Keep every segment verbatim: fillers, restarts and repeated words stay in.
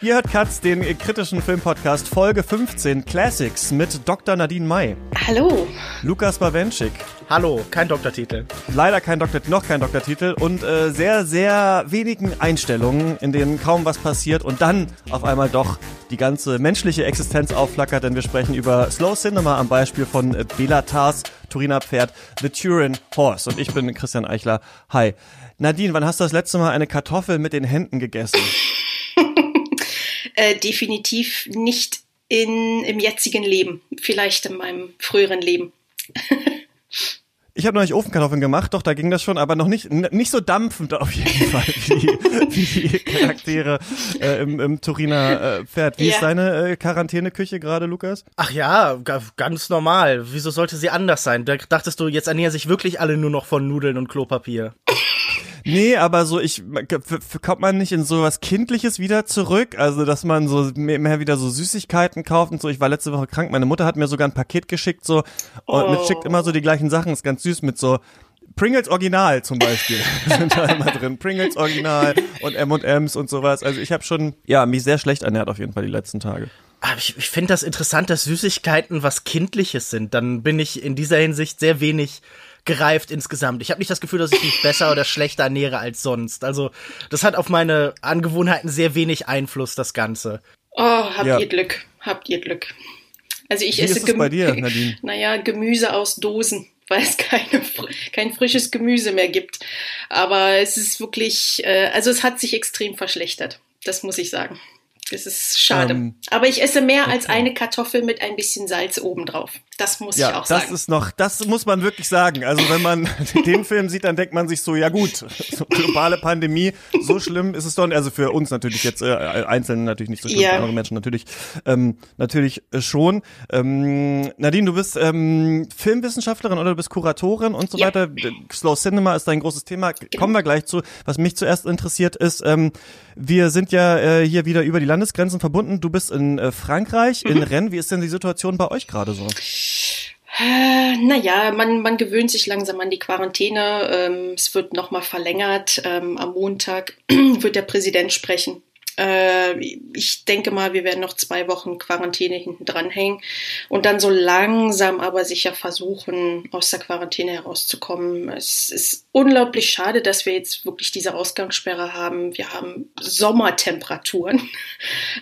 Ihr hört Katz, den kritischen Filmpodcast, Folge fünfzehn, Classics, mit Doktor Nadine May. Hallo. Lukas Bawenschik. Hallo, kein Doktortitel. Leider kein Doktor, noch kein Doktortitel und äh, sehr, sehr wenigen Einstellungen, in denen kaum was passiert und dann auf einmal doch die ganze menschliche Existenz aufflackert, denn wir sprechen über Slow Cinema am Beispiel von äh, Béla Tarrs Turiner Pferd, The Turin Horse. Und ich bin Christian Eichler. Hi. Nadine, wann hast du das letzte Mal eine Kartoffel mit den Händen gegessen? Äh, definitiv nicht in, im jetzigen Leben, vielleicht in meinem früheren Leben. Ich habe noch nicht Ofenkartoffeln gemacht, doch, da ging das schon, aber noch nicht n- nicht so dampfend auf jeden Fall wie, wie die Charaktere äh, im, im Turiner äh, Pferd. Wie ja. ist deine äh, Quarantäneküche gerade, Lukas? Ach ja, g- ganz normal. Wieso sollte sie anders sein? Da dachtest du, jetzt ernähren sich wirklich alle nur noch von Nudeln und Klopapier. Nee, aber so, ich, kommt man nicht in sowas Kindliches wieder zurück? Also, dass man so mehr wieder so Süßigkeiten kauft und so. Ich war letzte Woche krank, meine Mutter hat mir sogar ein Paket geschickt, so, und oh. mit schickt immer so die gleichen Sachen, ist ganz süß, mit so Pringles Original zum Beispiel sind da immer drin. Pringles Original und M und M's und sowas. Also, ich habe schon, ja, mich sehr schlecht ernährt auf jeden Fall die letzten Tage. Aber ich, ich finde das interessant, dass Süßigkeiten was Kindliches sind. Dann bin ich in dieser Hinsicht sehr wenig gereift insgesamt. Ich habe nicht das Gefühl, dass ich mich besser oder schlechter ernähre als sonst. Also das hat auf meine Angewohnheiten sehr wenig Einfluss, das Ganze. Oh, habt ja. ihr Glück, habt ihr Glück. Also ich Wie esse Gemüse. Bei dir, Nadine? Naja, Gemüse aus Dosen, weil es keine, kein frisches Gemüse mehr gibt. Aber es ist wirklich, also es hat sich extrem verschlechtert. Das muss ich sagen. Das ist schade. Ähm, Aber ich esse mehr okay. als eine Kartoffel mit ein bisschen Salz obendrauf. Das muss ja, ich auch das sagen. Das ist noch, das muss man wirklich sagen. Also wenn man den Film sieht, dann denkt man sich so, ja gut, so globale Pandemie, so schlimm ist es doch nicht. Also für uns natürlich jetzt, äh, Einzelnen natürlich nicht so schlimm, ja. für andere Menschen natürlich, ähm, natürlich schon. Ähm, Nadine, du bist ähm, Filmwissenschaftlerin oder du bist Kuratorin und so ja. weiter. Slow Cinema ist dein großes Thema. Genau. Kommen wir gleich zu. Was mich zuerst interessiert ist, ähm, wir sind ja äh, hier wieder über die Land Landesgrenzen verbunden. Du bist in äh, Frankreich, mhm. in Rennes. Wie ist denn die Situation bei euch gerade so? Äh, naja, man, man gewöhnt sich langsam an die Quarantäne. Ähm, es wird nochmal verlängert. Ähm, am Montag wird der Präsident sprechen. Äh, ich denke mal, wir werden noch zwei Wochen Quarantäne hinten dran hängen und dann so langsam aber sicher versuchen, aus der Quarantäne herauszukommen. Es ist unglaublich schade, dass wir jetzt wirklich diese Ausgangssperre haben. Wir haben Sommertemperaturen.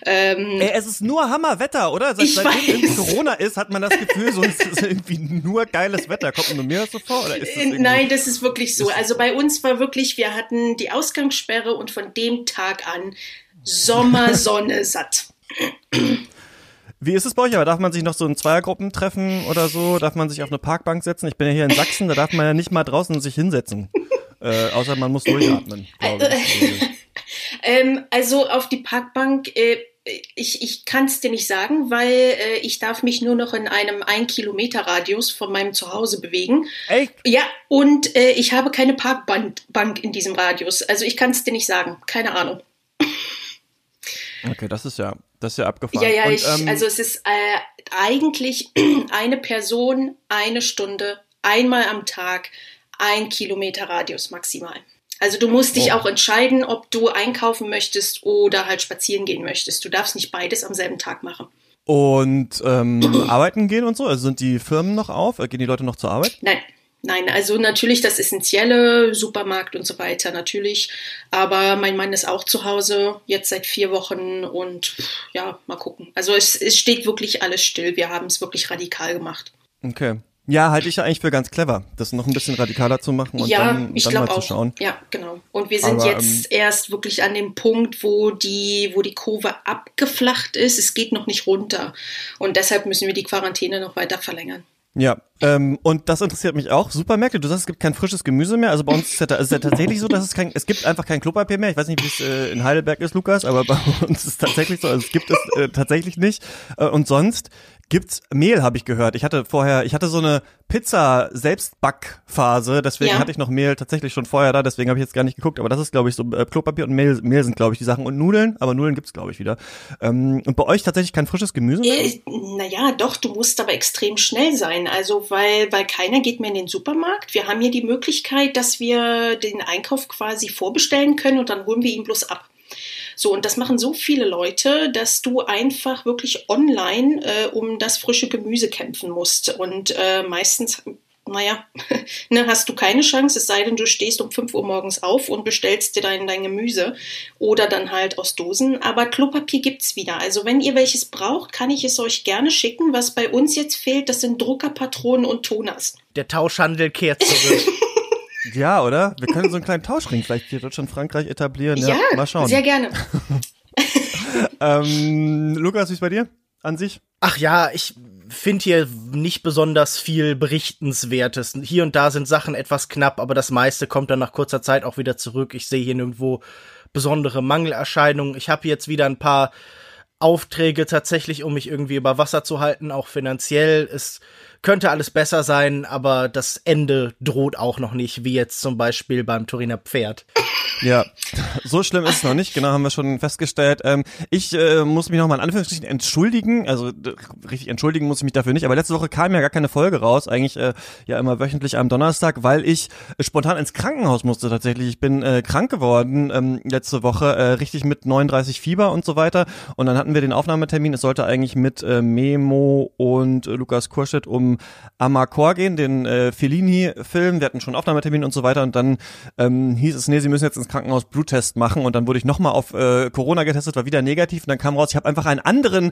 Ähm, Ey, es ist nur Hammerwetter, oder? Seit, seitdem Corona ist, hat man das Gefühl, so ist es irgendwie nur geiles Wetter. Kommt nur mir das so vor? Oder ist das Nein, das ist wirklich so. Also bei uns war wirklich, wir hatten die Ausgangssperre und von dem Tag an Sommersonne satt. Wie ist es bei euch? Aber darf man sich noch so in Zweiergruppen treffen oder so? Darf man sich auf eine Parkbank setzen? Ich bin ja hier in Sachsen, da darf man ja nicht mal draußen sich hinsetzen. Äh, außer man muss durchatmen, glaube ich. ähm, also auf die Parkbank, äh, ich, ich kann es dir nicht sagen, weil äh, ich darf mich nur noch in einem ein Kilometer Radius von meinem Zuhause bewegen. Echt? Ja, und äh, ich habe keine Parkbank in diesem Radius. Also ich kann es dir nicht sagen, keine Ahnung. Okay, das ist ja, das ist ja abgefahren. Ja, ja, und, ich, ähm, also es ist äh, eigentlich eine Person, eine Stunde, einmal am Tag, ein Kilometer Radius maximal. Also du musst dich oh. auch entscheiden, ob du einkaufen möchtest oder halt spazieren gehen möchtest. Du darfst nicht beides am selben Tag machen. Und ähm, arbeiten gehen und so? Also sind die Firmen noch auf? Gehen die Leute noch zur Arbeit? Nein. Nein, also natürlich das Essentielle, Supermarkt und so weiter, natürlich. Aber mein Mann ist auch zu Hause, jetzt seit vier Wochen und ja, mal gucken. Also es, es steht wirklich alles still. Wir haben es wirklich radikal gemacht. Okay. Ja, halte ich ja eigentlich für ganz clever, das noch ein bisschen radikaler zu machen und ja, dann, ich dann mal auch. zu schauen. Ja, genau. Und wir sind Aber, jetzt ähm, erst wirklich an dem Punkt, wo die, wo die Kurve abgeflacht ist. Es geht noch nicht runter. Und deshalb müssen wir die Quarantäne noch weiter verlängern. Ja, ähm, und das interessiert mich auch. Supermärkte, du sagst, es gibt kein frisches Gemüse mehr. Also bei uns ist ja, ist ja tatsächlich so, dass es kein, es gibt einfach kein Klopapier mehr. Ich weiß nicht, wie es äh, in Heidelberg ist, Lukas, aber bei uns ist es tatsächlich so. Also es gibt es äh, tatsächlich nicht. Äh, und sonst gibt's Mehl, habe ich gehört. Ich hatte vorher, ich hatte so eine Pizza-Selbstbackphase, deswegen ja. hatte ich noch Mehl tatsächlich schon vorher da, deswegen habe ich jetzt gar nicht geguckt. Aber das ist, glaube ich, so äh, Klopapier und Mehl, Mehl sind, glaube ich, die Sachen. Und Nudeln, aber Nudeln gibt's, glaube ich, wieder. Ähm, und bei euch tatsächlich kein frisches Gemüse mehr? Äh, naja, doch, du musst aber extrem schnell sein. Also, weil, weil keiner geht mehr in den Supermarkt. Wir haben hier die Möglichkeit, dass wir den Einkauf quasi vorbestellen können und dann holen wir ihn bloß ab. So, und das machen so viele Leute, dass du einfach wirklich online äh, um das frische Gemüse kämpfen musst. Und äh, meistens, naja, ne, hast du keine Chance, es sei denn, du stehst um fünf Uhr morgens auf und bestellst dir dein, dein Gemüse oder dann halt aus Dosen. Aber Klopapier gibt's wieder. Also wenn ihr welches braucht, kann ich es euch gerne schicken. Was bei uns jetzt fehlt, das sind Druckerpatronen und Toners. Der Tauschhandel kehrt zurück. Ja, oder? Wir können so einen kleinen Tauschring vielleicht hier Deutschland, Frankreich etablieren. Ja, ja, mal schauen. Sehr gerne. ähm, Lukas, wie ist bei dir an sich? Ach ja, ich finde hier nicht besonders viel Berichtenswertes. Hier und da sind Sachen etwas knapp, aber das meiste kommt dann nach kurzer Zeit auch wieder zurück. Ich sehe hier nirgendwo besondere Mangelerscheinungen. Ich habe jetzt wieder ein paar Aufträge tatsächlich, um mich irgendwie über Wasser zu halten, auch finanziell. Es könnte alles besser sein, aber das Ende droht auch noch nicht, wie jetzt zum Beispiel beim Turiner Pferd. Ja, so schlimm ist es noch nicht, genau, haben wir schon festgestellt. Ähm, ich äh, muss mich nochmal in Anführungsstrichen entschuldigen, also d- richtig entschuldigen muss ich mich dafür nicht, aber letzte Woche kam ja gar keine Folge raus, eigentlich äh, ja immer wöchentlich am Donnerstag, weil ich äh, spontan ins Krankenhaus musste tatsächlich. Ich bin äh, krank geworden ähm, letzte Woche, äh, richtig mit neununddreißig Fieber und so weiter, und dann hatten wir den Aufnahmetermin, es sollte eigentlich mit äh, Memo und äh, Lukas Kurstedt um Amakor gehen, den äh, Fellini-Film, wir hatten schon Aufnahmetermin und so weiter, und dann ähm, hieß es, nee, sie müssen jetzt ins Krankenhaus Bluttest machen, und dann wurde ich nochmal auf äh, Corona getestet, war wieder negativ, und dann kam raus, ich habe einfach einen anderen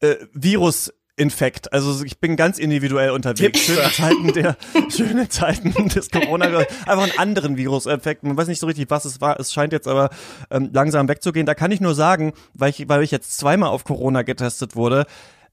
äh, Virus Infekt. Also ich bin ganz individuell unterwegs. Schöne Zeiten, der, schöne Zeiten des Corona. Einfach einen anderen Virus-Infekt. Man weiß nicht so richtig, was es war. Es scheint jetzt aber ähm, langsam wegzugehen. Da kann ich nur sagen, weil ich, weil ich jetzt zweimal auf Corona getestet wurde,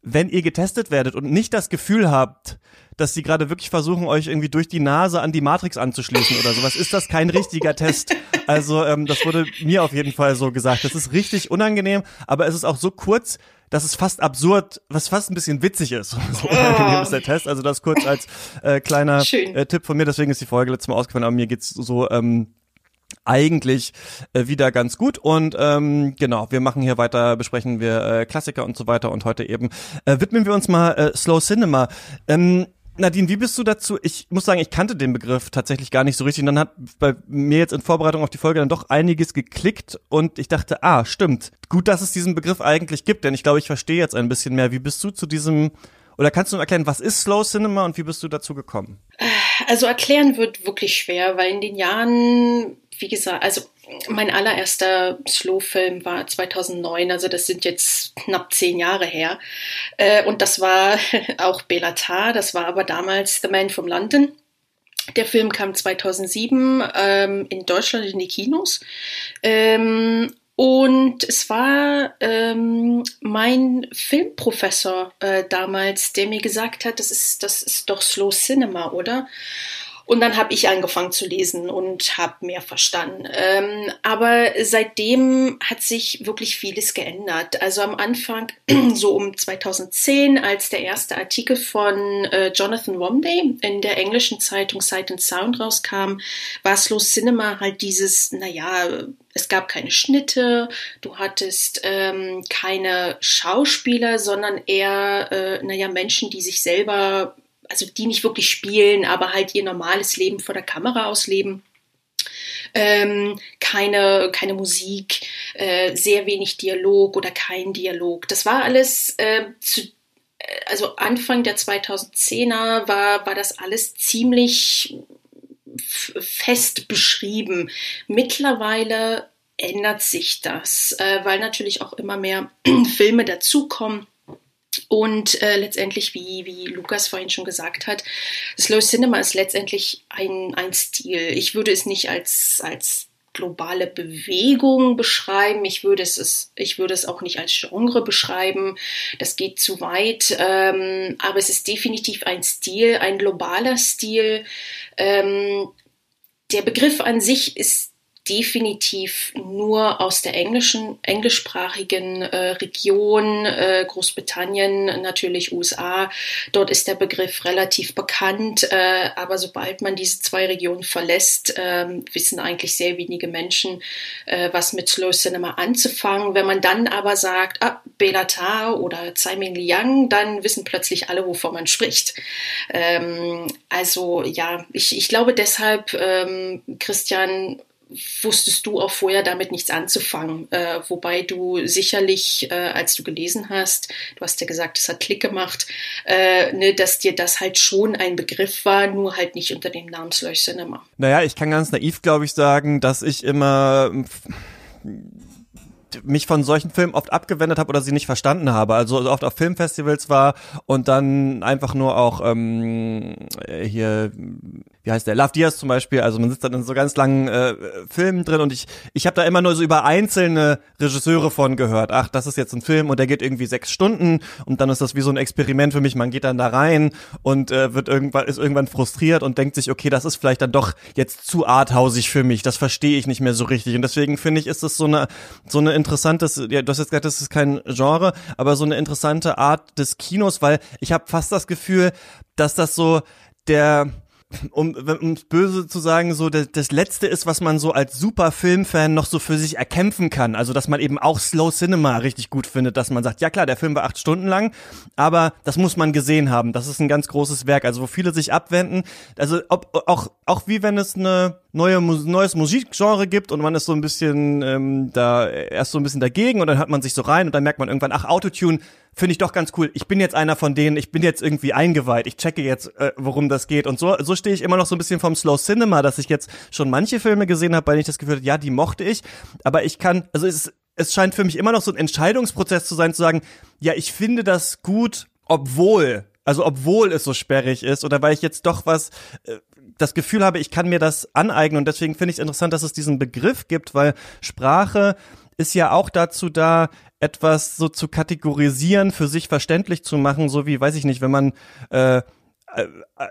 wenn ihr getestet werdet und nicht das Gefühl habt, dass die gerade wirklich versuchen, euch irgendwie durch die Nase an die Matrix anzuschließen oder sowas, ist das kein richtiger Test. Also ähm, das wurde mir auf jeden Fall so gesagt. Das ist richtig unangenehm, aber es ist auch so kurz, dass es fast absurd, was fast ein bisschen witzig ist. So unangenehm ist der Test. Also das kurz als äh, kleiner äh, Tipp von mir. Deswegen ist die Folge letztes Mal ausgefallen. Aber mir geht's so ähm, eigentlich äh, wieder ganz gut. Und ähm, genau, wir machen hier weiter, besprechen wir äh, Klassiker und so weiter. Und heute eben äh, widmen wir uns mal äh, Slow Cinema. Ähm, Nadine, wie bist du dazu? Ich muss sagen, ich kannte den Begriff tatsächlich gar nicht so richtig. Und dann hat bei mir jetzt in Vorbereitung auf die Folge dann doch einiges geklickt. Und ich dachte, ah, stimmt. Gut, dass es diesen Begriff eigentlich gibt. Denn ich glaube, ich verstehe jetzt ein bisschen mehr. Wie bist du zu diesem, oder kannst du erklären, was ist Slow Cinema und wie bist du dazu gekommen? Also erklären wird wirklich schwer, weil in den Jahren, wie gesagt, also mein allererster Slow-Film war zweitausendneun, also das sind jetzt knapp zehn Jahre her. Und das war auch Béla Tarr, das war aber damals The Man from London. Der Film kam zweitausendsieben in Deutschland in die Kinos. Und es war ähm, mein Filmprofessor äh, damals, der mir gesagt hat, das ist, das ist doch Slow Cinema, oder? Und dann habe ich angefangen zu lesen und habe mehr verstanden. Ähm, aber seitdem hat sich wirklich vieles geändert. Also am Anfang, so um zweitausendzehn, als der erste Artikel von äh, Jonathan Romney in der englischen Zeitung Sight and Sound rauskam, war Slow Cinema halt dieses, naja, es gab keine Schnitte, du hattest ähm, keine Schauspieler, sondern eher, äh, naja, Menschen, die sich selber, also die nicht wirklich spielen, aber halt ihr normales Leben vor der Kamera ausleben. Ähm, keine, keine Musik, äh, sehr wenig Dialog oder kein Dialog. Das war alles, äh, zu, also Anfang der zweitausendzehner war, war das alles ziemlich f- fest beschrieben. Mittlerweile ändert sich das, äh, weil natürlich auch immer mehr Filme dazukommen. Und äh, letztendlich, wie, wie Lukas vorhin schon gesagt hat, Slow Cinema ist letztendlich ein, ein Stil. Ich würde es nicht als, als globale Bewegung beschreiben. Ich würde es, ich würde es auch nicht als Genre beschreiben. Das geht zu weit. Ähm, aber es ist definitiv ein Stil, ein globaler Stil. Ähm, der Begriff an sich ist definitiv nur aus der englischen, englischsprachigen äh, Region, äh, Großbritannien, natürlich U S A. Dort ist der Begriff relativ bekannt, äh, aber sobald man diese zwei Regionen verlässt, äh, wissen eigentlich sehr wenige Menschen, äh, was mit Slow Cinema anzufangen. Wenn man dann aber sagt, ah, Béla Tarr oder Tsai Ming-liang, dann wissen plötzlich alle, wovon man spricht. Ähm, also ja, ich, ich glaube deshalb, ähm, Christian, wusstest du auch vorher damit nichts anzufangen, äh, wobei du sicherlich, äh, als du gelesen hast, du hast ja gesagt, es hat Klick gemacht, äh, ne, dass dir das halt schon ein Begriff war, nur halt nicht unter dem Namen Slasher Cinema. Naja, ich kann ganz naiv, glaube ich, sagen, dass ich immer mich von solchen Filmen oft abgewendet habe oder sie nicht verstanden habe. Also oft auf Filmfestivals war und dann einfach nur auch ähm, hier, wie heißt der, Lav Diaz zum Beispiel. Also man sitzt dann in so ganz langen äh, Filmen drin und ich ich habe da immer nur so über einzelne Regisseure von gehört. Ach, das ist jetzt ein Film und der geht irgendwie sechs Stunden und dann ist das wie so ein Experiment für mich. Man geht dann da rein und äh, wird irgendwann ist irgendwann frustriert und denkt sich, okay, das ist vielleicht dann doch jetzt zu arthausig für mich. Das verstehe ich nicht mehr so richtig. Und deswegen finde ich, ist das so eine so eine interessantes, ja, du hast jetzt gesagt, das ist kein Genre, aber so eine interessante Art des Kinos, weil ich habe fast das Gefühl, dass das so der, um um's böse zu sagen, so das, das Letzte ist, was man so als super Filmfan noch so für sich erkämpfen kann. Also, dass man eben auch Slow Cinema richtig gut findet, dass man sagt, ja klar, der Film war acht Stunden lang, aber das muss man gesehen haben. Das ist ein ganz großes Werk, also wo viele sich abwenden. Also, ob, auch, auch wie wenn es eine neue neues Musikgenre gibt und man ist so ein bisschen ähm, da erst so ein bisschen dagegen und dann hört man sich so rein und dann merkt man irgendwann, ach, Autotune finde ich doch ganz cool. Ich bin jetzt einer von denen, ich bin jetzt irgendwie eingeweiht, ich checke jetzt, äh, worum das geht. Und so so stehe ich immer noch so ein bisschen vom Slow Cinema, dass ich jetzt schon manche Filme gesehen habe, bei denen ich das Gefühl hatte, ja, die mochte ich, aber ich kann, also es, es scheint für mich immer noch so ein Entscheidungsprozess zu sein, zu sagen, ja, ich finde das gut, obwohl, also obwohl es so sperrig ist oder weil ich jetzt doch was... Äh, das Gefühl habe, ich kann mir das aneignen und deswegen finde ich es interessant, dass es diesen Begriff gibt, weil Sprache ist ja auch dazu da, etwas so zu kategorisieren, für sich verständlich zu machen, so wie, weiß ich nicht, wenn man äh,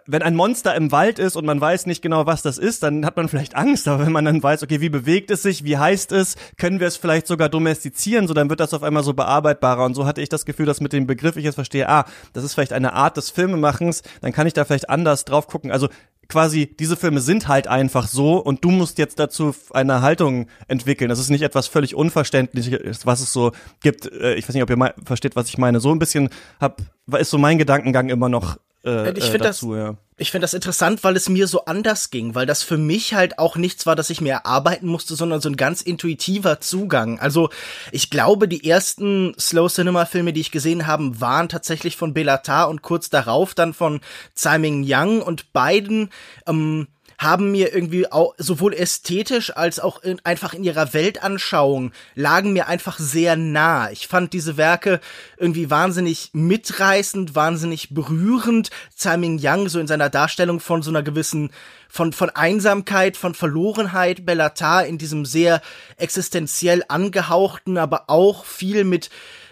wenn ein Monster im Wald ist und man weiß nicht genau, was das ist, dann hat man vielleicht Angst, aber wenn man dann weiß, okay, wie bewegt es sich, wie heißt es, können wir es vielleicht sogar domestizieren, so dann wird das auf einmal so bearbeitbarer und so hatte ich das Gefühl, dass mit dem Begriff ich jetzt verstehe, ah, das ist vielleicht eine Art des Filmemachens, dann kann ich da vielleicht anders drauf gucken, also quasi, diese Filme sind halt einfach so und du musst jetzt dazu eine Haltung entwickeln. Das ist nicht etwas völlig Unverständliches, was es so gibt. Ich weiß nicht, ob ihr me- versteht, was ich meine. So ein bisschen hab, ist so mein Gedankengang immer noch äh, ich äh, dazu, das, ja. Ich finde das interessant, weil es mir so anders ging, weil das für mich halt auch nichts war, das ich mir erarbeiten musste, sondern so ein ganz intuitiver Zugang. Also ich glaube, die ersten Slow-Cinema-Filme, die ich gesehen habe, waren tatsächlich von Béla Tarr und kurz darauf dann von Tsai Ming-liang und beiden ähm, haben mir irgendwie auch, sowohl ästhetisch als auch in, einfach in ihrer Weltanschauung lagen mir einfach sehr nah. Ich fand diese Werke irgendwie wahnsinnig mitreißend, wahnsinnig berührend. Tsai Ming-liang so in seiner Darstellung von so einer gewissen von von Einsamkeit, von Verlorenheit, Béla Tarr in diesem sehr existenziell angehauchten, aber auch viel mit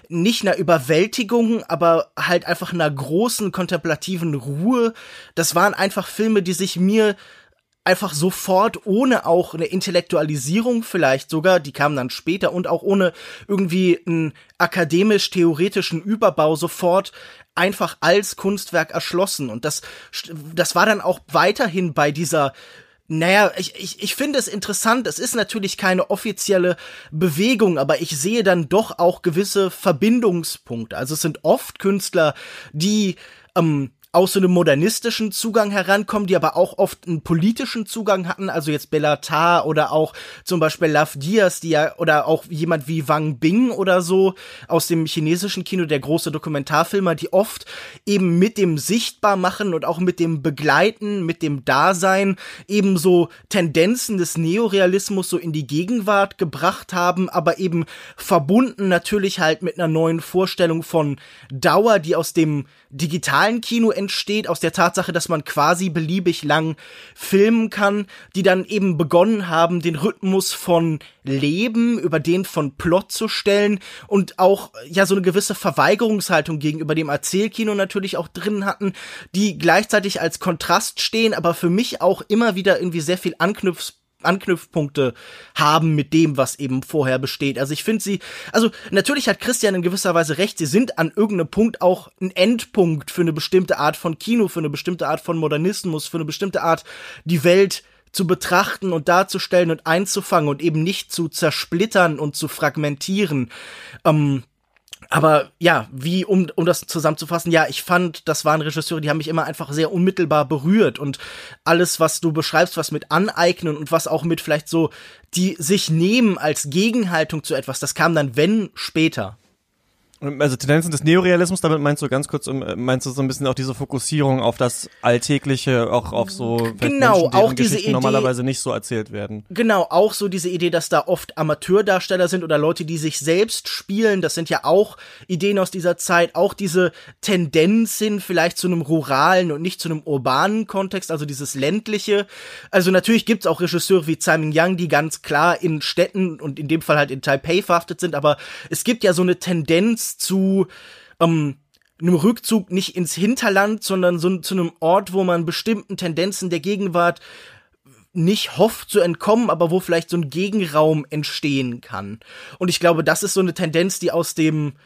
nicht einer Überwältigung, aber halt einfach einer großen kontemplativen Ruhe. Das waren einfach Filme, die sich mir einfach sofort, ohne auch eine Intellektualisierung vielleicht sogar, die kamen dann später, und auch ohne irgendwie einen akademisch-theoretischen Überbau sofort einfach als Kunstwerk erschlossen. Und das, das war dann auch weiterhin bei dieser, naja, ich, ich, ich finde es interessant, es ist natürlich keine offizielle Bewegung, aber ich sehe dann doch auch gewisse Verbindungspunkte. Also es sind oft Künstler, die ähm, aus so einem modernistischen Zugang herankommen, die aber auch oft einen politischen Zugang hatten, also jetzt Béla Tarr oder auch zum Beispiel Lav Diaz, die ja, oder auch jemand wie Wang Bing oder so aus dem chinesischen Kino, der große Dokumentarfilmer, die oft eben mit dem Sichtbarmachen und auch mit dem Begleiten, mit dem Dasein eben so Tendenzen des Neorealismus so in die Gegenwart gebracht haben, aber eben verbunden natürlich halt mit einer neuen Vorstellung von Dauer, die aus dem digitalen Kino entsteht, aus der Tatsache, dass man quasi beliebig lang filmen kann, die dann eben begonnen haben, den Rhythmus von Leben über den von Plot zu stellen und auch ja so eine gewisse Verweigerungshaltung gegenüber dem Erzählkino natürlich auch drin hatten, die gleichzeitig als Kontrast stehen, aber für mich auch immer wieder irgendwie sehr viel Anknüpfs Anknüpfpunkte haben mit dem, was eben vorher besteht. Also ich finde sie, also natürlich hat Christian in gewisser Weise recht, sie sind an irgendeinem Punkt auch ein Endpunkt für eine bestimmte Art von Kino, für eine bestimmte Art von Modernismus, für eine bestimmte Art, die Welt zu betrachten und darzustellen und einzufangen und eben nicht zu zersplittern und zu fragmentieren. Ähm, Aber ja, wie, um, um das zusammenzufassen, ja, ich fand, das waren Regisseure, die haben mich immer einfach sehr unmittelbar berührt, und alles, was du beschreibst, was mit aneignen und was auch mit vielleicht so, die sich nehmen als Gegenhaltung zu etwas, das kam dann, wenn, später. Also Tendenzen des Neorealismus, damit meinst du ganz kurz, meinst du so ein bisschen auch diese Fokussierung auf das Alltägliche, auch auf so genau, Menschen, deren Geschichten Idee, normalerweise nicht so erzählt werden. Genau, auch so diese Idee, dass da oft Amateurdarsteller sind oder Leute, die sich selbst spielen, das sind ja auch Ideen aus dieser Zeit, auch diese Tendenzen vielleicht zu einem ruralen und nicht zu einem urbanen Kontext, also dieses ländliche. Also natürlich gibt's auch Regisseure wie Tsai Ming-liang, die ganz klar in Städten und in dem Fall halt in Taipei verhaftet sind, aber es gibt ja so eine Tendenz zu ähm, einem Rückzug nicht ins Hinterland, sondern so, zu einem Ort, wo man bestimmten Tendenzen der Gegenwart nicht hofft zu entkommen, aber wo vielleicht so ein Gegenraum entstehen kann. Und ich glaube, das ist so eine Tendenz, die aus dem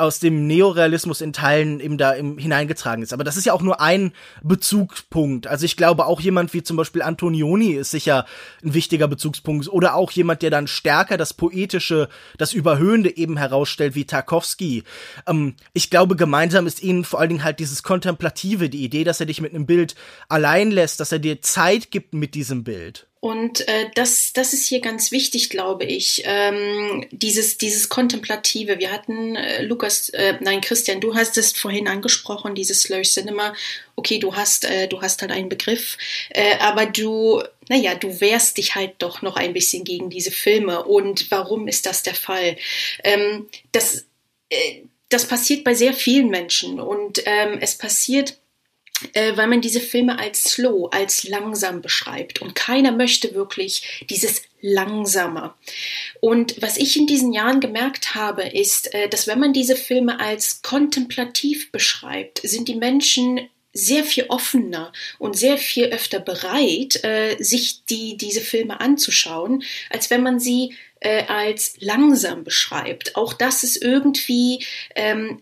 aus dem Neorealismus in Teilen eben da im, hineingetragen ist. Aber das ist ja auch nur ein Bezugspunkt. Also ich glaube, auch jemand wie zum Beispiel Antonioni ist sicher ein wichtiger Bezugspunkt. Oder auch jemand, der dann stärker das Poetische, das Überhöhende eben herausstellt, wie Tarkovsky. Ähm, ich glaube, gemeinsam ist ihnen vor allen Dingen halt dieses Kontemplative, die Idee, dass er dich mit einem Bild allein lässt, dass er dir Zeit gibt mit diesem Bild. Und äh, das, das ist hier ganz wichtig, glaube ich, ähm, dieses, dieses Kontemplative. Wir hatten, äh, Lukas, äh, nein, Christian, du hast es vorhin angesprochen, dieses Slurge Cinema. Okay, du hast, äh, du hast halt einen Begriff, äh, aber du, naja, du wehrst dich halt doch noch ein bisschen gegen diese Filme. Und warum ist das der Fall? Ähm, das, äh, das passiert bei sehr vielen Menschen, und ähm, es passiert, weil man diese Filme als slow, als langsam beschreibt. Und keiner möchte wirklich dieses Langsamer. Und was ich in diesen Jahren gemerkt habe, ist, dass wenn man diese Filme als kontemplativ beschreibt, sind die Menschen sehr viel offener und sehr viel öfter bereit, sich die, diese Filme anzuschauen, als wenn man sie als langsam beschreibt. Auch das ist irgendwie... Ähm,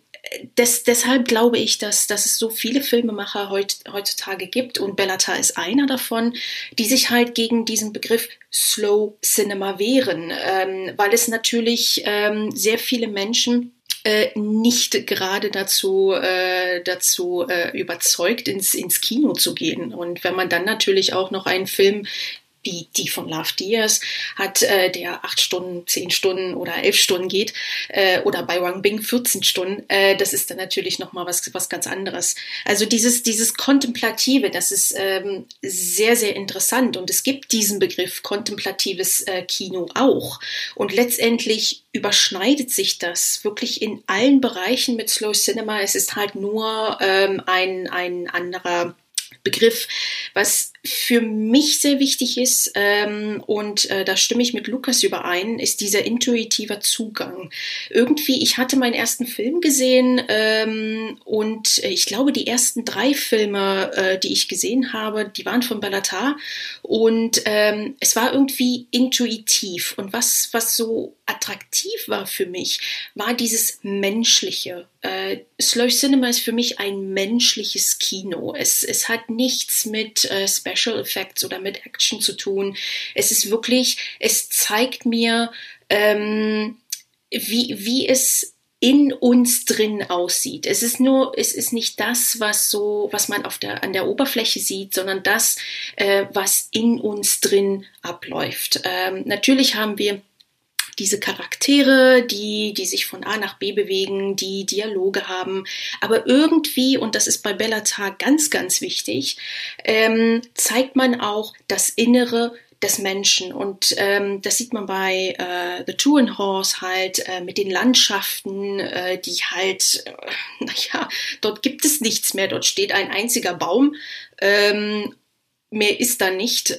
Des, deshalb glaube ich, dass, dass es so viele Filmemacher heut, heutzutage gibt, und Béla Tarr ist einer davon, die sich halt gegen diesen Begriff Slow Cinema wehren, ähm, weil es natürlich ähm, sehr viele Menschen äh, nicht gerade dazu, äh, dazu äh, überzeugt, ins, ins Kino zu gehen. Und wenn man dann natürlich auch noch einen Film wie die von Lav Diaz hat, äh, der acht Stunden, zehn Stunden oder elf Stunden geht, äh, oder bei Wang Bing vierzehn Stunden, äh, das ist dann natürlich nochmal was, was ganz anderes. Also dieses, dieses Kontemplative, das ist ähm, sehr, sehr interessant, und es gibt diesen Begriff kontemplatives äh, Kino auch, und letztendlich überschneidet sich das wirklich in allen Bereichen mit Slow Cinema. Es ist halt nur ähm, ein, ein anderer Begriff, was für mich sehr wichtig ist, ähm, und äh, da stimme ich mit Lukas überein, ist dieser intuitive Zugang. Irgendwie, ich hatte meinen ersten Film gesehen, ähm, und ich glaube, die ersten drei Filme, äh, die ich gesehen habe, die waren von Béla Tarr, und ähm, es war irgendwie intuitiv, und was, was so attraktiv war für mich, war dieses Menschliche. Äh, Slow Cinema ist für mich ein menschliches Kino. Es, es hat nichts mit äh, Special Effects oder mit Action zu tun. Es ist wirklich, es zeigt mir, ähm, wie, wie es in uns drin aussieht. Es ist nur, es ist nicht das, was so, was man auf der, an der Oberfläche sieht, sondern das, äh, was in uns drin abläuft. Ähm, natürlich haben wir diese Charaktere, die, die sich von A nach B bewegen, die Dialoge haben. Aber irgendwie, und das ist bei Béla Tarr ganz, ganz wichtig, ähm, zeigt man auch das Innere des Menschen. Und ähm, das sieht man bei äh, The Turin Horse halt äh, mit den Landschaften, äh, die halt, äh, naja, dort gibt es nichts mehr. Dort steht ein einziger Baum. Ähm, Mehr ist da nicht.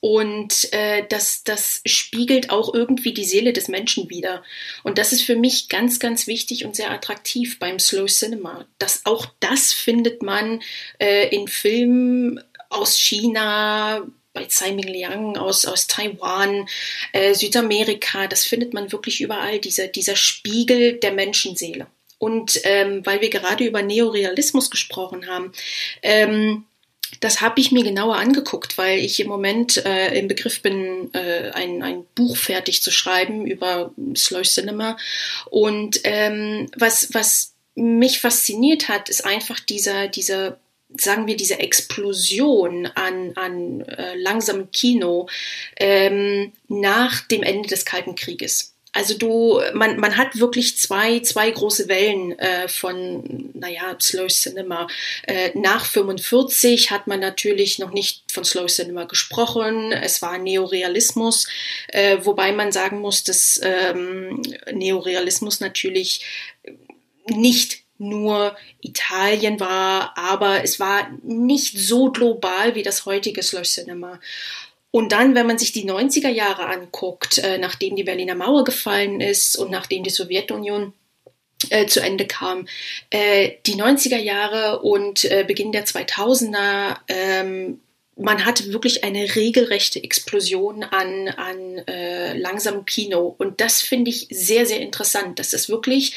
Und das, das spiegelt auch irgendwie die Seele des Menschen wider. Und das ist für mich ganz, ganz wichtig und sehr attraktiv beim Slow Cinema. Das, auch das findet man in Filmen aus China, bei Tsai Ming-liang, aus, aus Taiwan, Südamerika. Das findet man wirklich überall, dieser, dieser Spiegel der Menschenseele. Und weil wir gerade über Neorealismus gesprochen haben, Das habe ich mir genauer angeguckt, weil ich im Moment äh, im Begriff bin, äh, ein, ein Buch fertig zu schreiben über Slow Cinema. Und ähm, was, was mich fasziniert hat, ist einfach dieser, dieser, sagen wir, diese Explosion an, an äh, langsamem Kino ähm, nach dem Ende des Kalten Krieges. Also du, man, man hat wirklich zwei, zwei große Wellen äh, von, naja, Slow Cinema. Äh, nach fünfundvierzig hat man natürlich noch nicht von Slow Cinema gesprochen. Es war Neorealismus, äh, wobei man sagen muss, dass ähm, Neorealismus natürlich nicht nur Italien war, aber es war nicht so global wie das heutige Slow Cinema. Und dann, wenn man sich die neunziger Jahre anguckt, äh, nachdem die Berliner Mauer gefallen ist und nachdem die Sowjetunion äh, zu Ende kam, äh, die neunziger Jahre und äh, Beginn der zweitausender, ähm, man hatte wirklich eine regelrechte Explosion an, an äh, langsamem Kino. Und das finde ich sehr, sehr interessant, dass das wirklich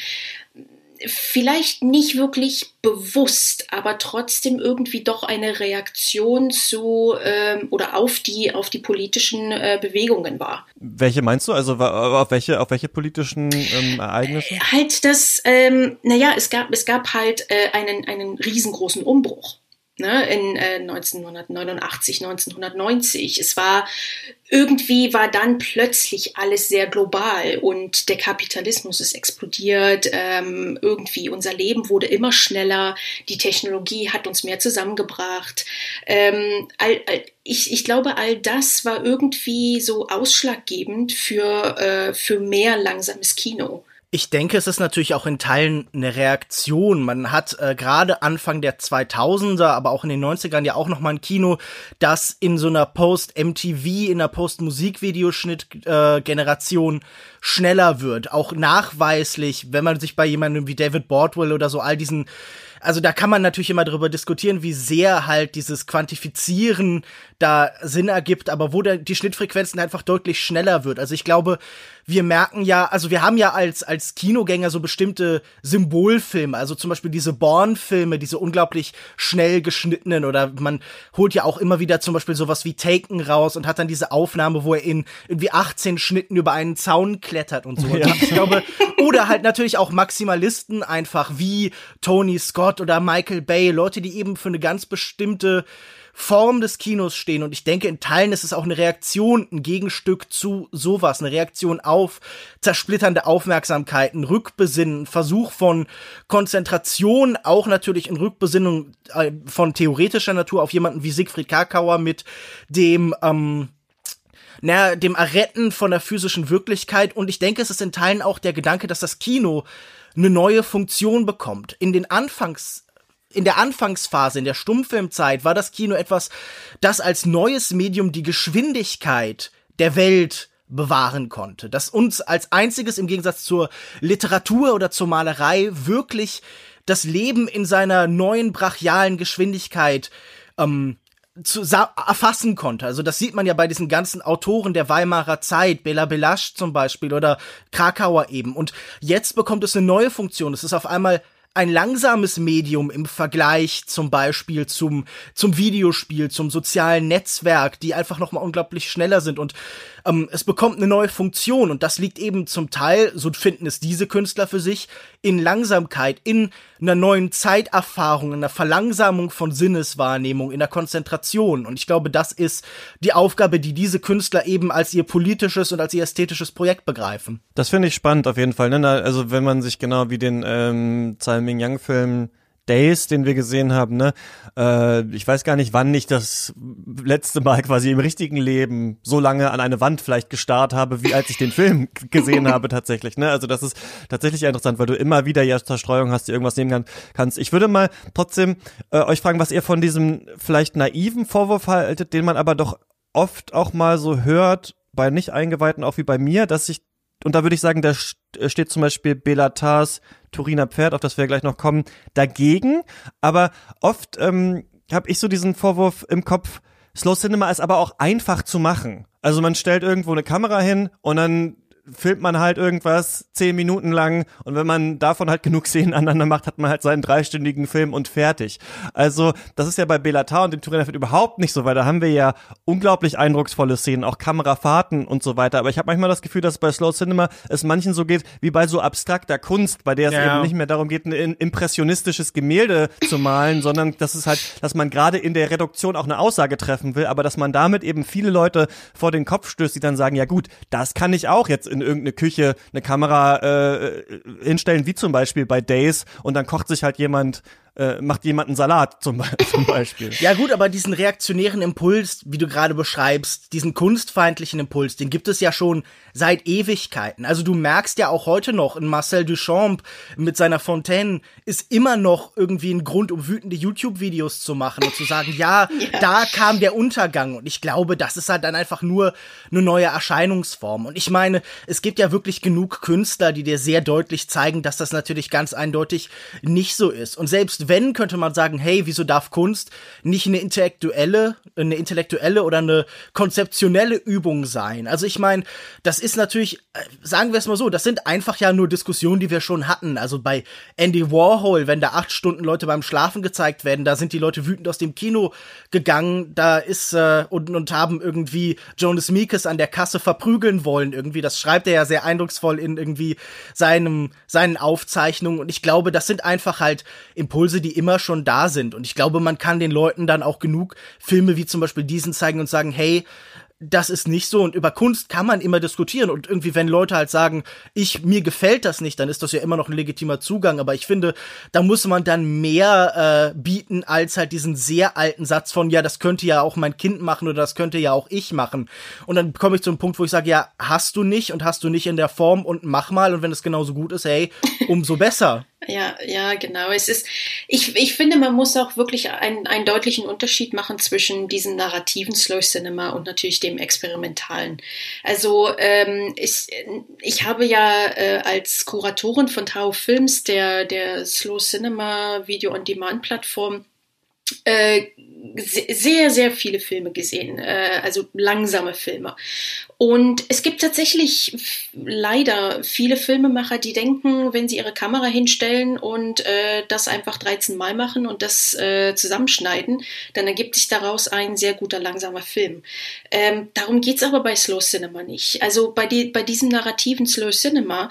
vielleicht nicht wirklich bewusst, aber trotzdem irgendwie doch eine Reaktion zu ähm, oder auf die auf die politischen äh, Bewegungen war. Welche meinst du? Also auf welche auf welche politischen ähm, Ereignisse? Äh, halt das, ähm, naja, es gab es gab halt äh, einen einen riesengroßen Umbruch, ne, in äh, neunzehnhundertneunundachtzig, neunzehnhundertneunzig. Es war Irgendwie war dann plötzlich alles sehr global und der Kapitalismus ist explodiert, ähm, irgendwie unser Leben wurde immer schneller, die Technologie hat uns mehr zusammengebracht. Ähm, all, all, ich, ich glaube, all das war irgendwie so ausschlaggebend für, äh, für mehr langsames Kino. Ich denke, es ist natürlich auch in Teilen eine Reaktion. Man hat äh, gerade Anfang der zweitausender, aber auch in den neunzigern ja auch nochmal ein Kino, das in so einer Post-M T V, in einer Post-Musikvideoschnitt-Generation schneller wird. Auch nachweislich, wenn man sich bei jemandem wie David Bordwell oder so all diesen, also da kann man natürlich immer drüber diskutieren, wie sehr halt dieses Quantifizieren da Sinn ergibt, aber wo da die Schnittfrequenzen einfach deutlich schneller wird. Also ich glaube, wir merken ja, also wir haben ja als als Kinogänger so bestimmte Symbolfilme, also zum Beispiel diese Bourne-Filme, diese unglaublich schnell geschnittenen, oder man holt ja auch immer wieder zum Beispiel sowas wie Taken raus und hat dann diese Aufnahme, wo er in irgendwie achtzehn Schnitten über einen Zaun klettert und so. Ja. Und ich glaube, oder halt natürlich auch Maximalisten einfach wie Tony Scott oder Michael Bay, Leute, die eben für eine ganz bestimmte Form des Kinos stehen. Und ich denke, in Teilen ist es auch eine Reaktion, ein Gegenstück zu sowas, eine Reaktion auf zersplitternde Aufmerksamkeiten, Rückbesinnen, Versuch von Konzentration, auch natürlich in Rückbesinnung von theoretischer Natur auf jemanden wie Siegfried Kracauer mit dem, ähm, na, dem Erretten von der physischen Wirklichkeit. Und ich denke, es ist in Teilen auch der Gedanke, dass das Kino eine neue Funktion bekommt. In den Anfangs, in der Anfangsphase, in der Stummfilmzeit war das Kino etwas, das als neues Medium die Geschwindigkeit der Welt bewahren konnte. Das uns als einziges im Gegensatz zur Literatur oder zur Malerei wirklich das Leben in seiner neuen brachialen Geschwindigkeit ähm, zu, erfassen konnte. Also das sieht man ja bei diesen ganzen Autoren der Weimarer Zeit, Béla Tarr zum Beispiel oder Kracauer eben. Und jetzt bekommt es eine neue Funktion. Es ist auf einmal ein langsames Medium im Vergleich zum Beispiel zum, zum Videospiel, zum sozialen Netzwerk, die einfach nochmal unglaublich schneller sind. Und ähm, es bekommt eine neue Funktion. Und das liegt eben zum Teil, so finden es diese Künstler für sich, in Langsamkeit, in einer neuen Zeiterfahrung, in einer Verlangsamung von Sinneswahrnehmung, in der Konzentration. Und ich glaube, das ist die Aufgabe, die diese Künstler eben als ihr politisches und als ihr ästhetisches Projekt begreifen. Das finde ich spannend auf jeden Fall. Ne? Also wenn man sich genau wie den ähm, Tsai Ming-liang-Film Days, den wir gesehen haben, ne? Äh, ich weiß gar nicht, wann ich das letzte Mal quasi im richtigen Leben so lange an eine Wand vielleicht gestarrt habe, wie als ich den Film gesehen habe tatsächlich, ne? Also das ist tatsächlich interessant, weil du immer wieder ja Zerstreuung hast, die irgendwas nehmen kannst. Ich würde mal trotzdem äh, euch fragen, was ihr von diesem vielleicht naiven Vorwurf haltet, den man aber doch oft auch mal so hört, bei Nicht-Eingeweihten, auch wie bei mir, dass ich, und da würde ich sagen, da steht zum Beispiel Béla Tarrs Turiner Pferd, auf das wir gleich noch kommen, dagegen. Aber oft ähm, habe ich so diesen Vorwurf im Kopf, Slow Cinema ist aber auch einfach zu machen. Also man stellt irgendwo eine Kamera hin und dann filmt man halt irgendwas zehn Minuten lang und wenn man davon halt genug Szenen aneinander macht, hat man halt seinen dreistündigen Film und fertig. Also das ist ja bei Béla Tarr und dem Turiner Film überhaupt nicht so, weil da haben wir ja unglaublich eindrucksvolle Szenen, auch Kamerafahrten und so weiter. Aber ich habe manchmal das Gefühl, dass bei Slow Cinema es manchen so geht wie bei so abstrakter Kunst, bei der es ja. eben nicht mehr darum geht, ein impressionistisches Gemälde zu malen, sondern dass es halt, dass man gerade in der Reduktion auch eine Aussage treffen will, aber dass man damit eben viele Leute vor den Kopf stößt, die dann sagen, ja gut, das kann ich auch jetzt in irgendeine Küche eine Kamera äh, hinstellen, wie zum Beispiel bei Days, und dann kocht sich halt jemand, äh, macht jemand einen Salat zum, zum Beispiel. Ja gut, aber diesen reaktionären Impuls, wie du gerade beschreibst, diesen kunstfeindlichen Impuls, den gibt es ja schon seit Ewigkeiten. Also du merkst ja auch heute noch, in Marcel Duchamp mit seiner Fontaine ist immer noch irgendwie ein Grund, um wütende YouTube-Videos zu machen und zu sagen, ja, ja, da kam der Untergang. Und ich glaube, das ist halt dann einfach nur eine neue Erscheinungsform. Und ich meine, es gibt ja wirklich genug Künstler, die dir sehr deutlich zeigen, dass das natürlich ganz eindeutig nicht so ist. Und selbst wenn, könnte man sagen, hey, wieso darf Kunst nicht eine intellektuelle, eine intellektuelle oder eine konzeptionelle Übung sein? Also ich meine, das ist natürlich, sagen wir es mal so, das sind einfach ja nur Diskussionen, die wir schon hatten. Also bei Andy Warhol, wenn da acht Stunden Leute beim Schlafen gezeigt werden, da sind die Leute wütend aus dem Kino gegangen, da ist äh, und, und haben irgendwie Jonas Meekes an der Kasse verprügeln wollen irgendwie. Das schreibt er ja sehr eindrucksvoll in irgendwie seinem, seinen Aufzeichnungen. Und ich glaube, das sind einfach halt Impulse, die immer schon da sind. Und ich glaube, man kann den Leuten dann auch genug Filme wie zum Beispiel diesen zeigen und sagen, hey, das ist nicht so, und über Kunst kann man immer diskutieren, und irgendwie, wenn Leute halt sagen, ich, mir gefällt das nicht, dann ist das ja immer noch ein legitimer Zugang, aber ich finde, da muss man dann mehr äh, bieten als halt diesen sehr alten Satz von, ja, das könnte ja auch mein Kind machen oder das könnte ja auch ich machen, und dann komme ich zu einem Punkt, wo ich sage, ja, hast du nicht und hast du nicht in der Form und mach mal, und wenn es genauso gut ist, hey, umso besser. Ja, ja, genau. Es ist, ich, ich finde, man muss auch wirklich einen, einen deutlichen Unterschied machen zwischen diesem narrativen Slow Cinema und natürlich dem experimentalen. Also ähm, ich, ich habe ja äh, als Kuratorin von Tao Films, der, der Slow Cinema Video on Demand Plattform, äh, sehr, sehr viele Filme gesehen, äh, also langsame Filme. Und es gibt tatsächlich f- leider viele Filmemacher, die denken, wenn sie ihre Kamera hinstellen und äh, das einfach dreizehn Mal machen und das äh, zusammenschneiden, dann ergibt sich daraus ein sehr guter langsamer Film. Ähm, darum geht's aber bei Slow Cinema nicht. Also bei, die, bei diesem narrativen Slow Cinema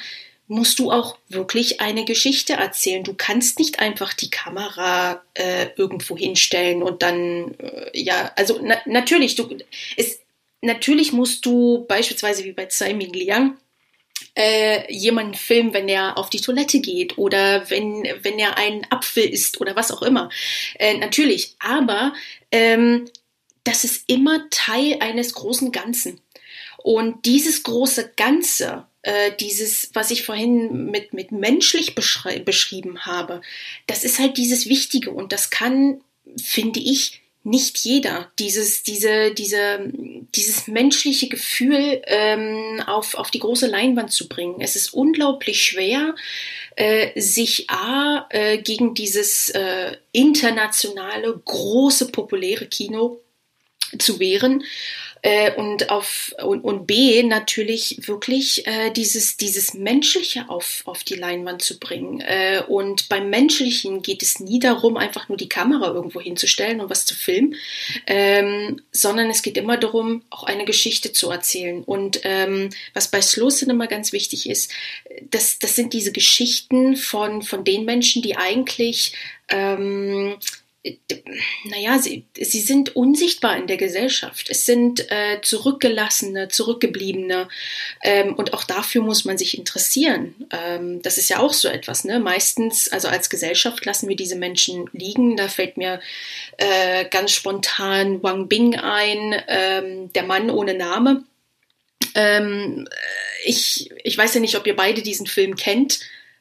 musst du auch wirklich eine Geschichte erzählen. Du kannst nicht einfach die Kamera äh, irgendwo hinstellen und dann, äh, ja, also na- natürlich, du, es, natürlich musst du beispielsweise wie bei Tsai Ming-liang äh, jemanden filmen, wenn er auf die Toilette geht oder wenn, wenn er einen Apfel isst oder was auch immer. Äh, natürlich, aber ähm, das ist immer Teil eines großen Ganzen. Und dieses große Ganze, Äh, dieses, was ich vorhin mit, mit menschlich beschrei- beschrieben habe, das ist halt dieses Wichtige, und das kann, finde ich, nicht jeder. Dieses, diese, diese, dieses menschliche Gefühl ähm, auf, auf die große Leinwand zu bringen. Es ist unglaublich schwer, äh, sich A, äh, gegen dieses äh, internationale, große, populäre Kino zu wehren. Äh, und auf und, und B natürlich wirklich äh, dieses dieses Menschliche auf auf die Leinwand zu bringen, äh, und beim Menschlichen geht es nie darum, einfach nur die Kamera irgendwo hinzustellen und was zu filmen, ähm, sondern es geht immer darum, auch eine Geschichte zu erzählen, und ähm, was bei Slow Cinema ganz wichtig ist, das das sind diese Geschichten von von den Menschen, die eigentlich ähm, naja, sie, sie sind unsichtbar in der Gesellschaft. Es sind äh, Zurückgelassene, Zurückgebliebene, ähm, und auch dafür muss man sich interessieren. Ähm, das ist ja auch so etwas, ne? Meistens, also als Gesellschaft lassen wir diese Menschen liegen. Da fällt mir äh, ganz spontan Wang Bing ein, ähm, der Mann ohne Name. Ähm, ich, ich weiß ja nicht, ob ihr beide diesen Film kennt,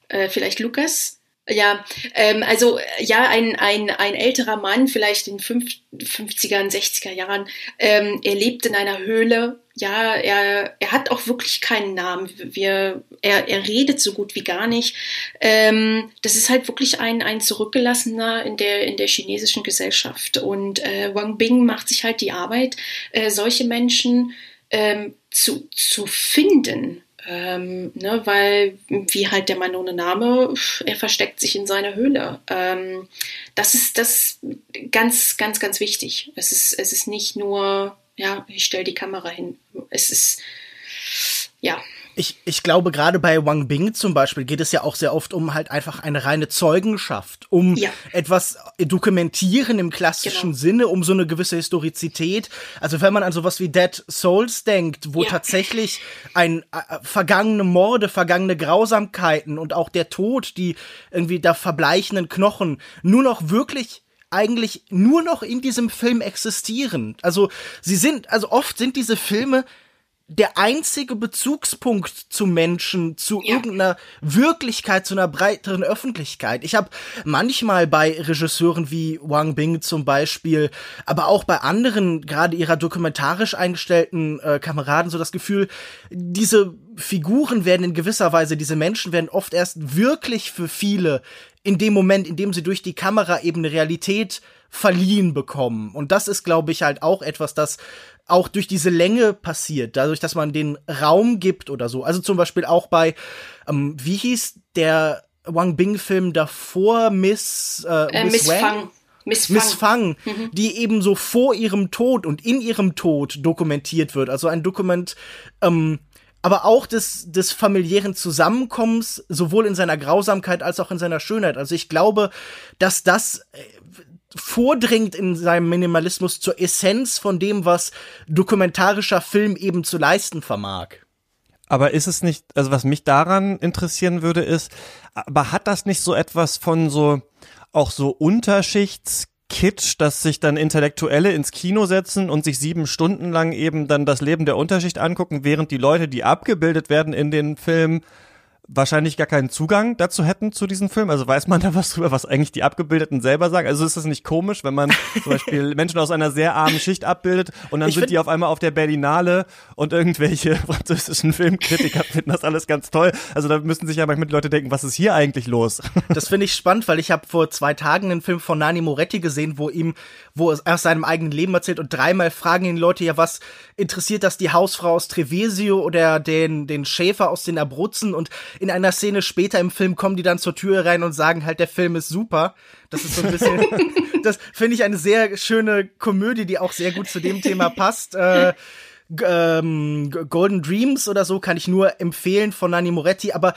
äh, vielleicht Lukas? Ja, ähm, also ja, ein, ein, ein älterer Mann, vielleicht in fünfzigern, sechziger Jahren, ähm, er lebt in einer Höhle. Ja, er, er hat auch wirklich keinen Namen. Wir, er, er redet so gut wie gar nicht. Ähm, das ist halt wirklich ein, ein Zurückgelassener in der, in der chinesischen Gesellschaft. Und äh, Wang Bing macht sich halt die Arbeit, äh, solche Menschen ähm, zu, zu finden. Ähm, ne, weil, wie halt der Mann ohne Name, er versteckt sich in seiner Höhle. Ähm, das ist das ganz, ganz, ganz wichtig. Es ist, es ist nicht nur, ja, ich stelle die Kamera hin. Es ist, ja. Ich, ich glaube, gerade bei Wang Bing zum Beispiel geht es ja auch sehr oft um halt einfach eine reine Zeugenschaft, um ja. etwas dokumentieren im klassischen genau. Sinne, um so eine gewisse Historizität. Also wenn man an sowas wie Dead Souls denkt, wo ja. tatsächlich ein äh, vergangene Morde, vergangene Grausamkeiten und auch der Tod, die irgendwie da verbleichenden Knochen nur noch wirklich eigentlich nur noch in diesem Film existieren. Also sie sind, also oft sind diese Filme der einzige Bezugspunkt zu Menschen, zu ja. irgendeiner Wirklichkeit, zu einer breiteren Öffentlichkeit. Ich habe manchmal bei Regisseuren wie Wang Bing zum Beispiel, aber auch bei anderen, gerade ihrer dokumentarisch eingestellten äh, Kameraden, so das Gefühl, diese Figuren werden in gewisser Weise, diese Menschen werden oft erst wirklich für viele in dem Moment, in dem sie durch die Kamera eben eine Realität verliehen bekommen. Und das ist, glaube ich, halt auch etwas, das auch durch diese Länge passiert, dadurch, dass man den Raum gibt oder so. Also zum Beispiel auch bei, ähm, wie hieß der Wang Bing-Film davor? Miss, äh, äh, Miss, Miss Fang. Miss, Miss Fang, mhm. die eben so vor ihrem Tod und in ihrem Tod dokumentiert wird. Also ein Dokument, ähm, aber auch des, des familiären Zusammenkommens, sowohl in seiner Grausamkeit als auch in seiner Schönheit. Also ich glaube, dass das äh, vordringt in seinem Minimalismus zur Essenz von dem, was dokumentarischer Film eben zu leisten vermag. Aber ist es nicht, also was mich daran interessieren würde, ist, aber hat das nicht so etwas von so, auch so Unterschichtskitsch, dass sich dann Intellektuelle ins Kino setzen und sich sieben Stunden lang eben dann das Leben der Unterschicht angucken, während die Leute, die abgebildet werden in den Filmen, wahrscheinlich gar keinen Zugang dazu hätten zu diesem Film. Also weiß man da was drüber, was eigentlich die Abgebildeten selber sagen? Also ist das nicht komisch, wenn man zum Beispiel Menschen aus einer sehr armen Schicht abbildet und dann ich sind die auf einmal auf der Berlinale und irgendwelche französischen Filmkritiker finden das alles ganz toll. Also da müssen sich ja manchmal die Leute denken, was ist hier eigentlich los? Das finde ich spannend, weil ich habe vor zwei Tagen einen Film von Nanni Moretti gesehen, wo ihm, wo er aus seinem eigenen Leben erzählt und dreimal fragen ihn Leute, ja, was interessiert das die Hausfrau aus Trevesio oder den, den Schäfer aus den Abruzzen? Und in einer Szene später im Film kommen die dann zur Tür rein und sagen halt, der Film ist super. Das ist so ein bisschen, das finde ich eine sehr schöne Komödie, die auch sehr gut zu dem Thema passt. Äh, g- ähm, Golden Dreams oder so kann ich nur empfehlen von Nanni Moretti, aber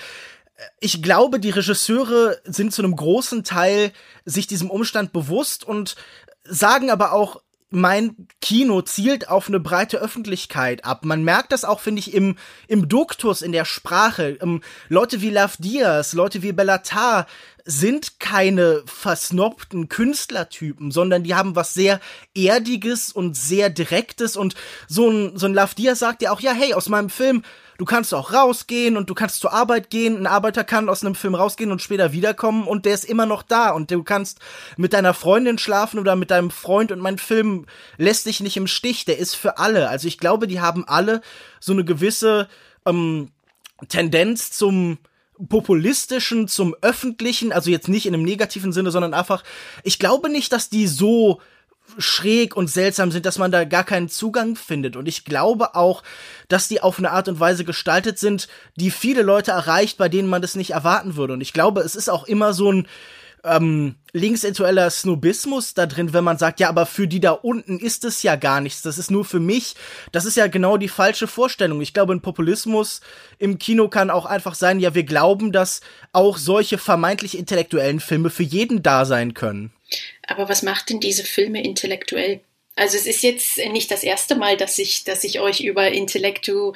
ich glaube, die Regisseure sind zu einem großen Teil sich diesem Umstand bewusst und sagen aber auch, mein Kino zielt auf eine breite Öffentlichkeit ab. Man merkt das auch, finde ich, im im Duktus, in der Sprache. Ähm, Leute wie Lav Diaz, Leute wie Béla Tarr sind keine versnobten Künstlertypen, sondern die haben was sehr Erdiges und sehr Direktes. Und so ein, so ein Lav Diaz sagt ja auch, ja, hey, aus meinem Film, du kannst auch rausgehen und du kannst zur Arbeit gehen. Ein Arbeiter kann aus einem Film rausgehen und später wiederkommen und der ist immer noch da. Und du kannst mit deiner Freundin schlafen oder mit deinem Freund und mein Film lässt dich nicht im Stich. Der ist für alle. Also ich glaube, die haben alle so eine gewisse ähm, Tendenz zum populistischen, zum öffentlichen. Also jetzt nicht in einem negativen Sinne, sondern einfach, ich glaube nicht, dass die so schräg und seltsam sind, dass man da gar keinen Zugang findet. Und ich glaube auch, dass die auf eine Art und Weise gestaltet sind, die viele Leute erreicht, bei denen man das nicht erwarten würde. Und ich glaube, es ist auch immer so ein ähm, linksintellektueller Snobismus da drin, wenn man sagt, ja, aber für die da unten ist es ja gar nichts. Das ist nur für mich. Das ist ja genau die falsche Vorstellung. Ich glaube, ein Populismus im Kino kann auch einfach sein, ja, wir glauben, dass auch solche vermeintlich intellektuellen Filme für jeden da sein können. Aber was macht denn diese Filme intellektuell? Also es ist jetzt nicht das erste Mal, dass ich, dass ich euch über intellektuell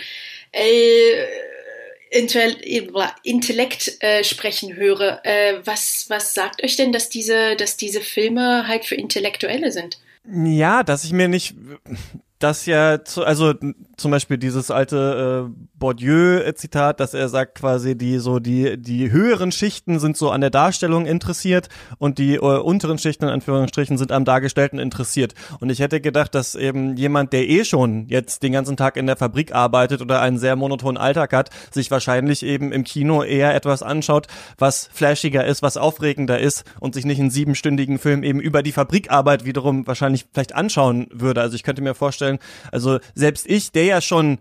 Intellekt äh, sprechen höre. Äh, was, was sagt euch denn, dass diese, dass diese Filme halt für Intellektuelle sind? Ja, dass ich mir nicht... Das ja, zu, also zum Beispiel dieses alte äh, Bourdieu-Zitat, dass er sagt quasi, die so die die höheren Schichten sind so an der Darstellung interessiert und die äh, unteren Schichten in Anführungsstrichen sind am Dargestellten interessiert. Und ich hätte gedacht, dass eben jemand, der eh schon jetzt den ganzen Tag in der Fabrik arbeitet oder einen sehr monotonen Alltag hat, sich wahrscheinlich eben im Kino eher etwas anschaut, was flashiger ist, was aufregender ist und sich nicht einen siebenstündigen Film eben über die Fabrikarbeit wiederum wahrscheinlich vielleicht anschauen würde. Also ich könnte mir vorstellen, also selbst ich, der ja schon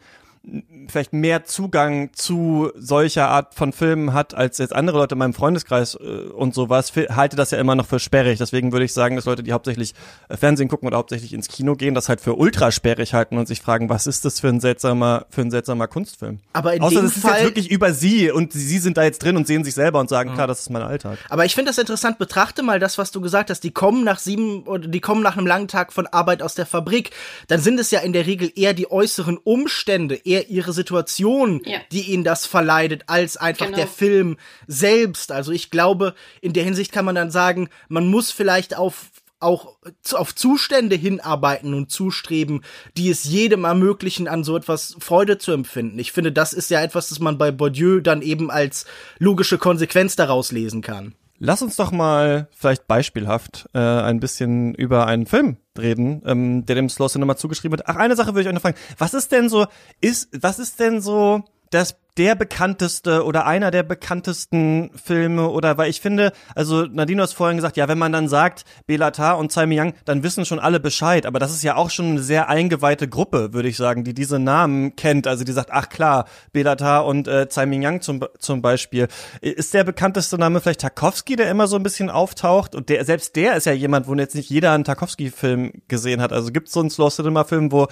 vielleicht mehr Zugang zu solcher Art von Filmen hat, als jetzt andere Leute in meinem Freundeskreis äh, und sowas, halte das ja immer noch für sperrig. Deswegen würde ich sagen, dass Leute, die hauptsächlich Fernsehen gucken oder hauptsächlich ins Kino gehen, das halt für ultra sperrig halten und sich fragen, was ist das für ein seltsamer, für ein seltsamer Kunstfilm? Aber in Außer dem das Fall ist jetzt wirklich über sie und sie sind da jetzt drin und sehen sich selber und sagen, mhm. klar, das ist mein Alltag. Aber ich finde das interessant, betrachte mal das, was du gesagt hast, die kommen nach sieben oder die kommen nach einem langen Tag von Arbeit aus der Fabrik, dann sind es ja in der Regel eher die äußeren Umstände, eher ihre Situation, ja. die ihnen das verleidet, als einfach genau. der Film selbst. Also ich glaube, in der Hinsicht kann man dann sagen, man muss vielleicht auf auch auf Zustände hinarbeiten und zustreben, die es jedem ermöglichen, an so etwas Freude zu empfinden. Ich finde, das ist ja etwas, das man bei Bourdieu dann eben als logische Konsequenz daraus lesen kann. Lass uns doch mal vielleicht beispielhaft äh, ein bisschen über einen Film reden, ähm, der dem Slow Cinema zugeschrieben wird. Ach, eine Sache würde ich euch noch fragen. Was ist denn so, ist, was ist denn so das der bekannteste oder einer der bekanntesten Filme oder, weil ich finde, also Nadine hat vorhin gesagt, ja, wenn man dann sagt Béla Tarr und Tsai Ming-liang, dann wissen schon alle Bescheid, aber das ist ja auch schon eine sehr eingeweihte Gruppe, würde ich sagen, die diese Namen kennt, also die sagt, ach klar, Béla Tarr und äh, Tsai Ming-liang zum, zum Beispiel. Ist der bekannteste Name vielleicht Tarkovsky, der immer so ein bisschen auftaucht, und der, selbst der ist ja jemand, wo jetzt nicht jeder einen Tarkovsky-Film gesehen hat, also gibt's so einen Slow Cinema-Film, wo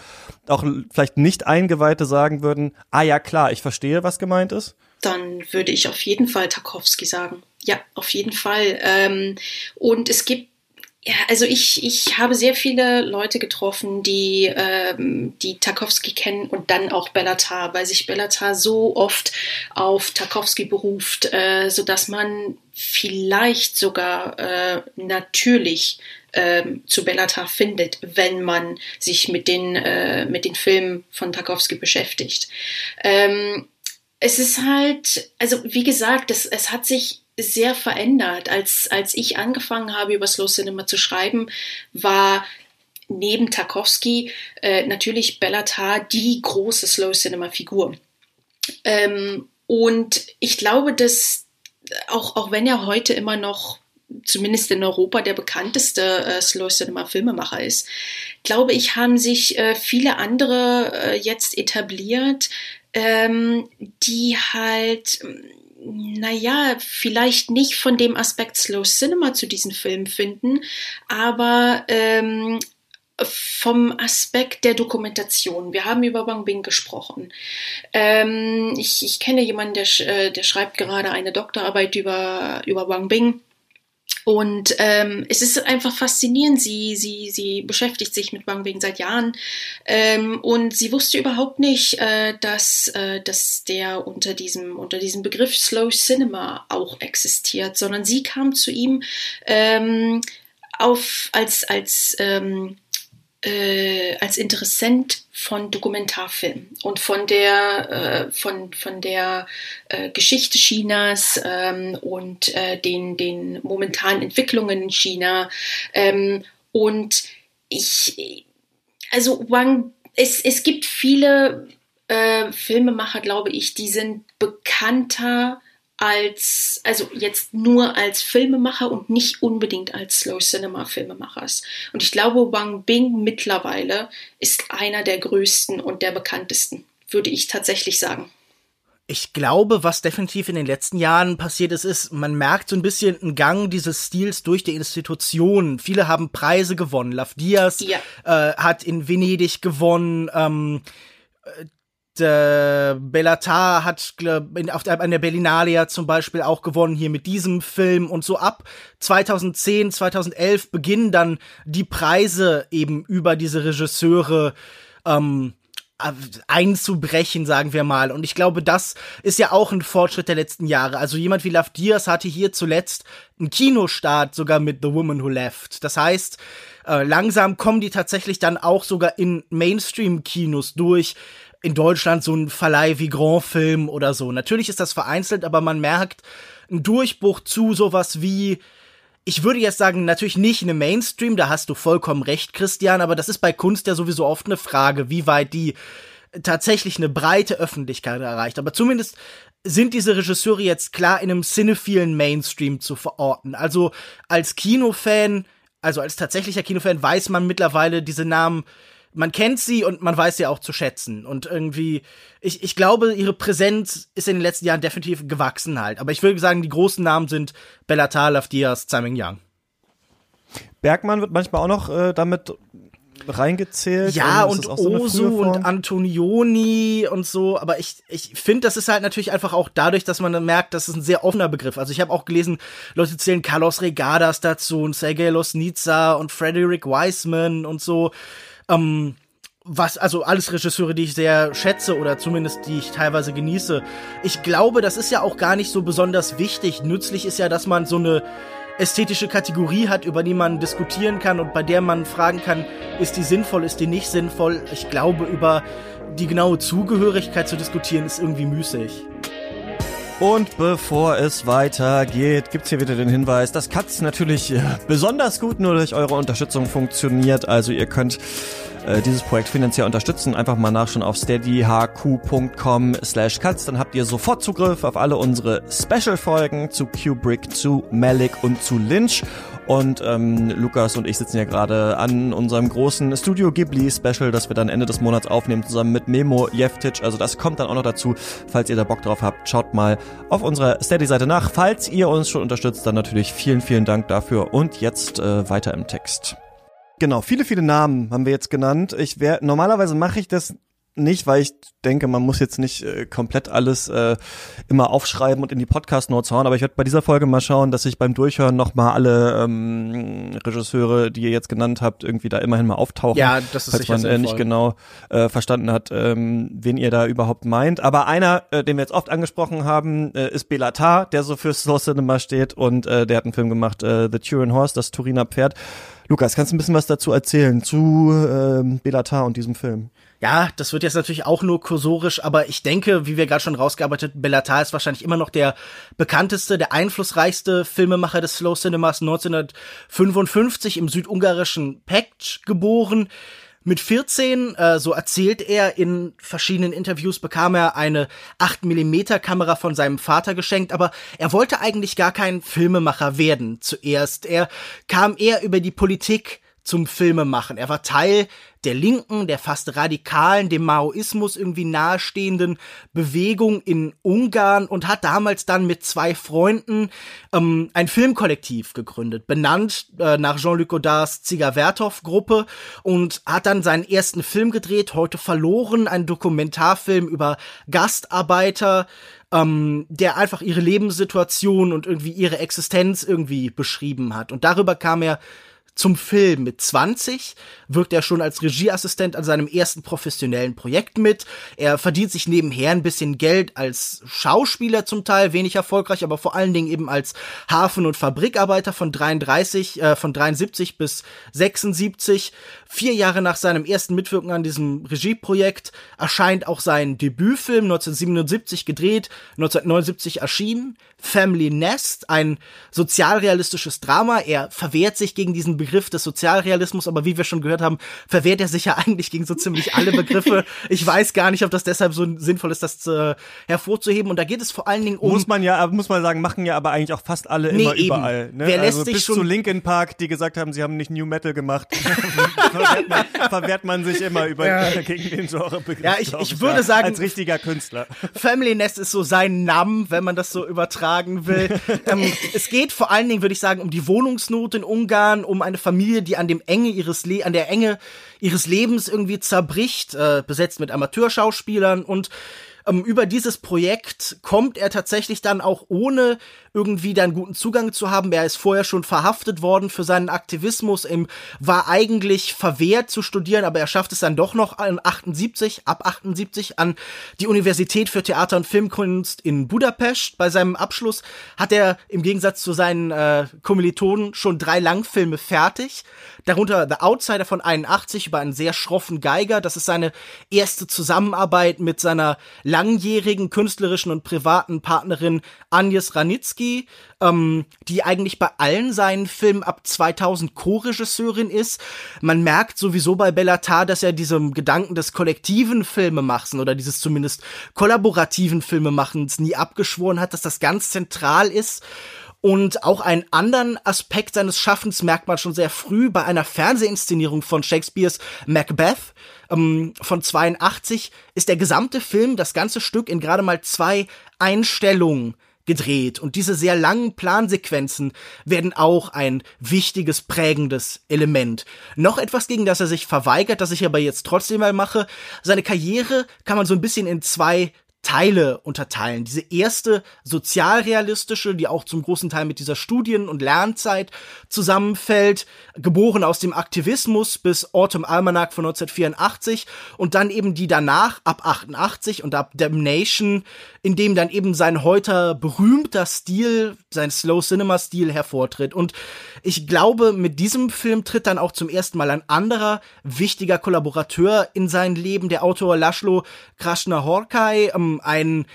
auch vielleicht nicht Eingeweihte sagen würden, ah ja klar, ich verstehe, was gemeint ist? Dann würde ich auf jeden Fall Tarkowski sagen. Ja, auf jeden Fall. Ähm, und es gibt, ja, also ich, ich habe sehr viele Leute getroffen, die, ähm, die Tarkowski kennen und dann auch Béla Tarr, weil sich Béla Tarr so oft auf Tarkowski beruft, äh, sodass man vielleicht sogar äh, natürlich Ähm, zu Béla Tarr findet, wenn man sich mit den, äh, mit den Filmen von Tarkovsky beschäftigt. Ähm, es ist halt, also wie gesagt, es, es hat sich sehr verändert. Als, als ich angefangen habe, über Slow Cinema zu schreiben, war neben Tarkovsky äh, natürlich Béla Tarr die große Slow Cinema-Figur. Ähm, und ich glaube, dass auch, auch wenn er heute immer noch zumindest in Europa der bekannteste äh, Slow Cinema Filmemacher ist, glaube ich, haben sich äh, viele andere äh, jetzt etabliert, ähm, die halt, naja, vielleicht nicht von dem Aspekt Slow Cinema zu diesen Filmen finden, aber ähm, vom Aspekt der Dokumentation. Wir haben über Wang Bing gesprochen. Ähm, ich, ich kenne jemanden, der, sch- äh, der schreibt gerade eine Doktorarbeit über, über Wang Bing. Und ähm, es ist einfach faszinierend, sie, sie, sie beschäftigt sich mit Wang Bing seit Jahren ähm, und sie wusste überhaupt nicht, äh, dass, äh, dass der unter diesem, unter diesem Begriff Slow Cinema auch existiert, sondern sie kam zu ihm ähm, auf, als, als, ähm, äh, als Interessent von Dokumentarfilmen und von der, äh, von, von der äh, Geschichte Chinas ähm, und äh, den, den momentanen Entwicklungen in China. Ähm, und ich, also Wang, es, es gibt viele äh, Filmemacher, glaube ich, die sind bekannter als, also jetzt nur als Filmemacher und nicht unbedingt als Slow Cinema Filmemachers. Und ich glaube, Wang Bing mittlerweile ist einer der größten und der bekanntesten, würde ich tatsächlich sagen. Ich glaube, was definitiv in den letzten Jahren passiert ist, ist, man merkt so ein bisschen einen Gang dieses Stils durch die Institutionen. Viele haben Preise gewonnen. Lav Diaz ja. äh, hat in Venedig gewonnen, ähm, Äh, Béla Tarr hat in, auf der, an der Berlinale ja zum Beispiel auch gewonnen, hier mit diesem Film, und so ab zweitausendzehn, zweitausendelf beginnen dann die Preise eben über diese Regisseure ähm, einzubrechen, sagen wir mal. Und ich glaube, das ist ja auch ein Fortschritt der letzten Jahre. Also jemand wie Lav Diaz hatte hier zuletzt einen Kinostart sogar mit The Woman Who Left. Das heißt, äh, langsam kommen die tatsächlich dann auch sogar in Mainstream-Kinos durch. In Deutschland so ein Verleih wie Grand Film oder so. Natürlich ist das vereinzelt, aber man merkt einen Durchbruch zu sowas wie, ich würde jetzt sagen, natürlich nicht eine Mainstream, da hast du vollkommen recht, Christian, aber das ist bei Kunst ja sowieso oft eine Frage, wie weit die tatsächlich eine breite Öffentlichkeit erreicht. Aber zumindest sind diese Regisseure jetzt klar in einem cinephilen Mainstream zu verorten. Also als Kinofan, also als tatsächlicher Kinofan weiß man mittlerweile diese Namen man kennt sie und man weiß sie auch zu schätzen. Und irgendwie, ich, ich glaube, ihre Präsenz ist in den letzten Jahren definitiv gewachsen halt. Aber ich würde sagen, die großen Namen sind Béla Tarr, Lav Diaz, Tsai Ming-liang. Bergmann wird manchmal auch noch äh, damit reingezählt. Ja, und Ozu und Antonioni und so. Aber ich, ich finde, das ist halt natürlich einfach auch dadurch, dass man dann merkt, das ist ein sehr offener Begriff. Also ich habe auch gelesen, Leute zählen Carlos Regadas dazu und Sergei Losnitsa und Frederick Wiseman und so. Ähm, was, also alles Regisseure, die ich sehr schätze oder zumindest die ich teilweise genieße. Ich glaube, das ist ja auch gar nicht so besonders wichtig. Nützlich ist ja, dass man so eine ästhetische Kategorie hat, über die man diskutieren kann und bei der man fragen kann, ist die sinnvoll, ist die nicht sinnvoll. Ich glaube, über die genaue Zugehörigkeit zu diskutieren, ist irgendwie müßig. Und bevor es weitergeht, gibt's hier wieder den Hinweis, dass Katz natürlich besonders gut nur durch eure Unterstützung funktioniert. Also ihr könnt äh, dieses Projekt finanziell unterstützen. Einfach mal nachschauen auf steadyhq punkt com slash Katz. Dann habt ihr sofort Zugriff auf alle unsere Special-Folgen zu Kubrick, zu Malick und zu Lynch. Und ähm, Lukas und ich sitzen ja gerade an unserem großen Studio Ghibli-Special, das wir dann Ende des Monats aufnehmen, zusammen mit Memo Jeftitsch. Also das kommt dann auch noch dazu. Falls ihr da Bock drauf habt, schaut mal auf unserer Steady-Seite nach. Falls ihr uns schon unterstützt, dann natürlich vielen, vielen Dank dafür. Und jetzt äh, weiter im Text. Genau, viele, viele Namen haben wir jetzt genannt. Ich wär, normalerweise mache ich das nicht, weil ich denke, man muss jetzt nicht äh, komplett alles äh, immer aufschreiben und in die Podcast-Notes hauen, aber ich werde bei dieser Folge mal schauen, dass ich beim Durchhören nochmal alle ähm, Regisseure, die ihr jetzt genannt habt, irgendwie da immerhin mal auftauchen. Ja, das ist falls sicher man äh, nicht genau äh, verstanden hat, ähm, wen ihr da überhaupt meint. Aber einer, äh, den wir jetzt oft angesprochen haben, äh, ist Béla Tarr, der so für Slow Cinema steht und äh, der hat einen Film gemacht, äh, The Turin Horse, das Turiner Pferd. Lukas, kannst du ein bisschen was dazu erzählen, zu äh, Béla Tarr und diesem Film? Ja, das wird jetzt natürlich auch nur kursorisch, aber ich denke, wie wir gerade schon rausgearbeitet, Béla Tarr ist wahrscheinlich immer noch der bekannteste, der einflussreichste Filmemacher des Slow Cinemas, neunzehnhundertfünfundfünfzig im südungarischen Pécs geboren. Mit vierzehn, äh, so erzählt er in verschiedenen Interviews, bekam er eine acht Millimeter Kamera von seinem Vater geschenkt, aber er wollte eigentlich gar kein Filmemacher werden zuerst. Er kam eher über die Politik zum Filmemachen. Er war Teil der linken, der fast radikalen, dem Maoismus irgendwie nahestehenden Bewegung in Ungarn und hat damals dann mit zwei Freunden ähm, ein Filmkollektiv gegründet, benannt äh, nach Jean-Luc Godards Ziga-Werthoff-Gruppe und hat dann seinen ersten Film gedreht, Heute verloren, ein Dokumentarfilm über Gastarbeiter, ähm, der einfach ihre Lebenssituation und irgendwie ihre Existenz irgendwie beschrieben hat. Und darüber kam er zum Film. Mit zwanzig wirkt er schon als Regieassistent an seinem ersten professionellen Projekt mit. Er verdient sich nebenher ein bisschen Geld als Schauspieler zum Teil, wenig erfolgreich, aber vor allen Dingen eben als Hafen- und Fabrikarbeiter von dreiunddreißig, äh, von dreiundsiebzig bis sechsundsiebzig. Vier Jahre nach seinem ersten Mitwirken an diesem Regieprojekt erscheint auch sein Debütfilm, neunzehnhundertsiebenundsiebzig gedreht, neunzehnhundertneunundsiebzig erschienen, Family Nest, ein sozialrealistisches Drama. Er verwehrt sich gegen diesen Begriff des Sozialrealismus, aber wie wir schon gehört haben, verwehrt er sich ja eigentlich gegen so ziemlich alle Begriffe. Ich weiß gar nicht, ob das deshalb so sinnvoll ist, das äh, hervorzuheben. Und da geht es vor allen Dingen um... Muss man ja, muss man sagen, machen ja aber eigentlich auch fast alle nee, immer eben. Überall. Ne? Wer lässt also bis sich schon zu Linkin Park, die gesagt haben, sie haben nicht New Metal gemacht, verwehrt, man, verwehrt man sich immer über, ja. gegen den Genrebegriff. Ja, ich, ich würde ja, sagen... Als richtiger Künstler. Family Nest ist so sein Namen, wenn man das so übertragen will. ähm, es geht vor allen Dingen, würde ich sagen, um die Wohnungsnot in Ungarn, um eine Familie, die an dem Enge ihres Le- an der Enge ihres Lebens irgendwie zerbricht, äh, besetzt mit Amateurschauspielern und ähm, über dieses Projekt kommt er tatsächlich dann auch ohne irgendwie dann guten Zugang zu haben. Er ist vorher schon verhaftet worden für seinen Aktivismus, ihm war eigentlich verwehrt zu studieren, aber er schafft es dann doch noch an achtundsiebzig, ab achtundsiebzig an die Universität für Theater und Filmkunst in Budapest. Bei seinem Abschluss hat er im Gegensatz zu seinen äh, Kommilitonen schon drei Langfilme fertig, darunter The Outsider von einundachtzig über einen sehr schroffen Geiger. Das ist seine erste Zusammenarbeit mit seiner langjährigen künstlerischen und privaten Partnerin Agnes Ranitzky, Ähm, die eigentlich bei allen seinen Filmen ab zweitausend Co-Regisseurin ist. Man merkt sowieso bei Béla Tarr, dass er diesem Gedanken des kollektiven Filmemachens oder dieses zumindest kollaborativen Filmemachens nie abgeschworen hat, dass das ganz zentral ist. Und auch einen anderen Aspekt seines Schaffens merkt man schon sehr früh bei einer Fernsehinszenierung von Shakespeares Macbeth ähm, von zweiundachtzig ist der gesamte Film, das ganze Stück, in gerade mal zwei Einstellungen gedreht. Und diese sehr langen Plansequenzen werden auch ein wichtiges, prägendes Element. Noch etwas, gegen das er sich verweigert, das ich aber jetzt trotzdem mal mache. Seine Karriere kann man so ein bisschen in zwei Teile unterteilen. Diese erste sozialrealistische, die auch zum großen Teil mit dieser Studien- und Lernzeit zusammenfällt, geboren aus dem Aktivismus bis Autumn Almanac von neunzehnhundertvierundachtzig und dann eben die danach ab achtundachtzig und ab Damnation, in dem dann eben sein heute berühmter Stil, sein Slow-Cinema-Stil hervortritt. Und ich glaube, mit diesem Film tritt dann auch zum ersten Mal ein anderer wichtiger Kollaborateur in sein Leben, der Autor László Krasznahorkai, ein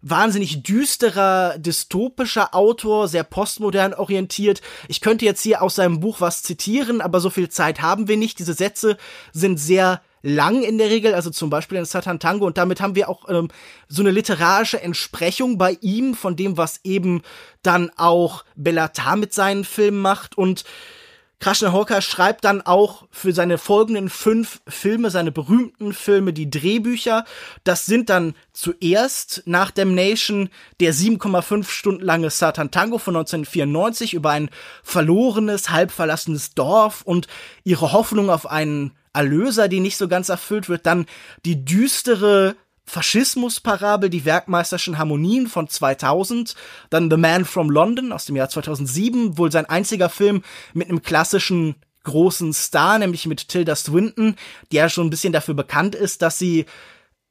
wahnsinnig düsterer, dystopischer Autor, sehr postmodern orientiert. Ich könnte jetzt hier aus seinem Buch was zitieren, aber so viel Zeit haben wir nicht. Diese Sätze sind sehr lang in der Regel, also zum Beispiel in Satan Tango, und damit haben wir auch ähm, so eine literarische Entsprechung bei ihm von dem, was eben dann auch Béla Tarr mit seinen Filmen macht. Und Krasznahorkai schreibt dann auch für seine folgenden fünf Filme, seine berühmten Filme, die Drehbücher. Das sind dann zuerst nach Damnation der sieben Komma fünf Stunden lange Satan Tango von neunzehnhundertvierundneunzig über ein verlorenes, halb verlassenes Dorf und ihre Hoffnung auf einen Erlöser, die nicht so ganz erfüllt wird. Dann die düstere Faschismusparabel, die Werkmeisterschen Harmonien von zweitausend, dann The Man from London aus dem Jahr zweitausendsieben, wohl sein einziger Film mit einem klassischen großen Star, nämlich mit Tilda Swinton, die ja schon ein bisschen dafür bekannt ist, dass sie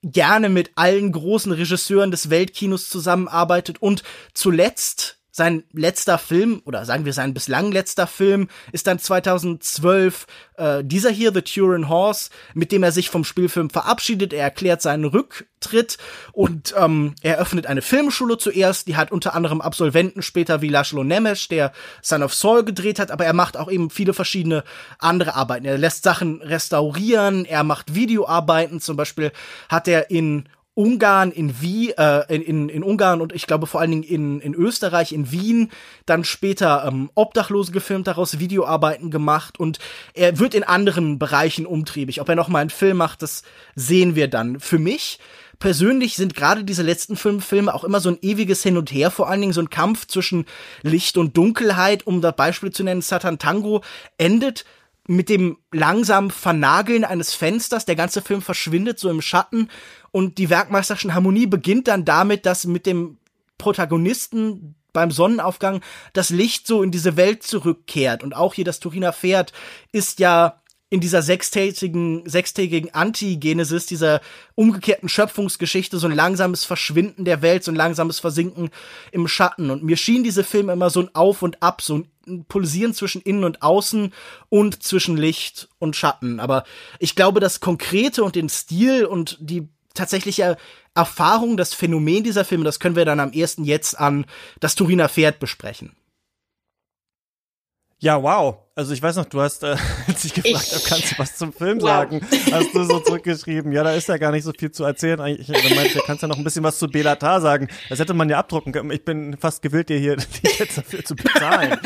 gerne mit allen großen Regisseuren des Weltkinos zusammenarbeitet. Und zuletzt, sein letzter Film, oder sagen wir sein bislang letzter Film, ist dann zweitausendzwölf äh, dieser hier, The Turin Horse, mit dem er sich vom Spielfilm verabschiedet. Er erklärt seinen Rücktritt und ähm, er öffnet eine Filmschule zuerst. Die hat unter anderem Absolventen später wie László Nemes, der Son of Saul gedreht hat, aber er macht auch eben viele verschiedene andere Arbeiten. Er lässt Sachen restaurieren, er macht Videoarbeiten, zum Beispiel hat er in Ungarn, in Wien, äh, in, in, in Ungarn und ich glaube vor allen Dingen in, in Österreich, in Wien, dann später ähm, Obdachlose gefilmt, daraus Videoarbeiten gemacht, und er wird in anderen Bereichen umtriebig. Ob er nochmal einen Film macht, das sehen wir dann. Für mich persönlich sind gerade diese letzten fünf Filme auch immer so ein ewiges Hin und Her, vor allen Dingen so ein Kampf zwischen Licht und Dunkelheit, um das Beispiel zu nennen. Satan Tango endet mit dem langsamen Vernageln eines Fensters, der ganze Film verschwindet so im Schatten, und die Werkmeisterschen Harmonie beginnt dann damit, dass mit dem Protagonisten beim Sonnenaufgang das Licht so in diese Welt zurückkehrt. Und auch hier das Turiner Pferd ist ja in dieser sechstägigen, sechstägigen Antigenesis, dieser umgekehrten Schöpfungsgeschichte, so ein langsames Verschwinden der Welt, so ein langsames Versinken im Schatten. Und mir schien diese Filme immer so ein Auf und Ab, so ein Pulsieren zwischen Innen und Außen und zwischen Licht und Schatten. Aber ich glaube, das Konkrete und den Stil und die tatsächliche Erfahrung, das Phänomen dieser Filme, das können wir dann am ersten jetzt an das Turiner Pferd besprechen. Ja, wow. Also ich weiß noch, du hast, äh, als ich gefragt habe, kannst du was zum Film wow. sagen, hast du so zurückgeschrieben. Ja, da ist ja gar nicht so viel zu erzählen. Eigentlich, du meinst, du kannst ja noch ein bisschen was zu Béla Tarr sagen. Das hätte man ja abdrucken können. Ich bin fast gewillt, dir hier die jetzt dafür zu bezahlen.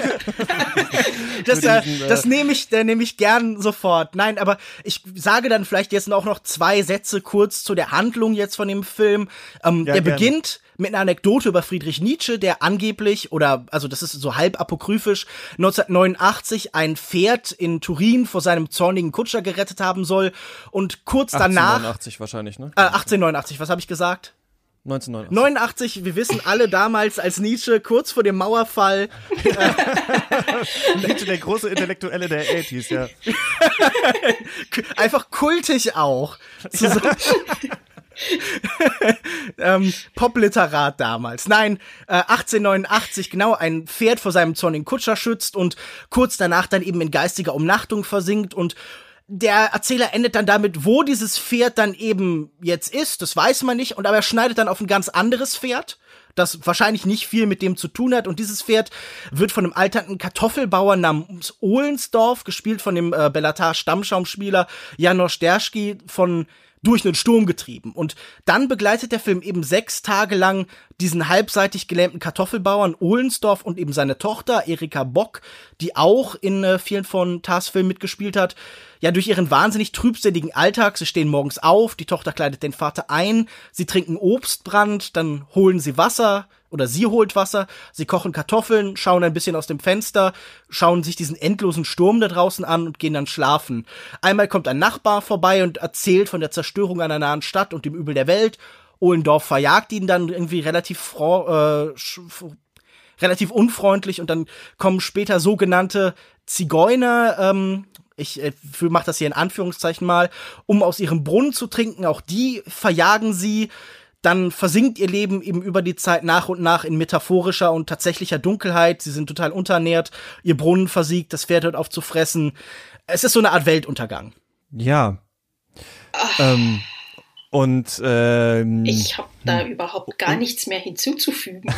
Das, äh, das nehme ich, äh, nehm ich gern sofort. Nein, aber ich sage dann vielleicht jetzt auch noch zwei Sätze kurz zu der Handlung jetzt von dem Film. Ähm, ja, der gerne. beginnt mit einer Anekdote über Friedrich Nietzsche, der angeblich, oder also das ist so halb apokryphisch, neunzehnhundertneunundachtzig ein Pferd in Turin vor seinem zornigen Kutscher gerettet haben soll, und kurz danach... achtzehnhundertneunundachtzig wahrscheinlich, ne? Äh, achtzehnhundertneunundachtzig, was habe ich gesagt? neunzehnhundertneunundachtzig. neunundachtzig, wir wissen alle, damals als Nietzsche, kurz vor dem Mauerfall. Nietzsche, der große Intellektuelle der achtziger, ja. Einfach kultig auch. Ja. ähm, Popliterat damals. Nein, äh, achtzehnhundertneunundachtzig, genau, ein Pferd vor seinem zornigen Kutscher schützt und kurz danach dann eben in geistiger Umnachtung versinkt. Und der Erzähler endet dann damit, wo dieses Pferd dann eben jetzt ist, das weiß man nicht, und aber er schneidet dann auf ein ganz anderes Pferd, das wahrscheinlich nicht viel mit dem zu tun hat. Und dieses Pferd wird von einem alternden Kartoffelbauer namens Ohlensdorf, gespielt von dem äh, Béla Tarr Stammschaumspieler János Derszky, von durch einen Sturm getrieben. Und dann begleitet der Film eben sechs Tage lang diesen halbseitig gelähmten Kartoffelbauern Ohlensdorf und eben seine Tochter Erika Bock, die auch in äh, vielen von Tars Filmen mitgespielt hat, ja durch ihren wahnsinnig trübseligen Alltag. Sie stehen morgens auf, die Tochter kleidet den Vater ein, sie trinken Obstbrand, dann holen sie Wasser oder sie holt Wasser, sie kochen Kartoffeln, schauen ein bisschen aus dem Fenster, schauen sich diesen endlosen Sturm da draußen an und gehen dann schlafen. Einmal kommt ein Nachbar vorbei und erzählt von der Zerstörung einer nahen Stadt und dem Übel der Welt. Ohlendorf verjagt ihn dann irgendwie relativ fro- äh, sch- relativ unfreundlich und dann kommen später sogenannte Zigeuner, ähm, ich äh, mach das hier in Anführungszeichen mal, um aus ihrem Brunnen zu trinken, auch die verjagen sie. Dann versinkt ihr Leben eben über die Zeit nach und nach in metaphorischer und tatsächlicher Dunkelheit. Sie sind total unterernährt, ihr Brunnen versiegt, das Pferd hört auf zu fressen. Es ist so eine Art Weltuntergang. Ja. Ähm, und ähm, ich habe da überhaupt gar nichts mehr hinzuzufügen.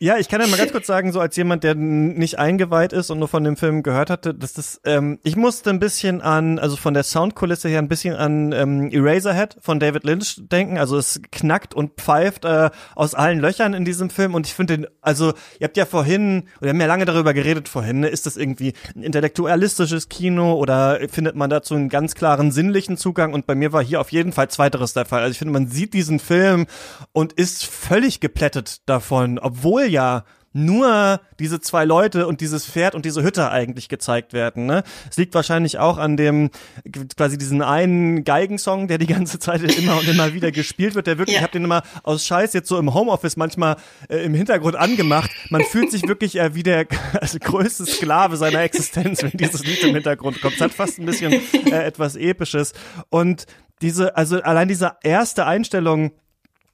Ja, ich kann ja mal ganz kurz sagen, so als jemand, der nicht eingeweiht ist und nur von dem Film gehört hatte, dass das, ähm, ich musste ein bisschen an, also von der Soundkulisse her ein bisschen an ähm, Eraserhead von David Lynch denken, also es knackt und pfeift äh, aus allen Löchern in diesem Film und ich finde den, also ihr habt ja vorhin, oder wir haben ja lange darüber geredet vorhin, ne, ist das irgendwie ein intellektualistisches Kino oder findet man dazu einen ganz klaren sinnlichen Zugang und bei mir war hier auf jeden Fall zweiteres der Fall, also ich finde, man sieht diesen Film und ist völlig geplättet davon, obwohl ja nur diese zwei Leute und dieses Pferd und diese Hütte eigentlich gezeigt werden, ne? Es liegt wahrscheinlich auch an dem, quasi diesen einen Geigensong, der die ganze Zeit immer und immer wieder gespielt wird, der wirklich, ja. Ich hab den immer aus Scheiß jetzt so im Homeoffice manchmal äh, im Hintergrund angemacht. Man fühlt sich wirklich äh, wie der also größte Sklave seiner Existenz, wenn dieses Lied im Hintergrund kommt. Es hat fast ein bisschen äh, etwas Episches. Und diese, also allein diese erste Einstellung,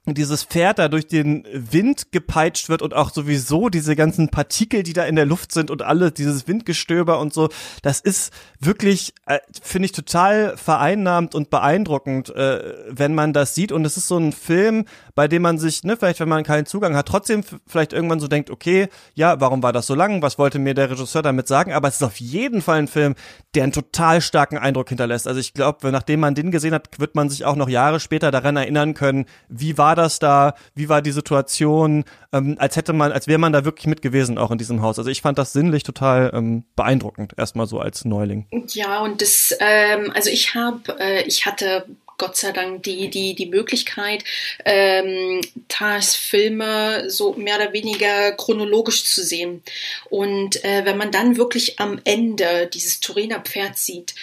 dieses Pferd da durch den Wind gepeitscht wird und auch sowieso diese ganzen Partikel, die da in der Luft sind und alles, dieses Windgestöber und so, das ist wirklich, äh, finde ich, total vereinnahmt und beeindruckend, äh, wenn man das sieht. Und es ist so ein Film, bei dem man sich, ne, vielleicht wenn man keinen Zugang hat, trotzdem f- vielleicht irgendwann so denkt, okay, ja, warum war das so lang? Was wollte mir der Regisseur damit sagen? Aber es ist auf jeden Fall ein Film, der einen total starken Eindruck hinterlässt. Also ich glaube, nachdem man den gesehen hat, wird man sich auch noch Jahre später daran erinnern können, wie war das da, wie war die Situation, ähm, als hätte man, als wäre man da wirklich mit gewesen, auch in diesem Haus. Also ich fand das sinnlich total ähm, beeindruckend, erstmal so als Neuling. Ja, und das, ähm, also ich habe, äh, ich hatte Gott sei Dank die, die, die Möglichkeit, ähm, Tars Filme so mehr oder weniger chronologisch zu sehen. Und äh, wenn man dann wirklich am Ende dieses Turiner Pferd sieht,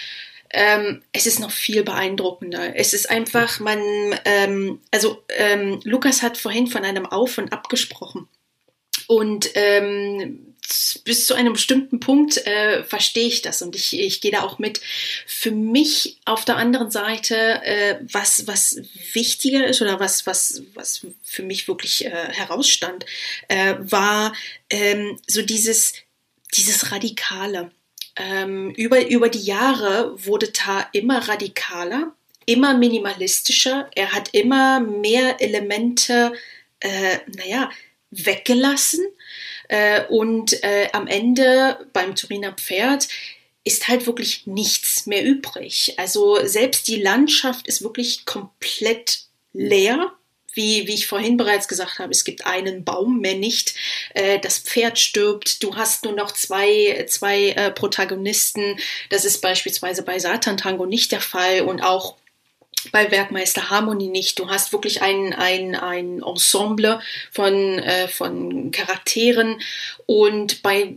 Ähm, es ist noch viel beeindruckender. Es ist einfach, man, ähm, also ähm, Lukas hat vorhin von einem Auf und Ab gesprochen. Und ähm, bis zu einem bestimmten Punkt äh, verstehe ich das und ich, ich gehe da auch mit. Für mich auf der anderen Seite, äh, was, was wichtiger ist oder was, was, was für mich wirklich äh, herausstand, äh, war ähm, so dieses, dieses Radikale. Ähm, über, über die Jahre wurde Tarr immer radikaler, immer minimalistischer. Er hat immer mehr Elemente, äh, naja, weggelassen. Äh, und äh, am Ende beim Turiner Pferd ist halt wirklich nichts mehr übrig. Also selbst die Landschaft ist wirklich komplett leer. Wie, wie ich vorhin bereits gesagt habe, es gibt einen Baum mehr nicht, äh, das Pferd stirbt, du hast nur noch zwei, zwei äh, Protagonisten, das ist beispielsweise bei Satan Tango nicht der Fall und auch bei Werkmeister Harmony nicht. Du hast wirklich ein, ein, ein Ensemble von, äh, von Charakteren und bei,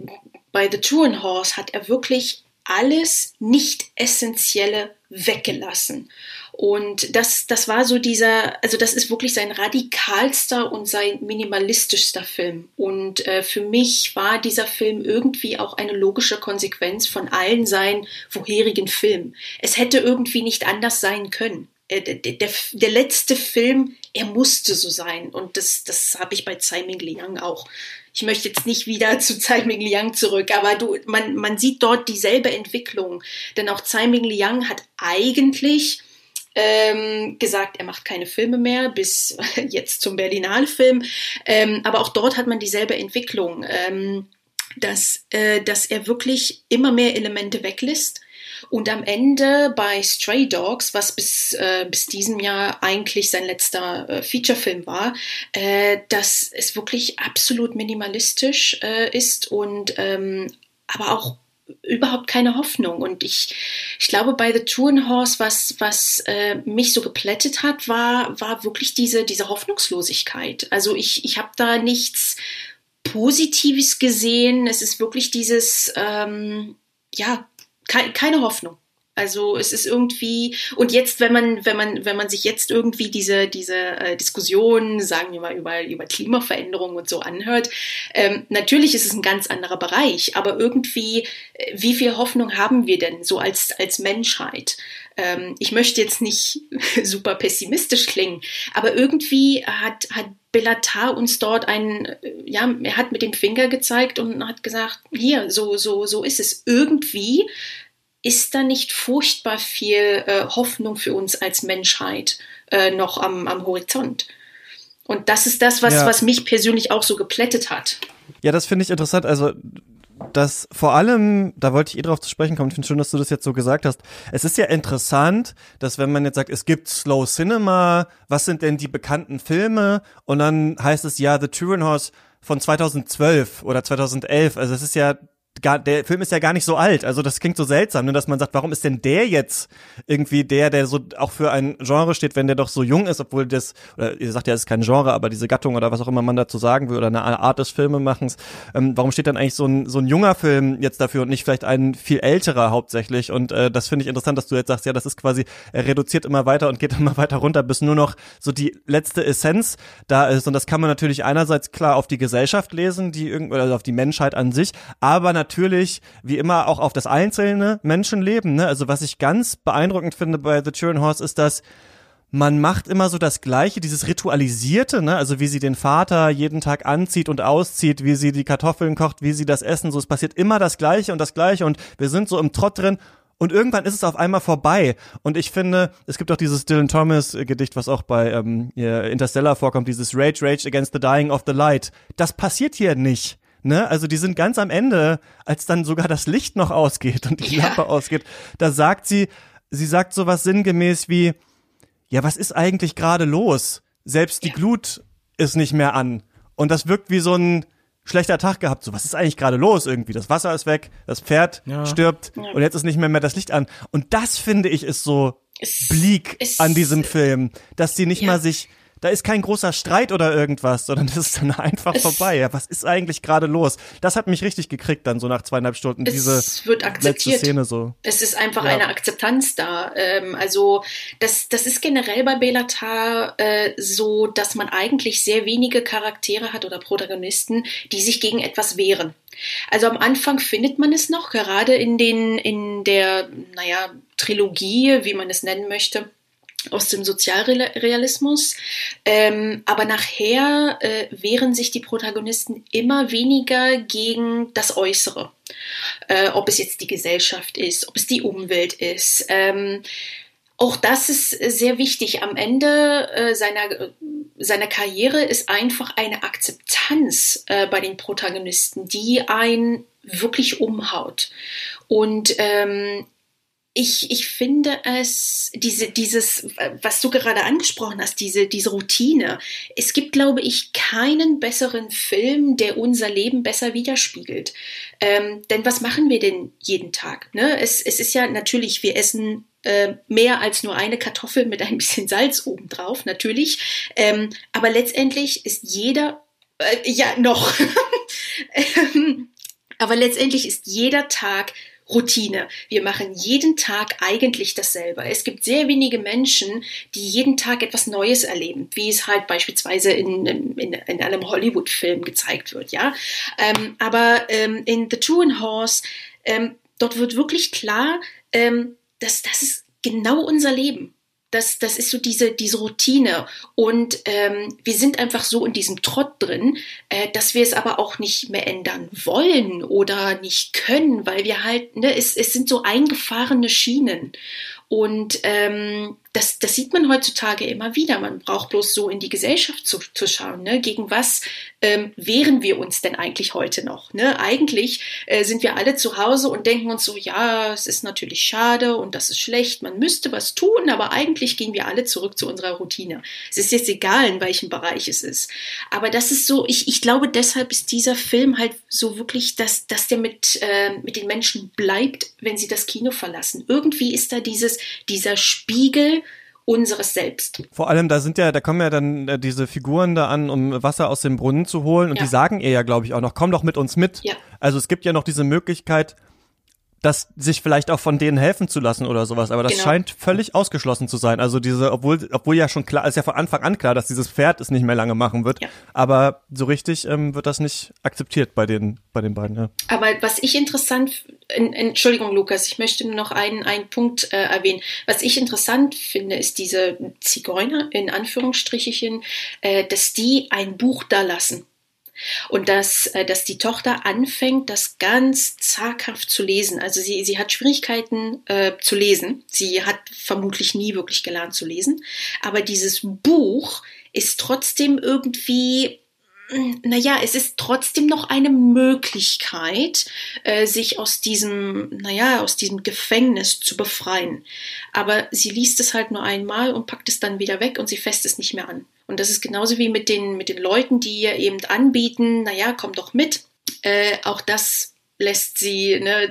bei The Turin Horse hat er wirklich alles Nicht-Essentielle weggelassen. Und das, das war so dieser, also das ist wirklich sein radikalster und sein minimalistischster Film. Und äh, für mich war dieser Film irgendwie auch eine logische Konsequenz von allen seinen vorherigen Filmen. Es hätte irgendwie nicht anders sein können. Äh, der, der, der letzte Film, er musste so sein. Und das, das habe ich bei Tsai Ming-liang auch. Ich möchte jetzt nicht wieder zu Tsai Ming-liang zurück, aber du, man, man sieht dort dieselbe Entwicklung. Denn auch Tsai Ming-liang hat eigentlich Ähm, gesagt, er macht keine Filme mehr, bis jetzt zum Berlinale-Film. Ähm, aber auch dort hat man dieselbe Entwicklung, ähm, dass, äh, dass er wirklich immer mehr Elemente weglässt Und am Ende bei Stray Dogs, was bis, äh, bis diesem Jahr eigentlich sein letzter äh, Featurefilm war, äh, dass es wirklich absolut minimalistisch äh, ist und ähm, aber auch überhaupt keine Hoffnung. Und ich, ich glaube, bei The Turin Horse, was, was äh, mich so geplättet hat, war, war wirklich diese, diese Hoffnungslosigkeit. Also ich, ich habe da nichts Positives gesehen. Es ist wirklich dieses, ähm, ja, ke- keine Hoffnung. Also es ist irgendwie, und jetzt, wenn man, wenn man, wenn man sich jetzt irgendwie diese, diese äh, Diskussion, sagen wir mal, über, über Klimaveränderung und so anhört, ähm, natürlich ist es ein ganz anderer Bereich, aber irgendwie, äh, wie viel Hoffnung haben wir denn so als, als Menschheit? Ähm, ich möchte jetzt nicht super pessimistisch klingen, aber irgendwie hat, hat Béla Tarr uns dort einen, ja, er hat mit dem Finger gezeigt und hat gesagt, hier, so, so, so ist es. Irgendwie ist da nicht furchtbar viel äh, Hoffnung für uns als Menschheit äh, noch am, am Horizont. Und das ist das, was, ja. was mich persönlich auch so geplättet hat. Ja, das finde ich interessant. Also, das vor allem, da wollte ich eh drauf zu sprechen kommen, ich finde schön, dass du das jetzt so gesagt hast. Es ist ja interessant, dass wenn man jetzt sagt, es gibt Slow Cinema, was sind denn die bekannten Filme? Und dann heißt es ja The Turin Horse von zweitausendzwölf oder zweitausendelf. Also, es ist ja Gar, der Film ist ja gar nicht so alt, also das klingt so seltsam, ne, dass man sagt, warum ist denn der jetzt irgendwie der, der so auch für ein Genre steht, wenn der doch so jung ist, obwohl das, oder ihr sagt ja, es ist kein Genre, aber diese Gattung oder was auch immer man dazu sagen will, oder eine Art des Filmemachens, ähm, warum steht dann eigentlich so ein so ein junger Film jetzt dafür und nicht vielleicht ein viel älterer hauptsächlich? Und äh, das finde ich interessant, dass du jetzt sagst, ja, das ist quasi, er reduziert immer weiter und geht immer weiter runter, bis nur noch so die letzte Essenz da ist. Und das kann man natürlich einerseits klar auf die Gesellschaft lesen, die irgendwie, also auf die Menschheit an sich, aber natürlich natürlich, wie immer, auch auf das einzelne Menschenleben, ne? Also was ich ganz beeindruckend finde bei The Turin Horse ist, dass man macht immer so das Gleiche, dieses Ritualisierte, ne? Also wie sie den Vater jeden Tag anzieht und auszieht, wie sie die Kartoffeln kocht, wie sie das essen, so es passiert immer das Gleiche und das Gleiche und wir sind so im Trott drin. Und irgendwann ist es auf einmal vorbei. Und ich finde, es gibt auch dieses Dylan Thomas-Gedicht, was auch bei ähm, Interstellar vorkommt, dieses Rage, Rage Against the Dying of the Light. Das passiert hier nicht. Ne? Also die sind ganz am Ende, als dann sogar das Licht noch ausgeht und die Lampe ja. ausgeht, da sagt sie, sie sagt sowas sinngemäß wie, ja, was ist eigentlich gerade los? Selbst die ja. Glut ist nicht mehr an. Und das wirkt wie so ein schlechter Tag gehabt. So, was ist eigentlich gerade los irgendwie? Das Wasser ist weg, das Pferd ja. stirbt ja. und jetzt ist nicht mehr, mehr das Licht an. Und das, finde ich, ist so es, bleak es, an diesem Film, dass sie nicht ja. mal sich... Da ist kein großer Streit oder irgendwas, sondern das ist dann einfach es vorbei. Ja, was ist eigentlich gerade los? Das hat mich richtig gekriegt dann so nach zweieinhalb Stunden, diese wird akzeptiert. Letzte Szene so. Es ist einfach ja. eine Akzeptanz da. Ähm, also das, das ist generell bei Béla Tarr äh, so, dass man eigentlich sehr wenige Charaktere hat oder Protagonisten, die sich gegen etwas wehren. Also am Anfang findet man es noch, gerade in, den, in der naja, Trilogie, wie man es nennen möchte, aus dem Sozialrealismus, ähm, aber nachher äh, wehren sich die Protagonisten immer weniger gegen das Äußere, äh, ob es jetzt die Gesellschaft ist, ob es die Umwelt ist. Ähm, auch das ist sehr wichtig. Am Ende äh, seiner, seiner Karriere ist einfach eine Akzeptanz äh, bei den Protagonisten, die einen wirklich umhaut. Und ähm, Ich, ich finde es, diese, dieses, was du gerade angesprochen hast, diese, diese Routine. Es gibt, glaube ich, keinen besseren Film, der unser Leben besser widerspiegelt. Ähm, denn was machen wir denn jeden Tag? Ne? Es, es ist ja natürlich, wir essen äh, mehr als nur eine Kartoffel mit ein bisschen Salz obendrauf, natürlich. Ähm, aber letztendlich ist jeder, äh, ja, noch. ähm, aber letztendlich ist jeder Tag Routine. Wir machen jeden Tag eigentlich dasselbe. Es gibt sehr wenige Menschen, die jeden Tag etwas Neues erleben, wie es halt beispielsweise in, in, in einem Hollywood-Film gezeigt wird, ja. Ähm, aber ähm, in The Turin Horse, ähm, dort wird wirklich klar, ähm, dass das ist genau unser Leben. Das, das ist so diese, diese Routine und ähm, wir sind einfach so in diesem Trott drin, äh, dass wir es aber auch nicht mehr ändern wollen oder nicht können, weil wir halt, ne, es, es sind so eingefahrene Schienen Und ähm, das, das sieht man heutzutage immer wieder. Man braucht bloß so in die Gesellschaft zu, zu schauen. Ne? Gegen was ähm, wehren wir uns denn eigentlich heute noch? Ne? Eigentlich äh, sind wir alle zu Hause und denken uns so, ja, es ist natürlich schade und das ist schlecht. Man müsste was tun, aber eigentlich gehen wir alle zurück zu unserer Routine. Es ist jetzt egal, in welchem Bereich es ist. Aber das ist so, ich, ich glaube, deshalb ist dieser Film halt so wirklich, dass, dass der mit, äh, mit den Menschen bleibt, wenn sie das Kino verlassen. Irgendwie ist da dieses, dieser Spiegel unseres Selbst. Vor allem, da sind ja, da kommen ja dann diese Figuren da an, um Wasser aus dem Brunnen zu holen. Und ja, die sagen ihr ja, glaube ich, auch noch, komm doch mit uns mit. Ja. Also es gibt ja noch diese Möglichkeit, das sich vielleicht auch von denen helfen zu lassen oder sowas, aber das genau. scheint völlig ausgeschlossen zu sein. Also diese, obwohl, obwohl ja schon klar, ist ja von Anfang an klar, dass dieses Pferd es nicht mehr lange machen wird, ja. aber so richtig ähm, wird das nicht akzeptiert bei den, bei den beiden. Ja. Aber was ich interessant, Entschuldigung Lukas, ich möchte nur noch einen, einen Punkt äh, erwähnen. Was ich interessant finde, ist diese Zigeuner, in Anführungsstrichen, äh, dass die ein Buch da lassen. Und dass, dass die Tochter anfängt, das ganz zaghaft zu lesen. Also sie, sie hat Schwierigkeiten äh, zu lesen. Sie hat vermutlich nie wirklich gelernt zu lesen. Aber dieses Buch ist trotzdem irgendwie, naja, es ist trotzdem noch eine Möglichkeit, äh, sich aus diesem, naja, aus diesem Gefängnis zu befreien. Aber sie liest es halt nur einmal und packt es dann wieder weg und sie fasst es nicht mehr an. Und das ist genauso wie mit den, mit den Leuten, die ihr eben anbieten, naja, komm doch mit. Äh, auch das lässt sie, ne,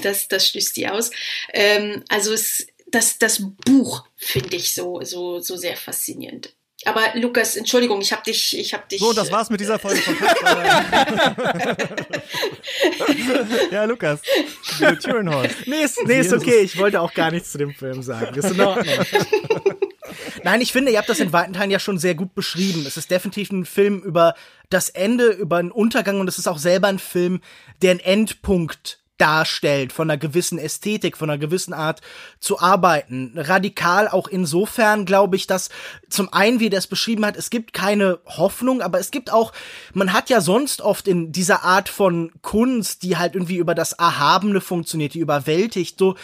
das, das schließt sie aus. Ähm, also es, das, das Buch finde ich so, so, so sehr faszinierend. Aber Lukas, Entschuldigung, ich hab dich, ich hab dich. So, das war's mit dieser Folge von Ja, Lukas. The Turin Horse. Nee, ist, nee, ist okay. Ich wollte auch gar nichts zu dem Film sagen. Ist in Ordnung. Nein, ich finde, ihr habt das in weiten Teilen ja schon sehr gut beschrieben. Es ist definitiv ein Film über das Ende, über einen Untergang, und es ist auch selber ein Film, der einen Endpunkt darstellt, von einer gewissen Ästhetik, von einer gewissen Art zu arbeiten. Radikal auch insofern, glaube ich, dass zum einen, wie der es beschrieben hat, es gibt keine Hoffnung, aber es gibt auch, man hat ja sonst oft in dieser Art von Kunst, die halt irgendwie über das Erhabene funktioniert, die überwältigt, so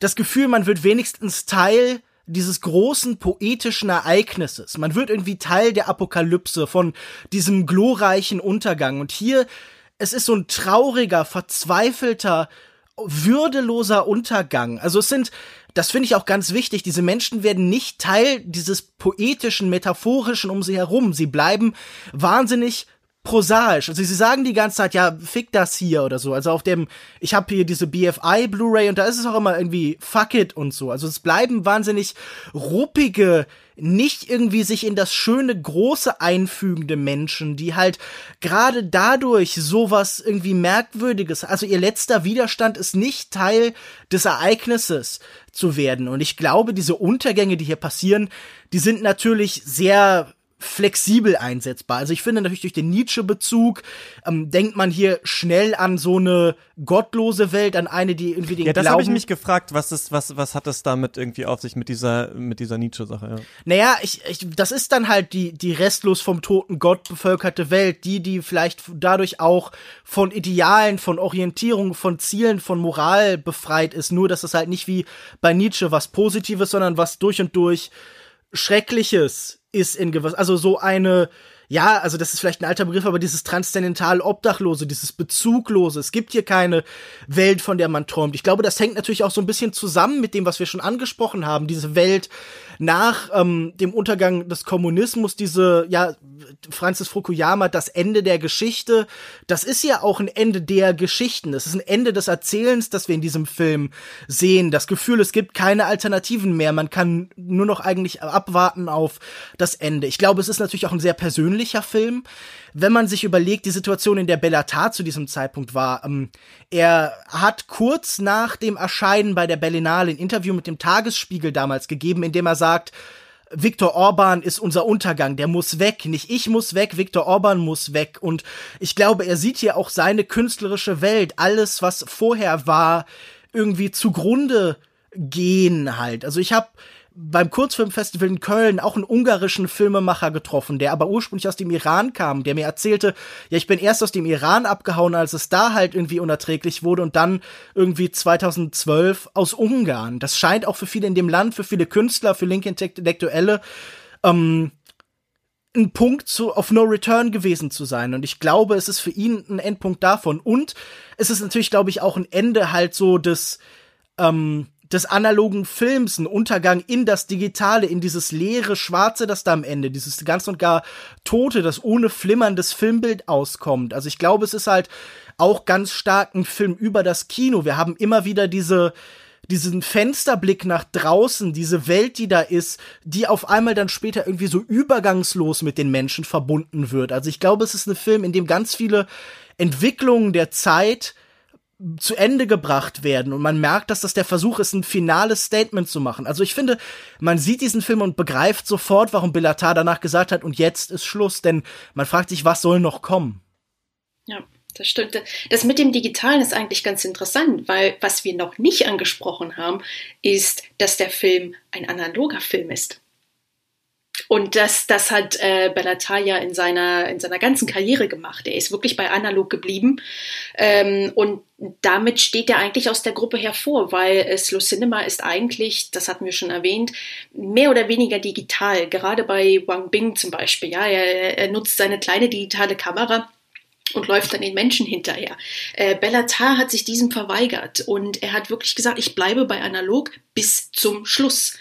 das Gefühl, man wird wenigstens Teil dieses großen poetischen Ereignisses. Man wird irgendwie Teil der Apokalypse, von diesem glorreichen Untergang. Und hier, es ist so ein trauriger, verzweifelter, würdeloser Untergang. Also es sind, das finde ich auch ganz wichtig, diese Menschen werden nicht Teil dieses poetischen, metaphorischen um sie herum. Sie bleiben wahnsinnig prosaisch. Also sie sagen die ganze Zeit, ja, fick das hier oder so. Also auf dem, ich habe hier diese B F I Blu-ray und da ist es auch immer irgendwie fuck it und so. Also es bleiben wahnsinnig ruppige, nicht irgendwie sich in das schöne, große einfügende Menschen, die halt gerade dadurch sowas irgendwie Merkwürdiges, also ihr letzter Widerstand ist nicht Teil des Ereignisses zu werden. Und ich glaube, diese Untergänge, die hier passieren, die sind natürlich sehr flexibel einsetzbar. Also ich finde natürlich durch den Nietzsche-Bezug ähm, denkt man hier schnell an so eine gottlose Welt, an eine, die irgendwie den Glauben... Ja, das habe ich mich gefragt, was ist, was, was hat das damit irgendwie auf sich mit dieser, mit dieser Nietzsche-Sache? Ja. Naja, ich, ich, das ist dann halt die, die restlos vom toten Gott bevölkerte Welt, die, die vielleicht dadurch auch von Idealen, von Orientierung, von Zielen, von Moral befreit ist, nur dass es halt nicht wie bei Nietzsche was Positives, sondern was durch und durch Schreckliches ist in gewiss, also so eine, ja, also das ist vielleicht ein alter Begriff, aber dieses transzendental Obdachlose, dieses Bezuglose, es gibt hier keine Welt, von der man träumt. Ich glaube, das hängt natürlich auch so ein bisschen zusammen mit dem, was wir schon angesprochen haben, diese Welt nach ähm, dem Untergang des Kommunismus, diese, ja, Francis Fukuyama, das Ende der Geschichte, das ist ja auch ein Ende der Geschichten, das ist ein Ende des Erzählens, das wir in diesem Film sehen, das Gefühl, es gibt keine Alternativen mehr, man kann nur noch eigentlich abwarten auf das Ende. Ich glaube, es ist natürlich auch ein sehr persönlicher Film, wenn man sich überlegt, die Situation, in der Béla Tarr zu diesem Zeitpunkt war. Ähm, er hat kurz nach dem Erscheinen bei der Berlinale ein Interview mit dem Tagesspiegel damals gegeben, in dem er sagt, Viktor Orbán ist unser Untergang, der muss weg, nicht ich muss weg, Viktor Orbán muss weg. Und ich glaube, er sieht hier auch seine künstlerische Welt, alles, was vorher war, irgendwie zugrunde gehen halt. Also ich habe beim Kurzfilmfestival in Köln auch einen ungarischen Filmemacher getroffen, der aber ursprünglich aus dem Iran kam, der mir erzählte, ja, ich bin erst aus dem Iran abgehauen, als es da halt irgendwie unerträglich wurde, und dann irgendwie zweitausendzwölf aus Ungarn. Das scheint auch für viele in dem Land, für viele Künstler, für linke Intellektuelle, ähm, ein Punkt zu, of no return gewesen zu sein. Und ich glaube, es ist für ihn ein Endpunkt davon. Und es ist natürlich, glaube ich, auch ein Ende halt so des, ähm, des analogen Films, ein Untergang in das Digitale, in dieses leere Schwarze, das da am Ende, dieses ganz und gar Tote, das ohne flimmerndes Filmbild auskommt. Also ich glaube, es ist halt auch ganz stark ein Film über das Kino. Wir haben immer wieder diese, diesen Fensterblick nach draußen, diese Welt, die da ist, die auf einmal dann später irgendwie so übergangslos mit den Menschen verbunden wird. Also ich glaube, es ist ein Film, in dem ganz viele Entwicklungen der Zeit zu Ende gebracht werden, und man merkt, dass das der Versuch ist, ein finales Statement zu machen. Also ich finde, man sieht diesen Film und begreift sofort, warum Béla Tarr danach gesagt hat, und jetzt ist Schluss, denn man fragt sich, was soll noch kommen? Ja, das stimmt. Das mit dem Digitalen ist eigentlich ganz interessant, weil was wir noch nicht angesprochen haben, ist, dass der Film ein analoger Film ist. Und das, das hat äh, Béla Tarr ja in seiner, in seiner ganzen Karriere gemacht. Er ist wirklich bei analog geblieben. Ähm, und damit steht er eigentlich aus der Gruppe hervor, weil äh, Slow Cinema ist eigentlich, das hatten wir schon erwähnt, mehr oder weniger digital. Gerade bei Wang Bing zum Beispiel. Ja, er, er nutzt seine kleine digitale Kamera und läuft dann den Menschen hinterher. Äh, Béla Tarr hat sich diesem verweigert. Und er hat wirklich gesagt, ich bleibe bei analog bis zum Schluss.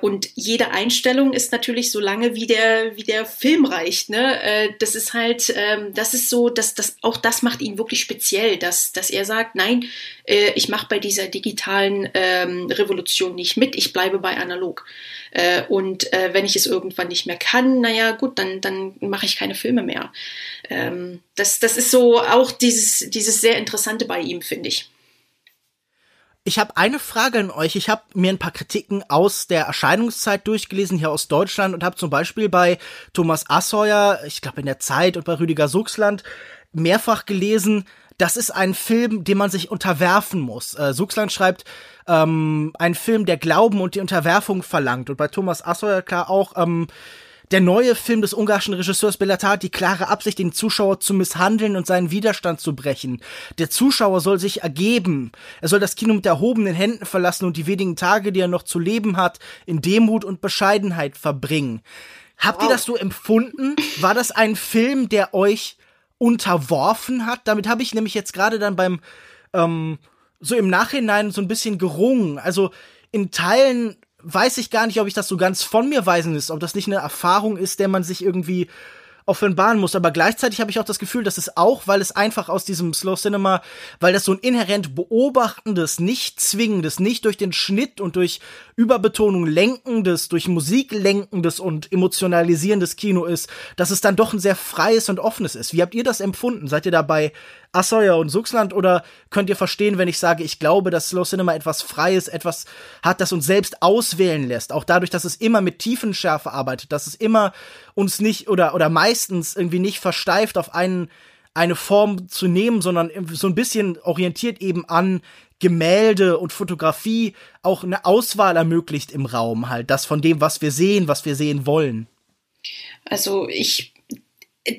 Und jede Einstellung ist natürlich so lange, wie der, wie der Film reicht, ne? Das ist halt, das ist so, dass das, auch das macht ihn wirklich speziell, dass, dass er sagt, nein, ich mache bei dieser digitalen ähm, Revolution nicht mit, ich bleibe bei analog. Äh, und äh, wenn ich es irgendwann nicht mehr kann, naja, gut, dann, dann mache ich keine Filme mehr. Ähm, das, das ist so auch dieses, dieses sehr Interessante bei ihm, finde ich. Ich habe eine Frage an euch. Ich habe mir ein paar Kritiken aus der Erscheinungszeit durchgelesen, hier aus Deutschland, und habe zum Beispiel bei Thomas Assheuer, ich glaube in der Zeit, und bei Rüdiger Suchsland mehrfach gelesen, das ist ein Film, dem man sich unterwerfen muss. Äh, Suchsland schreibt, ähm, ein Film, der Glauben und die Unterwerfung verlangt. Und bei Thomas Assheuer klar auch, ähm, der neue Film des ungarischen Regisseurs Béla Tarr hat die klare Absicht, den Zuschauer zu misshandeln und seinen Widerstand zu brechen. Der Zuschauer soll sich ergeben. Er soll das Kino mit erhobenen Händen verlassen und die wenigen Tage, die er noch zu leben hat, in Demut und Bescheidenheit verbringen. Habt ihr das so empfunden? War das ein Film, der euch unterworfen hat? Damit habe ich nämlich jetzt gerade dann beim, ähm, so im Nachhinein so ein bisschen gerungen. Also in Teilen weiß ich gar nicht, ob ich das so ganz von mir weisen ist, ob das nicht eine Erfahrung ist, der man sich irgendwie offenbaren muss. Aber gleichzeitig habe ich auch das Gefühl, dass es auch, weil es einfach aus diesem Slow Cinema, weil das so ein inhärent beobachtendes, nicht zwingendes, nicht durch den Schnitt und durch Überbetonung lenkendes, durch Musik lenkendes und emotionalisierendes Kino ist, dass es dann doch ein sehr freies und offenes ist. Wie habt ihr das empfunden? Seid ihr dabei Assheuer und Suchsland, oder könnt ihr verstehen, wenn ich sage, ich glaube, dass Slow Cinema etwas Freies, etwas hat, das uns selbst auswählen lässt, auch dadurch, dass es immer mit Tiefenschärfe arbeitet, dass es immer uns nicht oder oder meistens irgendwie nicht versteift auf einen eine Form zu nehmen, sondern so ein bisschen orientiert eben an Gemälde und Fotografie auch eine Auswahl ermöglicht im Raum halt, das von dem, was wir sehen, was wir sehen wollen. Also ich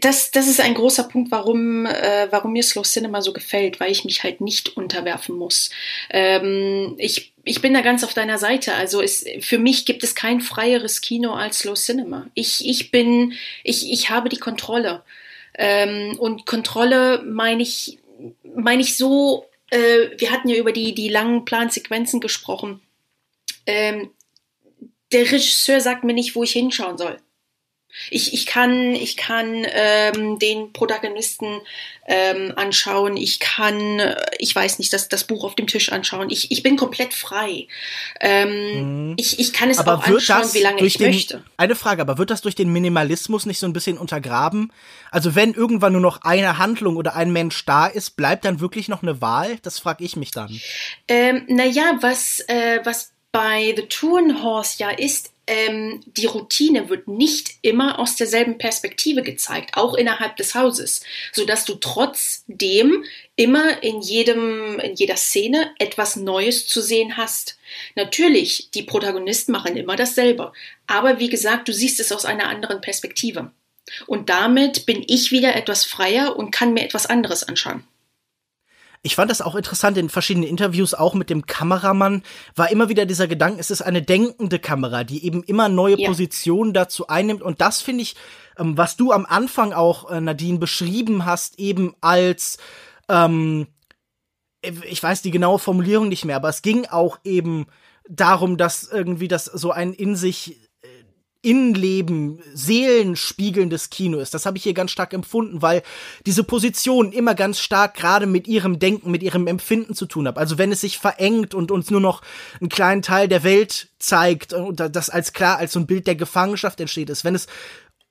Das, das ist ein großer Punkt, warum, äh, warum mir Slow Cinema so gefällt, weil ich mich halt nicht unterwerfen muss. Ähm, ich, ich bin da ganz auf deiner Seite. Also es, für mich gibt es kein freieres Kino als Slow Cinema. Ich, ich bin, ich, ich habe die Kontrolle. Ähm, und Kontrolle meine ich, meine ich so, äh, wir hatten ja über die, die langen Plansequenzen gesprochen. Ähm, der Regisseur sagt mir nicht, wo ich hinschauen soll. Ich, ich kann, ich kann ähm, den Protagonisten ähm, anschauen, ich kann, ich weiß nicht, das, das Buch auf dem Tisch anschauen. Ich, ich bin komplett frei. Ähm, mhm. ich, ich kann es aber auch anschauen, wie lange ich den, möchte. Eine Frage, aber wird das durch den Minimalismus nicht so ein bisschen untergraben? Also wenn irgendwann nur noch eine Handlung oder ein Mensch da ist, bleibt dann wirklich noch eine Wahl? Das frage ich mich dann. Ähm, naja, was, äh, was bei The Turin Horse ja ist, ähm, die Routine wird nicht immer aus derselben Perspektive gezeigt, auch innerhalb des Hauses, sodass du trotzdem immer in jedem, in jeder Szene etwas Neues zu sehen hast. Natürlich, die Protagonisten machen immer dasselbe, aber wie gesagt, du siehst es aus einer anderen Perspektive. Und damit bin ich wieder etwas freier und kann mir etwas anderes anschauen. Ich fand das auch interessant in verschiedenen Interviews, auch mit dem Kameramann, war immer wieder dieser Gedanke, es ist eine denkende Kamera, die eben immer neue ja. Positionen dazu einnimmt. Und das finde ich, ähm, was du am Anfang auch, äh, Nadine, beschrieben hast, eben als, ähm, ich weiß die genaue Formulierung nicht mehr, aber es ging auch eben darum, dass irgendwie das so ein in sich Innenleben, seelenspiegelndes Kino ist. Das habe ich hier ganz stark empfunden, weil diese Position immer ganz stark gerade mit ihrem Denken, mit ihrem Empfinden zu tun hat. Also wenn es sich verengt und uns nur noch einen kleinen Teil der Welt zeigt und das als klar als so ein Bild der Gefangenschaft entsteht ist, wenn es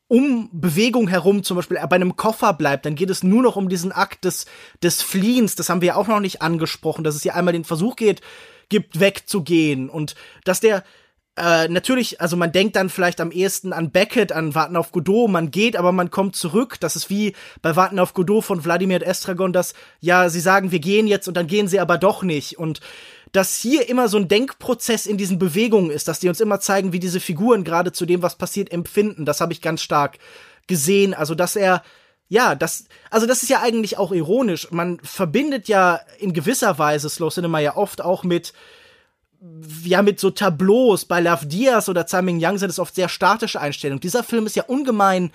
um Bewegung herum zum Beispiel bei einem Koffer bleibt, dann geht es nur noch um diesen Akt des, des Fliehens. Das haben wir ja auch noch nicht angesprochen, dass es hier einmal den Versuch geht, gibt, wegzugehen und dass der Äh, natürlich, also man denkt dann vielleicht am ehesten an Beckett, an Warten auf Godot, man geht, aber man kommt zurück. Das ist wie bei Warten auf Godot von Wladimir Estragon, dass, ja, sie sagen, wir gehen jetzt und dann gehen sie aber doch nicht. Und dass hier immer so ein Denkprozess in diesen Bewegungen ist, dass die uns immer zeigen, wie diese Figuren gerade zu dem, was passiert, empfinden. Das habe ich ganz stark gesehen. Also, dass er, ja, das, also das ist ja eigentlich auch ironisch. Man verbindet ja in gewisser Weise Slow Cinema ja oft auch mit ja mit so Tableaus, bei Lav Diaz oder Tsai Ming-liang sind es oft sehr statische Einstellungen. Dieser Film ist ja ungemein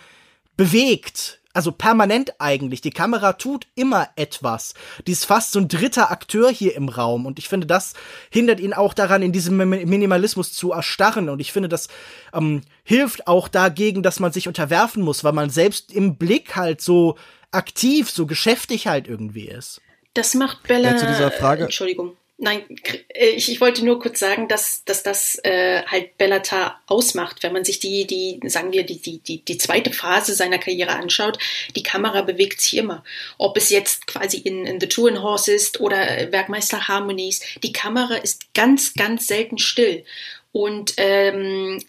bewegt, also permanent eigentlich. Die Kamera tut immer etwas. Die ist fast so ein dritter Akteur hier im Raum und ich finde, das hindert ihn auch daran, in diesem Minimalismus zu erstarren und ich finde, das ähm, hilft auch dagegen, dass man sich unterwerfen muss, weil man selbst im Blick halt so aktiv, so geschäftig halt irgendwie ist. Das macht Béla... Ja, zu dieser Frage... Entschuldigung. Nein, ich, ich wollte nur kurz sagen, dass, dass das äh, halt Béla Tarr ausmacht, wenn man sich die, die sagen wir, die, die, die, die zweite Phase seiner Karriere anschaut. Die Kamera bewegt sich immer. Ob es jetzt quasi in, in The Turin Horse ist oder Werkmeister Harmonies, die Kamera ist ganz, ganz selten still. Und ähm,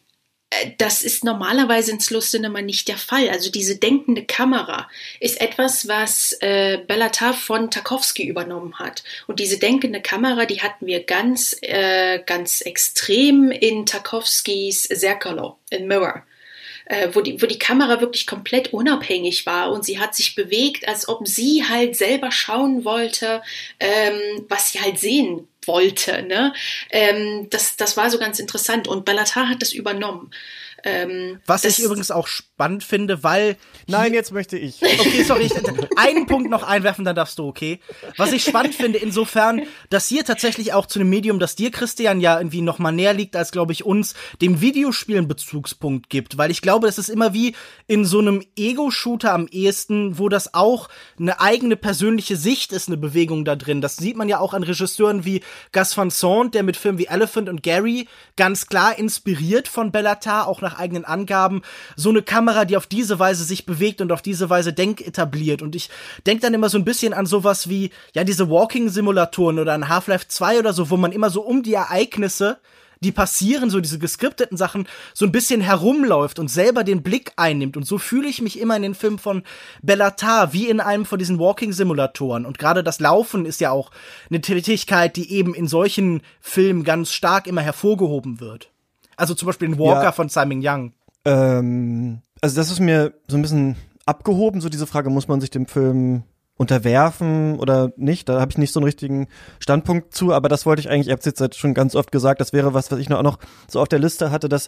das ist normalerweise in Slow Cinema nicht der Fall. Also diese denkende Kamera ist etwas, was äh, Béla Tarr von Tarkovsky übernommen hat. Und diese denkende Kamera, die hatten wir ganz, äh, ganz extrem in Tarkovskys Zerkalo, in Mirror, äh, wo die, wo die Kamera wirklich komplett unabhängig war und sie hat sich bewegt, als ob sie halt selber schauen wollte, ähm, was sie halt sehen wollte, ne? Ähm, das, das war so ganz interessant und Béla Tarr hat das übernommen. Ähm, Was das ich übrigens auch spannend finde, weil... Nein, jetzt möchte ich. Okay, sorry, ich einen Punkt noch einwerfen, dann darfst du, okay? Was ich spannend finde insofern, dass hier tatsächlich auch zu einem Medium, das dir, Christian, ja irgendwie noch mal näher liegt, als, glaube ich, uns, dem Videospielen Bezugspunkt gibt. Weil ich glaube, das ist immer wie in so einem Ego-Shooter am ehesten, wo das auch eine eigene persönliche Sicht ist, eine Bewegung da drin. Das sieht man ja auch an Regisseuren wie Gus Van Sant, der mit Filmen wie Elephant und Gary ganz klar inspiriert von Béla Tarr, auch nach eigenen Angaben, so eine Kamera, die auf diese Weise sich bewegt und auf diese Weise Denk etabliert. Und ich denke dann immer so ein bisschen an sowas wie, ja, diese Walking-Simulatoren oder an Half-Life zwei oder so, wo man immer so um die Ereignisse, die passieren, so diese geskripteten Sachen, so ein bisschen herumläuft und selber den Blick einnimmt. Und so fühle ich mich immer in den Filmen von Béla Tarr, wie in einem von diesen Walking-Simulatoren. Und gerade das Laufen ist ja auch eine Tätigkeit, die eben in solchen Filmen ganz stark immer hervorgehoben wird. Also zum Beispiel den Walker ja, von Tsai Ming-liang. Ähm, also das ist mir so ein bisschen abgehoben, so diese Frage, muss man sich dem Film unterwerfen oder nicht? Da habe ich nicht so einen richtigen Standpunkt zu, aber das wollte ich eigentlich, ihr habt es jetzt halt schon ganz oft gesagt, das wäre was, was ich noch, noch so auf der Liste hatte, dass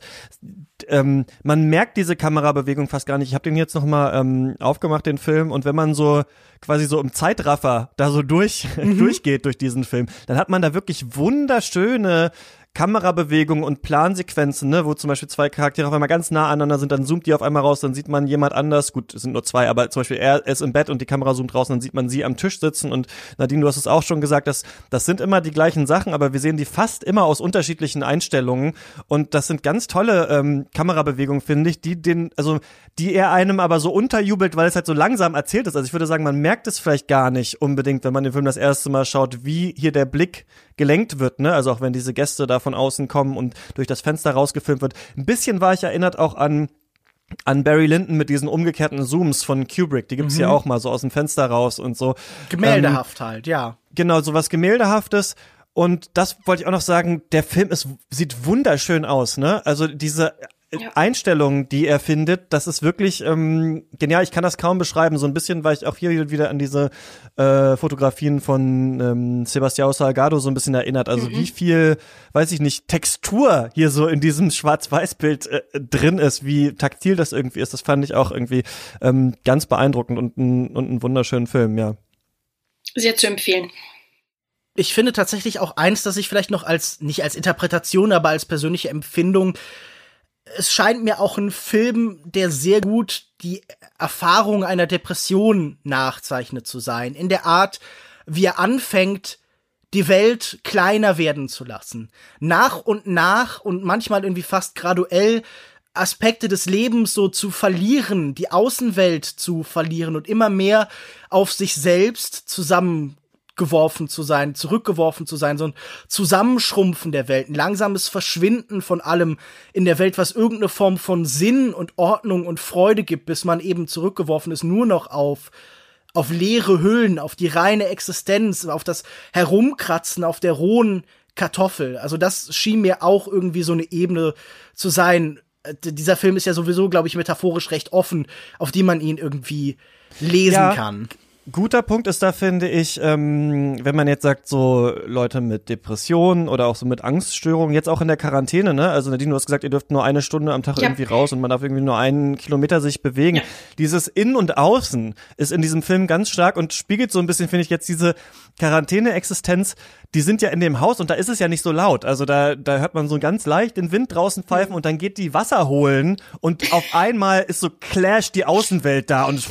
ähm, man merkt diese Kamerabewegung fast gar nicht. Ich habe den jetzt nochmal ähm, aufgemacht, den Film, und wenn man so quasi so im Zeitraffer da so durch mhm. durchgeht durch diesen Film, dann hat man da wirklich wunderschöne Kamerabewegungen und Plansequenzen, ne, wo zum Beispiel zwei Charaktere auf einmal ganz nah aneinander sind, dann zoomt die auf einmal raus, dann sieht man jemand anders, gut, es sind nur zwei, aber zum Beispiel er ist im Bett und die Kamera zoomt raus und dann sieht man sie am Tisch sitzen und Nadine, du hast es auch schon gesagt, dass, das sind immer die gleichen Sachen, aber wir sehen die fast immer aus unterschiedlichen Einstellungen und das sind ganz tolle ähm, Kamerabewegungen, finde ich, die den, also die er einem aber so unterjubelt, weil es halt so langsam erzählt ist, also ich würde sagen, man merkt es vielleicht gar nicht unbedingt, wenn man den Film das erste Mal schaut, wie hier der Blick gelenkt wird, ne, also auch wenn diese Gäste da von außen kommen und durch das Fenster rausgefilmt wird. Ein bisschen war ich erinnert auch an an Barry Lyndon mit diesen umgekehrten Zooms von Kubrick. Die gibt's mhm. ja auch mal so aus dem Fenster raus und so. Gemäldehaft ähm, halt, ja. Genau, so was Gemäldehaftes. Und das wollte ich auch noch sagen, der Film ist, sieht wunderschön aus, ne? Also diese ja. Einstellungen, die er findet, das ist wirklich ähm, genial. Ich kann das kaum beschreiben. So ein bisschen, weil ich auch hier wieder an diese äh, Fotografien von ähm, Sebastião Salgado so ein bisschen erinnert. Also mhm. wie viel, weiß ich nicht, Textur hier so in diesem Schwarz-Weiß-Bild äh, drin ist, wie taktil das irgendwie ist. Das fand ich auch irgendwie ähm, ganz beeindruckend und, ein, und einen wunderschönen Film, ja. Sehr zu empfehlen. Ich finde tatsächlich auch eins, dass ich vielleicht noch als, nicht als Interpretation, aber als persönliche Empfindung, es scheint mir auch ein Film, der sehr gut die Erfahrung einer Depression nachzeichnet zu sein. In der Art, wie er anfängt, die Welt kleiner werden zu lassen. Nach und nach und manchmal irgendwie fast graduell Aspekte des Lebens so zu verlieren, die Außenwelt zu verlieren und immer mehr auf sich selbst zusammen geworfen zu sein, zurückgeworfen zu sein, so ein Zusammenschrumpfen der Welt, ein langsames Verschwinden von allem in der Welt, was irgendeine Form von Sinn und Ordnung und Freude gibt, bis man eben zurückgeworfen ist, nur noch auf auf leere Höhlen, auf die reine Existenz, auf das Herumkratzen, auf der rohen Kartoffel. Also das schien mir auch irgendwie so eine Ebene zu sein. Dieser Film ist ja sowieso, glaube ich, metaphorisch recht offen, auf die man ihn irgendwie lesen ja. kann. Guter Punkt ist da, finde ich, ähm, wenn man jetzt sagt, so Leute mit Depressionen oder auch so mit Angststörungen, jetzt auch in der Quarantäne, ne? Also Nadine, du hast gesagt, ihr dürft nur eine Stunde am Tag ja. irgendwie raus und man darf irgendwie nur einen Kilometer sich bewegen. Ja. Dieses Innen und Außen ist in diesem Film ganz stark und spiegelt so ein bisschen, finde ich, jetzt diese Quarantäne-Existenz, die sind ja in dem Haus und da ist es ja nicht so laut. Also da, da hört man so ganz leicht den Wind draußen pfeifen und dann geht die Wasser holen und auf einmal ist so Clash die Außenwelt da und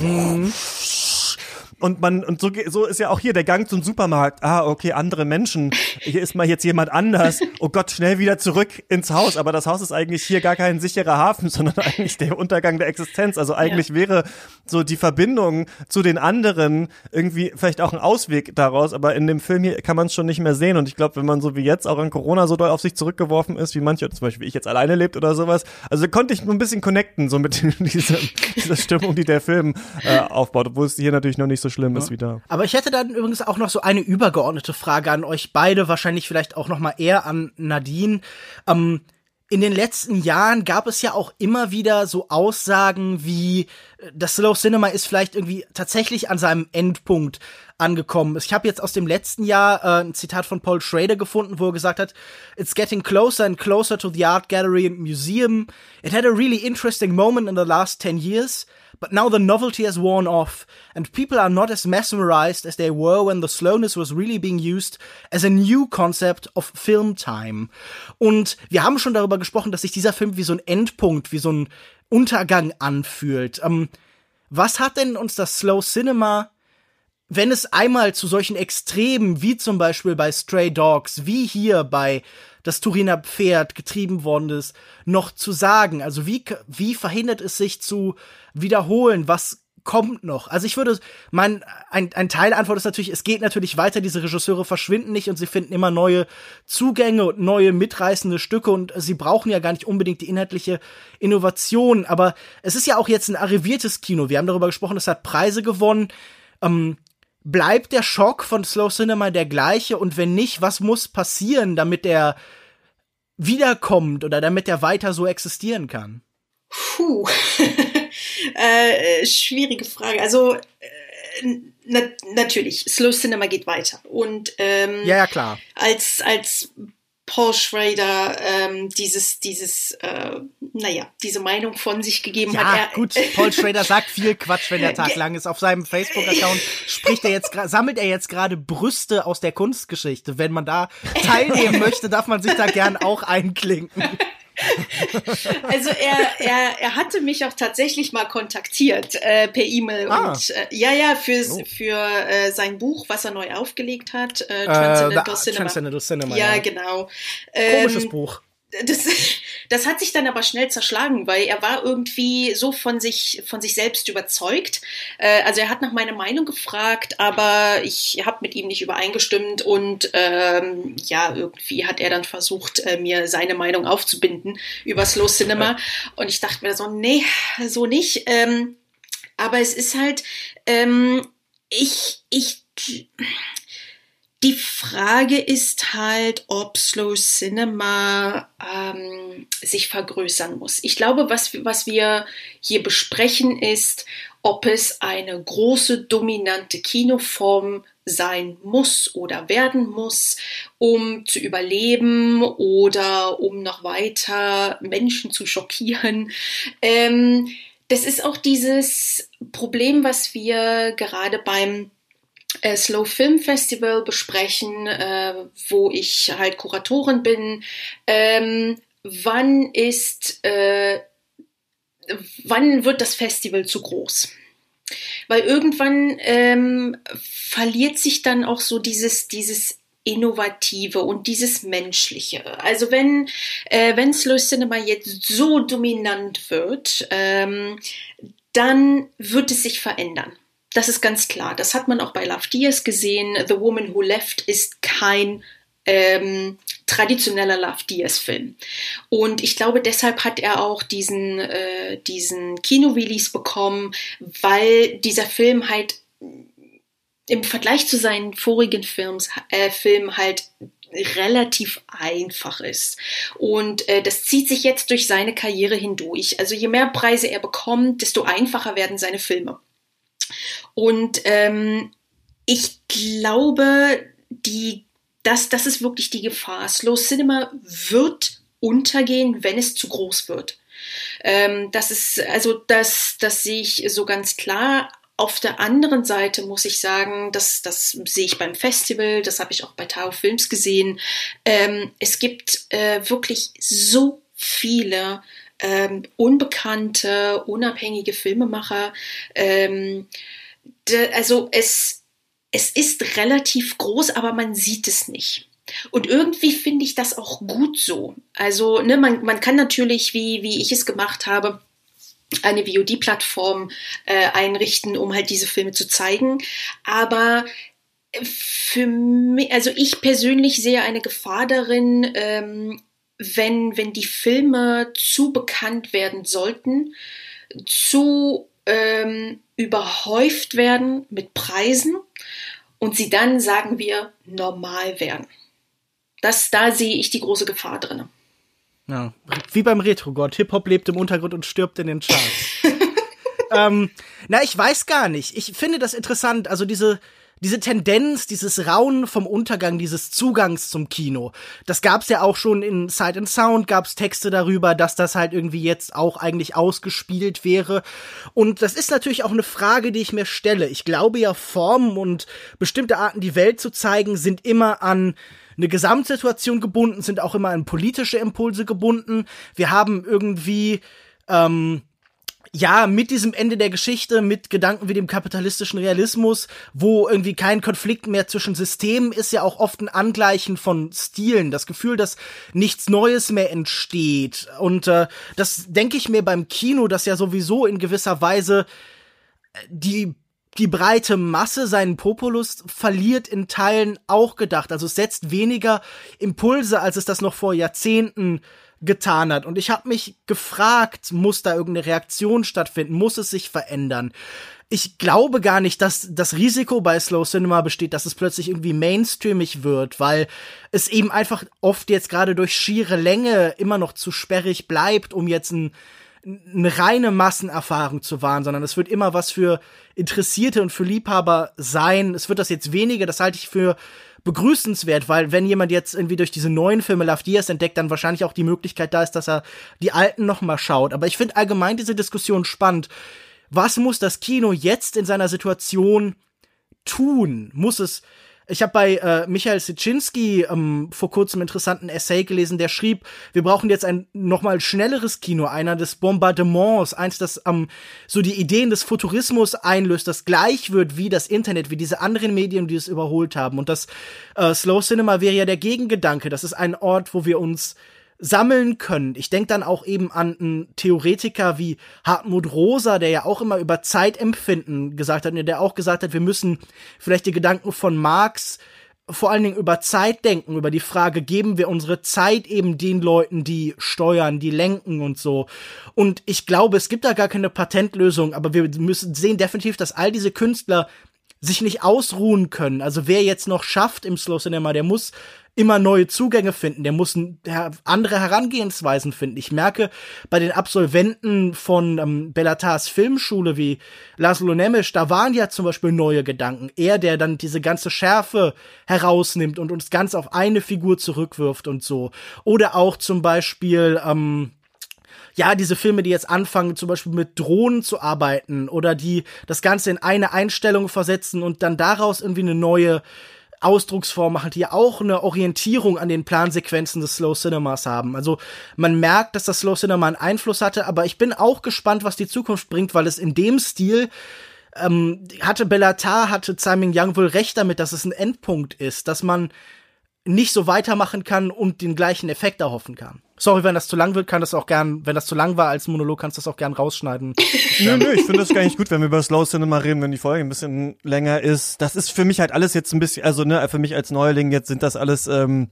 Und man, und so, so ist ja auch hier der Gang zum Supermarkt. Ah, okay, andere Menschen. Hier ist mal jetzt jemand anders. Oh Gott, schnell wieder zurück ins Haus. Aber das Haus ist eigentlich hier gar kein sicherer Hafen, sondern eigentlich der Untergang der Existenz. Also eigentlich ja. wäre so die Verbindung zu den anderen irgendwie vielleicht auch ein Ausweg daraus. Aber in dem Film hier kann man es schon nicht mehr sehen. Und ich glaube, wenn man so wie jetzt auch an Corona so doll auf sich zurückgeworfen ist, wie manche, zum Beispiel wie ich jetzt alleine lebt oder sowas. Also konnte ich nur ein bisschen connecten, so mit dieser, dieser Stimmung, die der Film äh, aufbaut. Obwohl es hier natürlich noch nicht so so schlimm ja. ist wieder. Aber ich hätte dann übrigens auch noch so eine übergeordnete Frage an euch beide, wahrscheinlich vielleicht auch noch mal eher an Nadine. Ähm, in den letzten Jahren gab es ja auch immer wieder so Aussagen wie, das Slow Cinema ist vielleicht irgendwie tatsächlich an seinem Endpunkt angekommen. Ich habe jetzt aus dem letzten Jahr äh, ein Zitat von Paul Schrader gefunden, wo er gesagt hat, it's getting closer and closer to the art gallery and museum. It had a really interesting moment in the last ten years. But now the novelty has worn off, and people are not as mesmerized as they were when the slowness was really being used as a new concept of film time. Und wir haben schon darüber gesprochen, dass sich dieser Film wie so ein Endpunkt, wie so ein Untergang anfühlt. Ähm, was hat denn uns das Slow Cinema, wenn es einmal zu solchen Extremen, wie zum Beispiel bei Stray Dogs, wie hier bei das Turiner Pferd getrieben worden ist, noch zu sagen? Also wie, wie verhindert es sich zu wiederholen? Was kommt noch? Also ich würde, mein, ein, ein Teil der Antwort ist natürlich, es geht natürlich weiter, diese Regisseure verschwinden nicht und sie finden immer neue Zugänge und neue mitreißende Stücke und sie brauchen ja gar nicht unbedingt die inhaltliche Innovation, aber es ist ja auch jetzt ein arriviertes Kino. Wir haben darüber gesprochen, es hat Preise gewonnen. Ähm, Bleibt der Schock von Slow Cinema der gleiche? Und wenn nicht, was muss passieren, damit er wiederkommt oder damit er weiter so existieren kann? Puh, äh, schwierige Frage. Also äh, na- natürlich, Slow Cinema geht weiter. Und ähm, ja, ja, klar. Als, als Paul Schrader ähm, dieses, dieses, äh, naja, diese Meinung von sich gegeben ja, hat. Ja, gut, Paul Schrader sagt viel Quatsch, wenn der Tag lang ist. Auf seinem Facebook-Account spricht er jetzt, sammelt er jetzt gerade Brüste aus der Kunstgeschichte. Wenn man da teilnehmen möchte, darf man sich da gern auch einklinken. Also er, er, er hatte mich auch tatsächlich mal kontaktiert äh, per E-Mail ah. und äh, ja, ja, für, oh. für äh, sein Buch, was er neu aufgelegt hat, äh, Transcendental, äh, Cinema. Transcendental Cinema. Ja, ja. genau. Ähm, Komisches Buch. Das Das hat sich dann aber schnell zerschlagen, weil er war irgendwie so von sich, von sich selbst überzeugt. Äh, also er hat nach meiner Meinung gefragt, aber ich habe mit ihm nicht übereingestimmt und ähm, ja, irgendwie hat er dann versucht, äh, mir seine Meinung aufzubinden über Slow Cinema. Und ich dachte mir so, nee, so nicht. Ähm, aber es ist halt, ähm, ich, ich, die Frage ist halt, ob Slow Cinema ähm, sich vergrößern muss. Ich glaube, was, was wir hier besprechen, ist, ob es eine große, dominante Kinoform sein muss oder werden muss, um zu überleben oder um noch weiter Menschen zu schockieren. Ähm, das ist auch dieses Problem, was wir gerade beim Äh, Slow Film Festival besprechen, äh, wo ich halt Kuratorin bin. Ähm, wann ist, äh, wann wird das Festival zu groß? Weil irgendwann ähm, verliert sich dann auch so dieses, dieses Innovative und dieses Menschliche. Also wenn, äh, wenn Slow Cinema jetzt so dominant wird, ähm, dann wird es sich verändern. Das ist ganz klar. Das hat man auch bei Lav Diaz gesehen. The Woman Who Left ist kein ähm, traditioneller Lav Diaz-Film. Und ich glaube, deshalb hat er auch diesen, äh, diesen Kino-Release bekommen, weil dieser Film halt im Vergleich zu seinen vorigen Films, äh, Filmen halt relativ einfach ist. Und äh, das zieht sich jetzt durch seine Karriere hindurch. Also je mehr Preise er bekommt, desto einfacher werden seine Filme. Und ähm, ich glaube, die, das, das ist wirklich die Gefahr. Slow Cinema wird untergehen, wenn es zu groß wird. Ähm, das ist, also das, das sehe ich so ganz klar. Auf der anderen Seite muss ich sagen, das, das sehe ich beim Festival, das habe ich auch bei Tao Films gesehen. Ähm, es gibt äh, wirklich so viele Ähm, unbekannte, unabhängige Filmemacher. Ähm, de, also es, es ist relativ groß, aber man sieht es nicht. Und irgendwie finde ich das auch gut so. Also ne, man, man kann natürlich, wie, wie ich es gemacht habe, eine V O D-Plattform äh, einrichten, um halt diese Filme zu zeigen. Aber für mich, also ich persönlich sehe eine Gefahr darin, ähm, Wenn, wenn die Filme zu bekannt werden sollten, zu ähm, überhäuft werden mit Preisen und sie dann, sagen wir, normal werden. Das, da sehe ich die große Gefahr drin. Ja, wie beim Retro-Gott. Hip-Hop lebt im Untergrund und stirbt in den Charts. ähm, na, ich weiß gar nicht. Ich finde das interessant. Also diese... Diese Tendenz, dieses Raunen vom Untergang, dieses Zugangs zum Kino, das gab's ja auch schon in Sight and Sound, gab's Texte darüber, dass das halt irgendwie jetzt auch eigentlich ausgespielt wäre. Und das ist natürlich auch eine Frage, die ich mir stelle. Ich glaube ja, Formen und bestimmte Arten, die Welt zu zeigen, sind immer an eine Gesamtsituation gebunden, sind auch immer an politische Impulse gebunden. Wir haben irgendwie, ähm, ja, mit diesem Ende der Geschichte, mit Gedanken wie dem kapitalistischen Realismus, wo irgendwie kein Konflikt mehr zwischen Systemen ist, ja auch oft ein Angleichen von Stilen. Das Gefühl, dass nichts Neues mehr entsteht. Und äh, das denke ich mir beim Kino, das ja sowieso in gewisser Weise die die breite Masse seinen Populus verliert, in Teilen auch gedacht. Also es setzt weniger Impulse, als es das noch vor Jahrzehnten getan hat. Und ich habe mich gefragt, muss da irgendeine Reaktion stattfinden? Muss es sich verändern? Ich glaube gar nicht, dass das Risiko bei Slow Cinema besteht, dass es plötzlich irgendwie mainstreamig wird, weil es eben einfach oft jetzt gerade durch schiere Länge immer noch zu sperrig bleibt, um jetzt ein, eine reine Massenerfahrung zu wahren, sondern es wird immer was für Interessierte und für Liebhaber sein. Es wird das jetzt weniger, das halte ich für begrüßenswert, weil wenn jemand jetzt irgendwie durch diese neuen Filme Lav Diaz entdeckt, dann wahrscheinlich auch die Möglichkeit da ist, dass er die alten nochmal schaut. Aber ich finde allgemein diese Diskussion spannend. Was muss das Kino jetzt in seiner Situation tun? Muss es... Ich habe bei äh, Michael Sitschinski ähm, vor kurzem einen interessanten Essay gelesen, der schrieb, wir brauchen jetzt ein nochmal schnelleres Kino, einer des Bombardements, eins, das ähm, so die Ideen des Futurismus einlöst, das gleich wird wie das Internet, wie diese anderen Medien, die es überholt haben. Und das äh, Slow Cinema wäre ja der Gegengedanke. Das ist ein Ort, wo wir uns sammeln können. Ich denke dann auch eben an einen Theoretiker wie Hartmut Rosa, der ja auch immer über Zeitempfinden gesagt hat, und der auch gesagt hat, wir müssen vielleicht die Gedanken von Marx vor allen Dingen über Zeit denken, über die Frage, geben wir unsere Zeit eben den Leuten, die steuern, die lenken und so. Und ich glaube, es gibt da gar keine Patentlösung, aber wir müssen sehen definitiv, dass all diese Künstler sich nicht ausruhen können. Also wer jetzt noch schafft im Slow Cinema, der muss immer neue Zugänge finden, der muss andere Herangehensweisen finden. Ich merke bei den Absolventen von ähm, Béla Tarrs Filmschule wie László Nemes, da waren ja zum Beispiel neue Gedanken. Er, der dann diese ganze Schärfe herausnimmt und uns ganz auf eine Figur zurückwirft und so. Oder auch zum Beispiel ähm, ja, diese Filme, die jetzt anfangen, zum Beispiel mit Drohnen zu arbeiten oder die das Ganze in eine Einstellung versetzen und dann daraus irgendwie eine neue Ausdrucksform machen, die ja auch eine Orientierung an den Plansequenzen des Slow Cinemas haben. Also man merkt, dass das Slow Cinema einen Einfluss hatte, aber ich bin auch gespannt, was die Zukunft bringt, weil es in dem Stil ähm, hatte Béla Tarr, hatte Tsai Ming-liang wohl recht damit, dass es ein Endpunkt ist, dass man nicht so weitermachen kann und den gleichen Effekt erhoffen kann. Sorry, wenn das zu lang wird, kann das auch gern, wenn das zu lang war als Monolog, kannst du das auch gern rausschneiden. Ja, nö, ich finde das gar nicht gut, wenn wir über Slow Cinema reden, wenn die Folge ein bisschen länger ist. Das ist für mich halt alles jetzt ein bisschen, also ne, für mich als Neuling jetzt sind das alles ähm,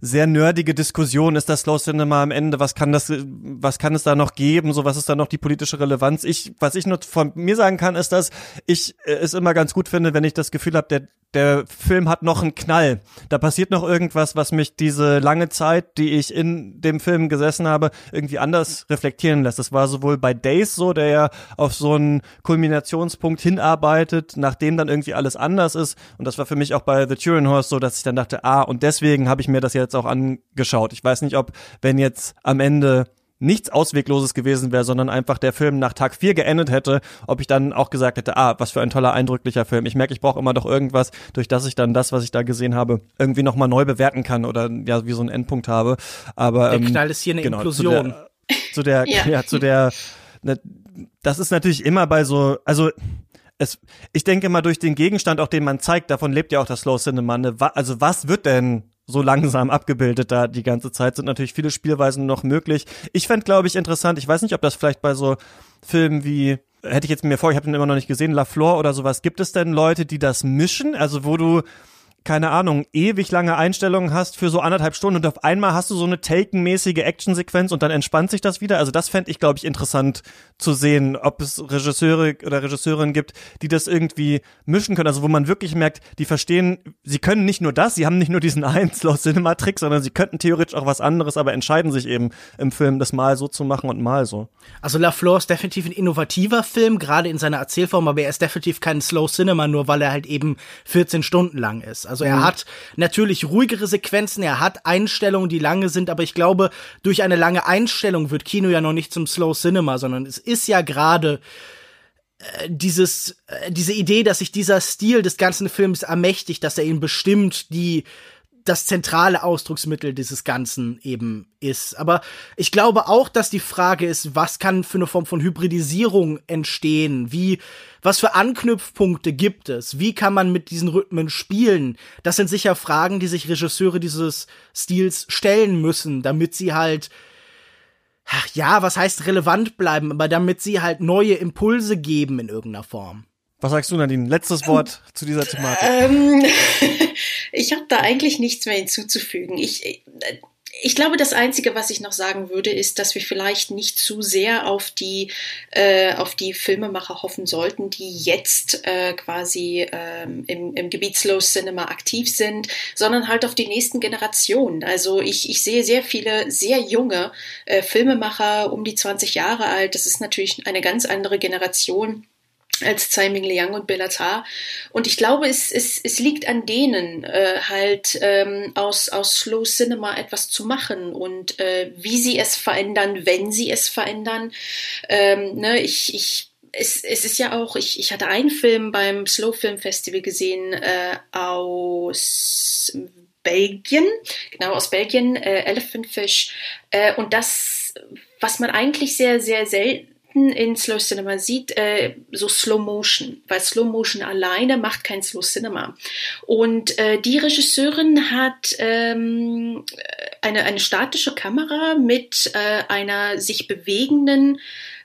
sehr nerdige Diskussionen. Ist das Slow Cinema am Ende? Was kann das, was kann es da noch geben? So, was ist da noch die politische Relevanz? Ich, was ich nur von mir sagen kann, ist, dass ich äh, es immer ganz gut finde, wenn ich das Gefühl habe, der Der Film hat noch einen Knall. Da passiert noch irgendwas, was mich diese lange Zeit, die ich in dem Film gesessen habe, irgendwie anders reflektieren lässt. Das war sowohl bei Days so, der ja auf so einen Kulminationspunkt hinarbeitet, nachdem dann irgendwie alles anders ist. Und das war für mich auch bei The Turin Horse so, dass ich dann dachte, ah, und deswegen habe ich mir das jetzt auch angeschaut. Ich weiß nicht, ob, wenn jetzt am Ende nichts Auswegloses gewesen wäre, sondern einfach der Film nach Tag vier geendet hätte, ob ich dann auch gesagt hätte, ah, was für ein toller, eindrücklicher Film. Ich merke, ich brauche immer doch irgendwas, durch das ich dann das, was ich da gesehen habe, irgendwie nochmal neu bewerten kann oder ja, wie so einen Endpunkt habe. Aber der ähm, Knall ist hier eine genau, Inklusion. Zu der, zu der ja. ja, zu der, ne, das ist natürlich immer bei so, also es, ich denke mal, durch den Gegenstand, auch den man zeigt, davon lebt ja auch das Slow Cinema, ne? Also was wird denn so langsam abgebildet da die ganze Zeit, sind natürlich viele Spielweisen noch möglich. Ich fände, glaube ich, interessant, ich weiß nicht, ob das vielleicht bei so Filmen wie, hätte ich jetzt mir vor, ich habe den immer noch nicht gesehen, La Flor oder sowas, gibt es denn Leute, die das mischen? Also wo du, keine Ahnung, ewig lange Einstellungen hast für so anderthalb Stunden und auf einmal hast du so eine Taken-mäßige Actionsequenz und dann entspannt sich das wieder. Also das fände ich, glaube ich, interessant zu sehen, ob es Regisseure oder Regisseurinnen gibt, die das irgendwie mischen können. Also wo man wirklich merkt, die verstehen, sie können nicht nur das, sie haben nicht nur diesen einen Slow-Cinema-Trick, sondern sie könnten theoretisch auch was anderes, aber entscheiden sich eben im Film, das mal so zu machen und mal so. Also La Flor ist definitiv ein innovativer Film, gerade in seiner Erzählform, aber er ist definitiv kein Slow-Cinema, nur weil er halt eben vierzehn Stunden lang ist. Also er hat natürlich ruhigere Sequenzen, er hat Einstellungen, die lange sind, aber ich glaube, durch eine lange Einstellung wird Kino ja noch nicht zum Slow Cinema, sondern es ist ja gerade äh, dieses äh, diese Idee, dass sich dieser Stil des ganzen Films ermächtigt, dass er ihn bestimmt, die das zentrale Ausdrucksmittel dieses Ganzen eben ist. Aber ich glaube auch, dass die Frage ist, was kann für eine Form von Hybridisierung entstehen? Wie, was für Anknüpfpunkte gibt es? Wie kann man mit diesen Rhythmen spielen? Das sind sicher Fragen, die sich Regisseure dieses Stils stellen müssen, damit sie halt, ach ja, was heißt relevant bleiben, aber damit sie halt neue Impulse geben in irgendeiner Form. Was sagst du, Nadine? Letztes Wort ähm, zu dieser Thematik. Ähm, ich habe da eigentlich nichts mehr hinzuzufügen. Ich, ich glaube, das Einzige, was ich noch sagen würde, ist, dass wir vielleicht nicht zu sehr auf die, äh, auf die Filmemacher hoffen sollten, die jetzt äh, quasi ähm, im, im Gebiet Slow Cinema aktiv sind, sondern halt auf die nächsten Generationen. Also ich, ich sehe sehr viele sehr junge äh, Filmemacher, um die zwanzig Jahre alt. Das ist natürlich eine ganz andere Generation als Tsai Ming-liang und Béla Tarr. Und ich glaube, es, es, es liegt an denen, äh, halt ähm, aus, aus Slow Cinema etwas zu machen und äh, wie sie es verändern, wenn sie es verändern. Ähm, ne, ich, ich, es, es ist ja auch, ich, ich hatte einen Film beim Slow Film Festival gesehen äh, aus Belgien, genau aus Belgien, äh, Elephant Fish. Äh, und das, was man eigentlich sehr, sehr selten in Slow Cinema sieht, äh, so Slow Motion, weil Slow Motion alleine macht kein Slow Cinema. Und äh, die Regisseurin hat ähm, eine, eine statische Kamera mit äh, einer sich bewegenden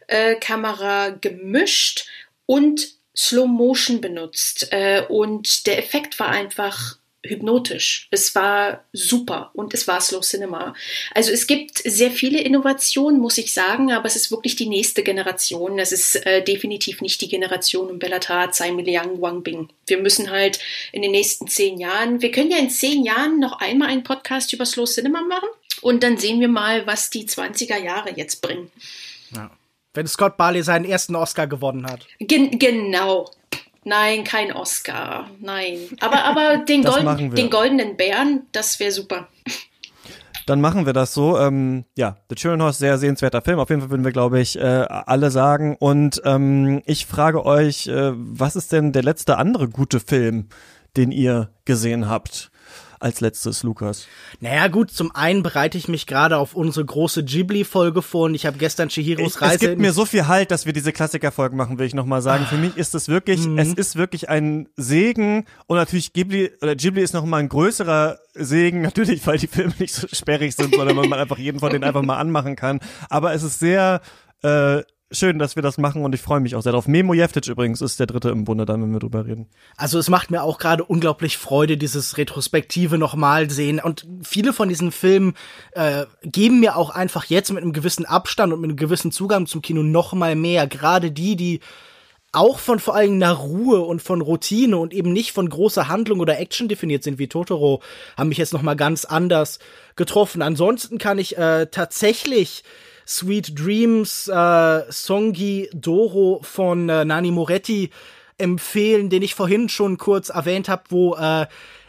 äh, Kamera gemischt und Slow Motion benutzt. Äh, und der Effekt war einfach hypnotisch. Es war super und es war Slow Cinema. Also es gibt sehr viele Innovationen, muss ich sagen, aber es ist wirklich die nächste Generation. Es ist äh, definitiv nicht die Generation um Béla Tarr, Tsai Ming-liang, Wang Bing. Wir müssen halt in den nächsten zehn Jahren, wir können ja in zehn Jahren noch einmal einen Podcast über Slow Cinema machen und dann sehen wir mal, was die zwanziger Jahre jetzt bringen. Ja. Wenn Scott Barley seinen ersten Oscar gewonnen hat. Gen- genau. Nein, kein Oscar, nein. Aber, aber den, Golden, den goldenen Bären, das wäre super. Dann machen wir das so. Ähm, ja, The Turin Horse, sehr sehenswerter Film. Auf jeden Fall würden wir, glaube ich, äh, alle sagen. Und ähm, ich frage euch, äh, was ist denn der letzte andere gute Film, den ihr gesehen habt? Als letztes, Lukas. Naja gut, zum einen bereite ich mich gerade auf unsere große Ghibli-Folge vor und ich habe gestern Chihiros ich, Reise... Es gibt mir so viel Halt, dass wir diese Klassikerfolgen machen, will ich nochmal sagen. Für mich ist es wirklich, mhm. es ist wirklich ein Segen und natürlich Ghibli, oder Ghibli ist nochmal ein größerer Segen, natürlich, weil die Filme nicht so sperrig sind, sondern man einfach jeden von denen einfach mal anmachen kann. Aber es ist sehr... Äh, Schön, dass wir das machen und ich freue mich auch sehr drauf. Memo Jeftitsch übrigens ist der Dritte im Bunde, dann wenn wir drüber reden. Also es macht mir auch gerade unglaublich Freude, dieses Retrospektive nochmal sehen und viele von diesen Filmen äh, geben mir auch einfach jetzt mit einem gewissen Abstand und mit einem gewissen Zugang zum Kino nochmal mehr. Gerade die, die auch von vor allem einer Ruhe und von Routine und eben nicht von großer Handlung oder Action definiert sind wie Totoro, haben mich jetzt nochmal ganz anders getroffen. Ansonsten kann ich äh, tatsächlich Sweet Dreams, äh, Songi Doro von äh, Nanni Moretti empfehlen, den ich vorhin schon kurz erwähnt habe, wo äh,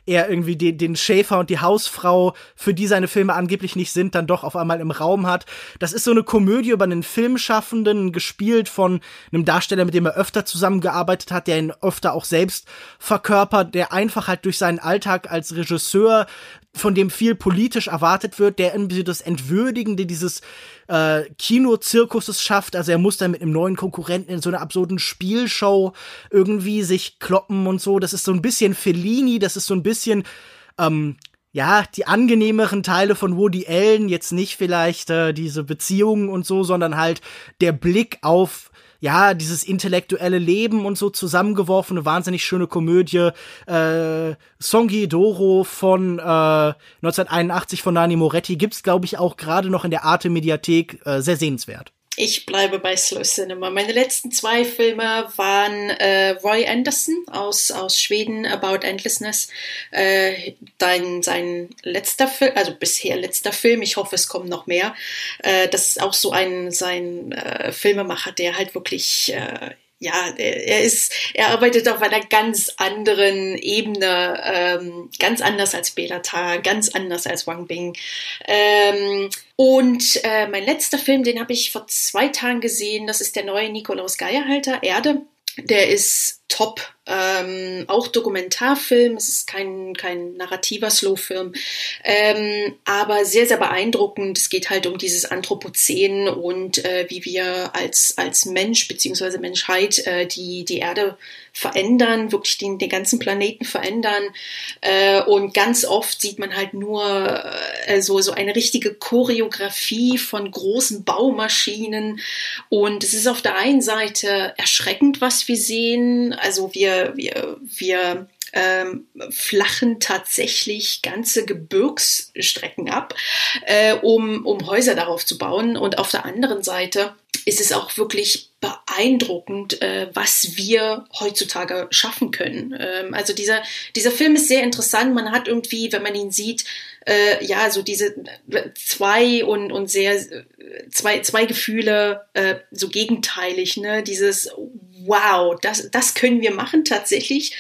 er irgendwie den, den Schäfer und die Hausfrau, für die seine Filme angeblich nicht sind, dann doch auf einmal im Raum hat. Das ist so eine Komödie über einen Filmschaffenden, gespielt von einem Darsteller, mit dem er öfter zusammengearbeitet hat, der ihn öfter auch selbst verkörpert, der einfach halt durch seinen Alltag als Regisseur, von dem viel politisch erwartet wird, der irgendwie das Entwürdigende dieses äh, Kinozirkuses schafft. Also er muss dann mit einem neuen Konkurrenten in so einer absurden Spielshow irgendwie sich kloppen und so. Das ist so ein bisschen Fellini, das ist so ein bisschen, ähm, ja, die angenehmeren Teile von Woody Allen. Jetzt nicht vielleicht äh, diese Beziehungen und so, sondern halt der Blick auf ja, dieses intellektuelle Leben und so zusammengeworfene, wahnsinnig schöne Komödie. Äh, Songi Doro von äh, neunzehnhunderteinundachtzig von Nanni Moretti gibt's, glaube ich, auch gerade noch in der Arte-Mediathek. Äh, sehr sehenswert. Ich bleibe bei Slow Cinema. Meine letzten zwei Filme waren äh, Roy Andersson aus aus Schweden, About Endlessness. Äh, dein, sein letzter Film, also bisher letzter Film, ich hoffe, es kommen noch mehr. Äh, das ist auch so ein, sein äh, Filmemacher, der halt wirklich... Äh, Ja, er ist, er arbeitet auf einer ganz anderen Ebene, ähm, ganz anders als Béla Tarr, ganz anders als Wang Bing. Ähm, und äh, mein letzter Film, den habe ich vor zwei Tagen gesehen, das ist der neue Nikolaus Geierhalter, Erde. Der ist top, ähm, auch Dokumentarfilm, es ist kein, kein narrativer Slow-Film, ähm, aber sehr, sehr beeindruckend. Es geht halt um dieses Anthropozän und äh, wie wir als, als Mensch bzw. Menschheit äh, die, die Erde verändern, wirklich den, den ganzen Planeten verändern äh, und ganz oft sieht man halt nur äh, so, so eine richtige Choreografie von großen Baumaschinen und es ist auf der einen Seite erschreckend, was wir sehen, also wir, wir, wir ähm, flachen tatsächlich ganze Gebirgsstrecken ab, äh, um, um Häuser darauf zu bauen und auf der anderen Seite ist es auch wirklich beeindruckend, äh, was wir heutzutage schaffen können. Ähm, also dieser, dieser Film ist sehr interessant. Man hat irgendwie, wenn man ihn sieht, äh, ja, so diese zwei und, und sehr, zwei, zwei Gefühle, äh, so gegenteilig, ne? Dieses, wow, das, das können wir machen tatsächlich.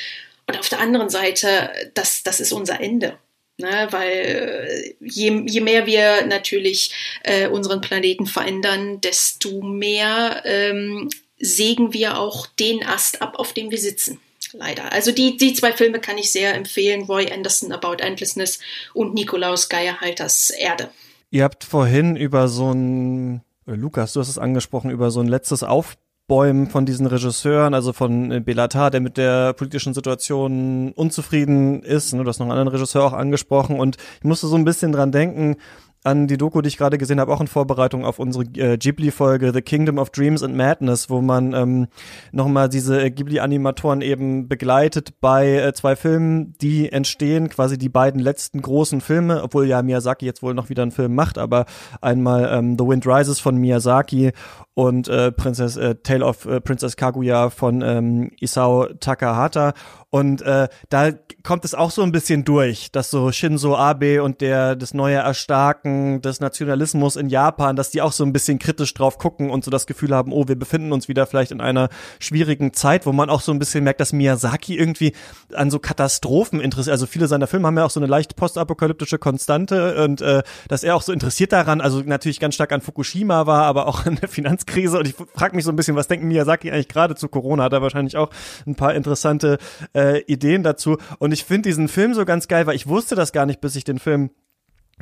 Und auf der anderen Seite, das, das ist unser Ende. Ne, weil je, je mehr wir natürlich äh, unseren Planeten verändern, desto mehr ähm, sägen wir auch den Ast ab, auf dem wir sitzen. Leider. Also die, die zwei Filme kann ich sehr empfehlen. Roy Andersson, About Endlessness und Nikolaus Geierhalters Erde. Ihr habt vorhin über so ein, Lukas, du hast es angesprochen, über so ein letztes Auf Bäumen von diesen Regisseuren, also von Béla Tarr, der mit der politischen Situation unzufrieden ist. Du hast noch einen anderen Regisseur auch angesprochen. Und ich musste so ein bisschen dran denken, an die Doku, die ich gerade gesehen habe, auch in Vorbereitung auf unsere äh, Ghibli-Folge The Kingdom of Dreams and Madness, wo man ähm, nochmal diese Ghibli-Animatoren eben begleitet bei äh, zwei Filmen, die entstehen, quasi die beiden letzten großen Filme, obwohl ja Miyazaki jetzt wohl noch wieder einen Film macht, aber einmal ähm, The Wind Rises von Miyazaki und äh, Princess, äh, Tale of äh, Princess Kaguya von ähm, Isao Takahata. Und äh, da kommt es auch so ein bisschen durch, dass so Shinzo Abe und der das neue Erstarken des Nationalismus in Japan, dass die auch so ein bisschen kritisch drauf gucken und so das Gefühl haben, oh, wir befinden uns wieder vielleicht in einer schwierigen Zeit, wo man auch so ein bisschen merkt, dass Miyazaki irgendwie an so Katastrophen interessiert. Also viele seiner Filme haben ja auch so eine leicht postapokalyptische Konstante und äh, dass er auch so interessiert daran, also natürlich ganz stark an Fukushima war, aber auch an der Finanzkrise. Und ich frage mich so ein bisschen, was denkt Miyazaki eigentlich gerade zu Corona? Hat er wahrscheinlich auch ein paar interessante Äh, Ideen dazu. Und ich finde diesen Film so ganz geil, weil ich wusste das gar nicht, bis ich den Film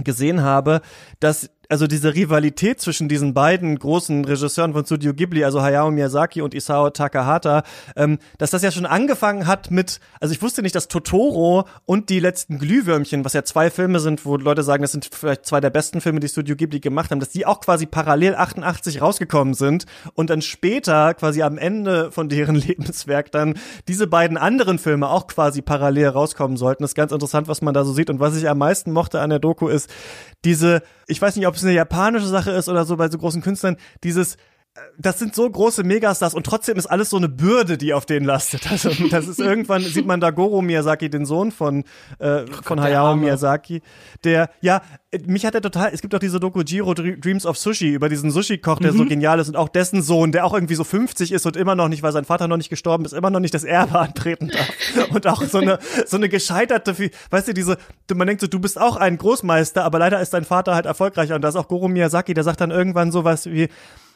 gesehen habe, dass also diese Rivalität zwischen diesen beiden großen Regisseuren von Studio Ghibli, also Hayao Miyazaki und Isao Takahata, ähm, dass das ja schon angefangen hat mit, also ich wusste nicht, dass Totoro und die letzten Glühwürmchen, was ja zwei Filme sind, wo Leute sagen, das sind vielleicht zwei der besten Filme, die Studio Ghibli gemacht haben, dass die auch quasi parallel achtundachtzig rausgekommen sind und dann später quasi am Ende von deren Lebenswerk dann diese beiden anderen Filme auch quasi parallel rauskommen sollten. Das ist ganz interessant, was man da so sieht. Und was ich am meisten mochte an der Doku ist diese, ich weiß nicht, ob es eine japanische Sache ist oder so bei so großen Künstlern, dieses, das sind so große Megastars und trotzdem ist alles so eine Bürde, die auf denen lastet. Also das ist irgendwann, sieht man da Goro Miyazaki, den Sohn von äh, oh Gott, von Hayao Miyazaki, der, ja, mich hat er total, es gibt auch diese Doku Jiro Dreams of Sushi über diesen Sushi-Koch, der mhm. so genial ist und auch dessen Sohn, der auch irgendwie so fünfzig ist und immer noch nicht, weil sein Vater noch nicht gestorben ist, immer noch nicht das Erbe antreten darf. Und auch so eine, so eine gescheiterte, weißt du, diese, man denkt so, du bist auch ein Großmeister, aber leider ist dein Vater halt erfolgreicher. Und da ist auch Goro Miyazaki, der sagt dann irgendwann sowas wie,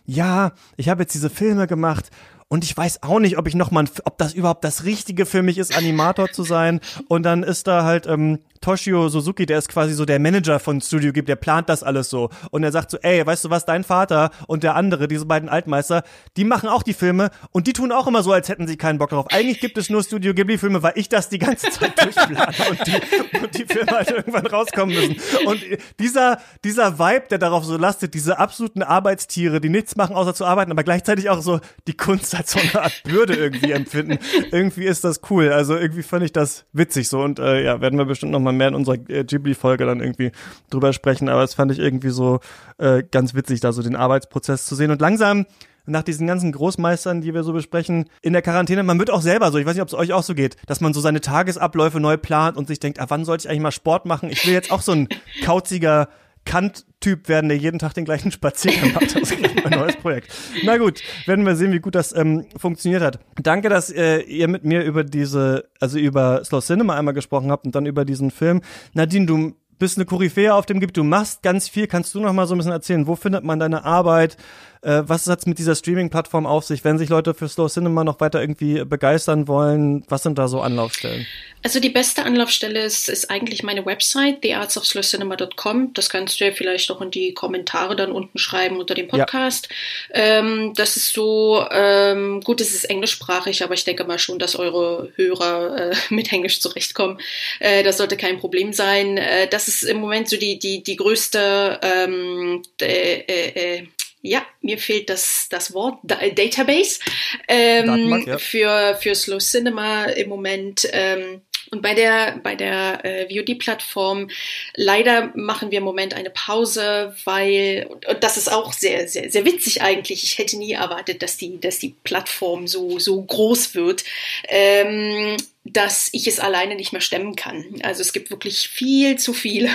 ja, ich habe jetzt diese Filme gemacht und ich weiß auch nicht, ob ich noch mal, ob das überhaupt das Richtige für mich ist, Animator zu sein. Und dann ist da halt ähm, Toshio Suzuki, der ist quasi so der Manager von Studio Ghibli, der plant das alles so. Und er sagt so, ey, weißt du was, dein Vater und der andere, diese beiden Altmeister, die machen auch die Filme und die tun auch immer so, als hätten sie keinen Bock drauf. Eigentlich gibt es nur Studio Ghibli-Filme, weil ich das die ganze Zeit durchplane und die, und die Filme halt irgendwann rauskommen müssen. Und dieser, dieser Vibe, der darauf so lastet, diese absoluten Arbeitstiere, die nichts machen, außer zu arbeiten, aber gleichzeitig auch so die Kunst so eine Art Bürde irgendwie empfinden. Irgendwie ist das cool. Also irgendwie fand ich das witzig so. Und äh, ja, werden wir bestimmt noch mal mehr in unserer äh, Ghibli-Folge dann irgendwie drüber sprechen. Aber das fand ich irgendwie so äh, ganz witzig, da so den Arbeitsprozess zu sehen. Und langsam nach diesen ganzen Großmeistern, die wir so besprechen, in der Quarantäne, man wird auch selber so, ich weiß nicht, ob es euch auch so geht, dass man so seine Tagesabläufe neu plant und sich denkt, ah, wann sollte ich eigentlich mal Sport machen? Ich will jetzt auch so ein kauziger Kant-Typ werden, der jeden Tag den gleichen Spaziergang macht. Das ist mein neues Projekt. Na gut, werden wir sehen, wie gut das ähm, funktioniert hat. Danke, dass äh, ihr mit mir über diese, also über Slow Cinema einmal gesprochen habt und dann über diesen Film. Nadine, du bist eine Koryphäe auf dem Gebiet, du machst ganz viel. Kannst du noch mal so ein bisschen erzählen, wo findet man deine Arbeit? Äh, was hat's mit dieser Streaming-Plattform auf sich? Wenn sich Leute für Slow Cinema noch weiter irgendwie begeistern wollen, was sind da so Anlaufstellen? Also die beste Anlaufstelle ist, ist eigentlich meine Website, the arts of slow cinema dot com. Das kannst du ja vielleicht auch in die Kommentare dann unten schreiben unter dem Podcast. Ja. Ähm, das ist so, ähm, gut, es ist englischsprachig, aber ich denke mal schon, dass eure Hörer äh, mit Englisch zurechtkommen. Äh, das sollte kein Problem sein. Äh, das ist im Moment so die, die, die größte ähm, äh, äh, ja, mir fehlt das, das Wort, Database, ähm, Datenbank, ja. für, für Slow Cinema im Moment. Ähm, und bei der, bei der äh, V O D-Plattform, leider machen wir im Moment eine Pause, weil, und das ist auch sehr, sehr, sehr witzig eigentlich. Ich hätte nie erwartet, dass die, dass die Plattform so, so groß wird. Ähm, dass ich es alleine nicht mehr stemmen kann. Also es gibt wirklich viel zu viele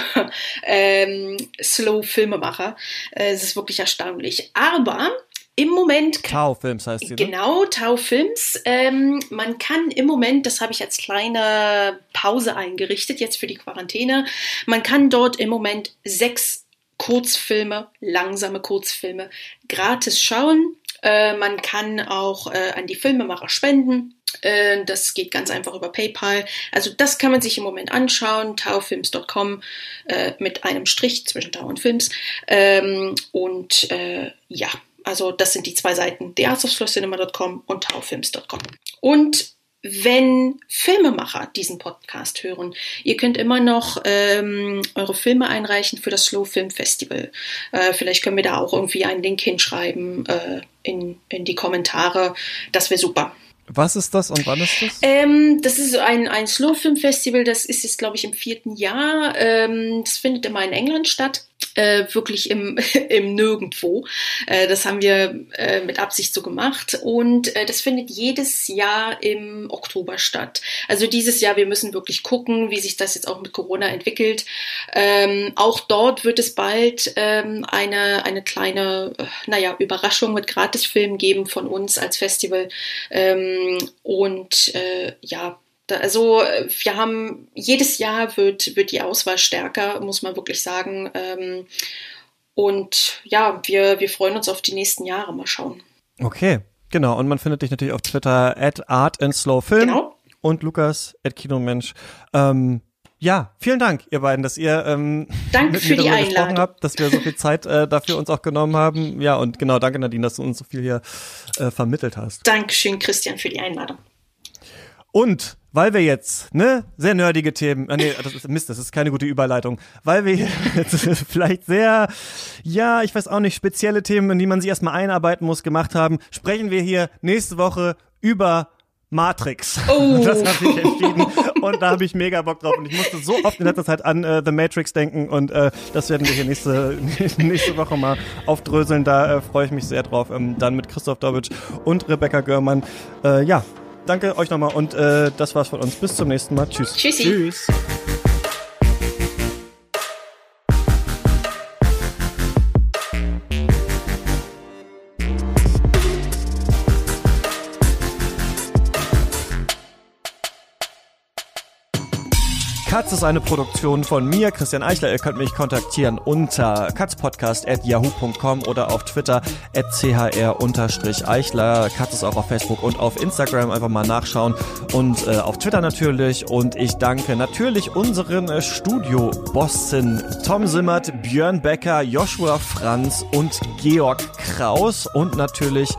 ähm, Slow-Filmemacher. Äh, es ist wirklich erstaunlich. Aber im Moment... Tau Films heißt die, ne? Genau, Tau Films. Ähm, man kann im Moment, das habe ich als kleine Pause eingerichtet, jetzt für die Quarantäne, man kann dort im Moment sechs Kurzfilme, langsame Kurzfilme, gratis schauen. Äh, man kann auch äh, an die Filmemacher spenden. Das geht ganz einfach über PayPal. Also das kann man sich im Moment anschauen. taufilms Punkt com äh, mit einem Strich zwischen Tau und Films. Ähm, und äh, ja, Also das sind die zwei Seiten, the arts of slow cinema dot com und taufilms dot com. Und wenn Filmemacher diesen Podcast hören, ihr könnt immer noch ähm, eure Filme einreichen für das Slow Film Festival. Äh, vielleicht können wir da auch irgendwie einen Link hinschreiben äh, in, in die Kommentare. Das wäre super. Was ist das und wann ist das? Ähm, das ist ein, ein Slow Film Festival. Das ist jetzt, glaube ich, im vierten Jahr. Ähm, das findet immer in England statt. Äh, wirklich im, im Nirgendwo. Äh, das haben wir äh, mit Absicht so gemacht. Und äh, das findet jedes Jahr im Oktober statt. Also dieses Jahr, wir müssen wirklich gucken, wie sich das jetzt auch mit Corona entwickelt. Ähm, auch dort wird es bald ähm, eine, eine kleine äh, naja, Überraschung mit Gratisfilmen geben von uns als Festival. Ähm, und äh, ja, Also wir haben, jedes Jahr wird, wird die Auswahl stärker, muss man wirklich sagen. Und ja, wir, wir freuen uns auf die nächsten Jahre. Mal schauen. Okay, genau. Und man findet dich natürlich auf Twitter at art and slow film genau. Und Lukas at kinomensch. Ähm, ja, vielen Dank, ihr beiden, dass ihr ähm, danke mit für mir die darüber Einladung. Gesprochen habt, dass wir so viel Zeit äh, dafür uns auch genommen haben. Ja, und genau, danke Nadine, dass du uns so viel hier äh, vermittelt hast. Dankeschön, Christian, für die Einladung. Und weil wir jetzt, ne, sehr nerdige Themen, äh, nee, das ist Mist, das ist keine gute Überleitung, weil wir jetzt vielleicht sehr, ja, ich weiß auch nicht, spezielle Themen, in die man sich erstmal einarbeiten muss, gemacht haben, sprechen wir hier nächste Woche über Matrix. Oh. Das habe ich entschieden und da habe ich mega Bock drauf und ich musste so oft in letzter Zeit an äh, The Matrix denken und äh, das werden wir hier nächste, nächste Woche mal aufdröseln, da äh, freue ich mich sehr drauf, ähm, dann mit Christoph Dobitsch und Rebecca Görmann, äh, ja. Danke euch nochmal und äh, das war's von uns. Bis zum nächsten Mal. Tschüss. Tschüssi. Tschüss. Katz ist eine Produktion von mir, Christian Eichler. Ihr könnt mich kontaktieren unter katzpodcast at yahoo dot com oder auf Twitter at c h r eichler. Katz ist auch auf Facebook und auf Instagram. Einfach mal nachschauen und äh, auf Twitter natürlich. Und ich danke natürlich unseren äh, Studio-Bossen Tom Simmert, Björn Becker, Joshua Franz und Georg Kraus und natürlich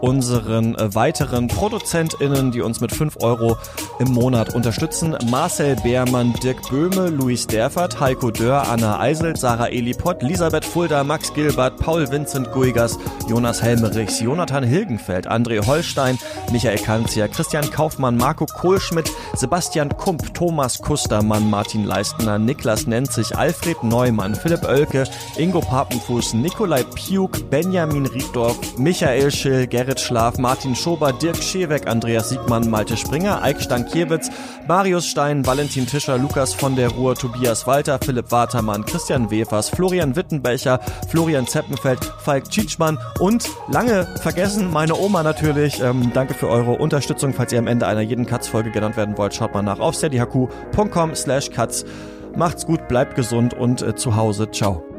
unseren weiteren ProduzentInnen, die uns mit fünf Euro im Monat unterstützen. Marcel Beermann, Dirk Böhme, Luis Derfert, Heiko Dörr, Anna Eiselt, Sarah Elipott, Elisabeth Fulda, Max Gilbert, Paul Vincent Guigas, Jonas Helmerichs, Jonathan Hilgenfeld, André Holstein, Michael Kanzier, Christian Kaufmann, Marco Kohlschmidt, Sebastian Kump, Thomas Kustermann, Martin Leistner, Niklas Nenzig, Alfred Neumann, Philipp Oelke, Ingo Papenfuß, Nikolai Piuk, Benjamin Rieddorf, Michael Schill, Gerrit Schlaf, Martin Schober, Dirk Scheweck, Andreas Siegmann, Malte Springer, Eik Stankiewicz, Marius Stein, Valentin Tischer, Lukas von der Ruhr, Tobias Walter, Philipp Watermann, Christian Wefers, Florian Wittenbecher, Florian Zeppenfeld, Falk Tschitschmann und lange vergessen, meine Oma natürlich. Ähm, danke für eure Unterstützung. Falls ihr am Ende einer jeden Katz-Folge genannt werden wollt, schaut mal nach auf steadyhq dot com slash katz. Macht's gut, bleibt gesund und äh, zu Hause. Ciao.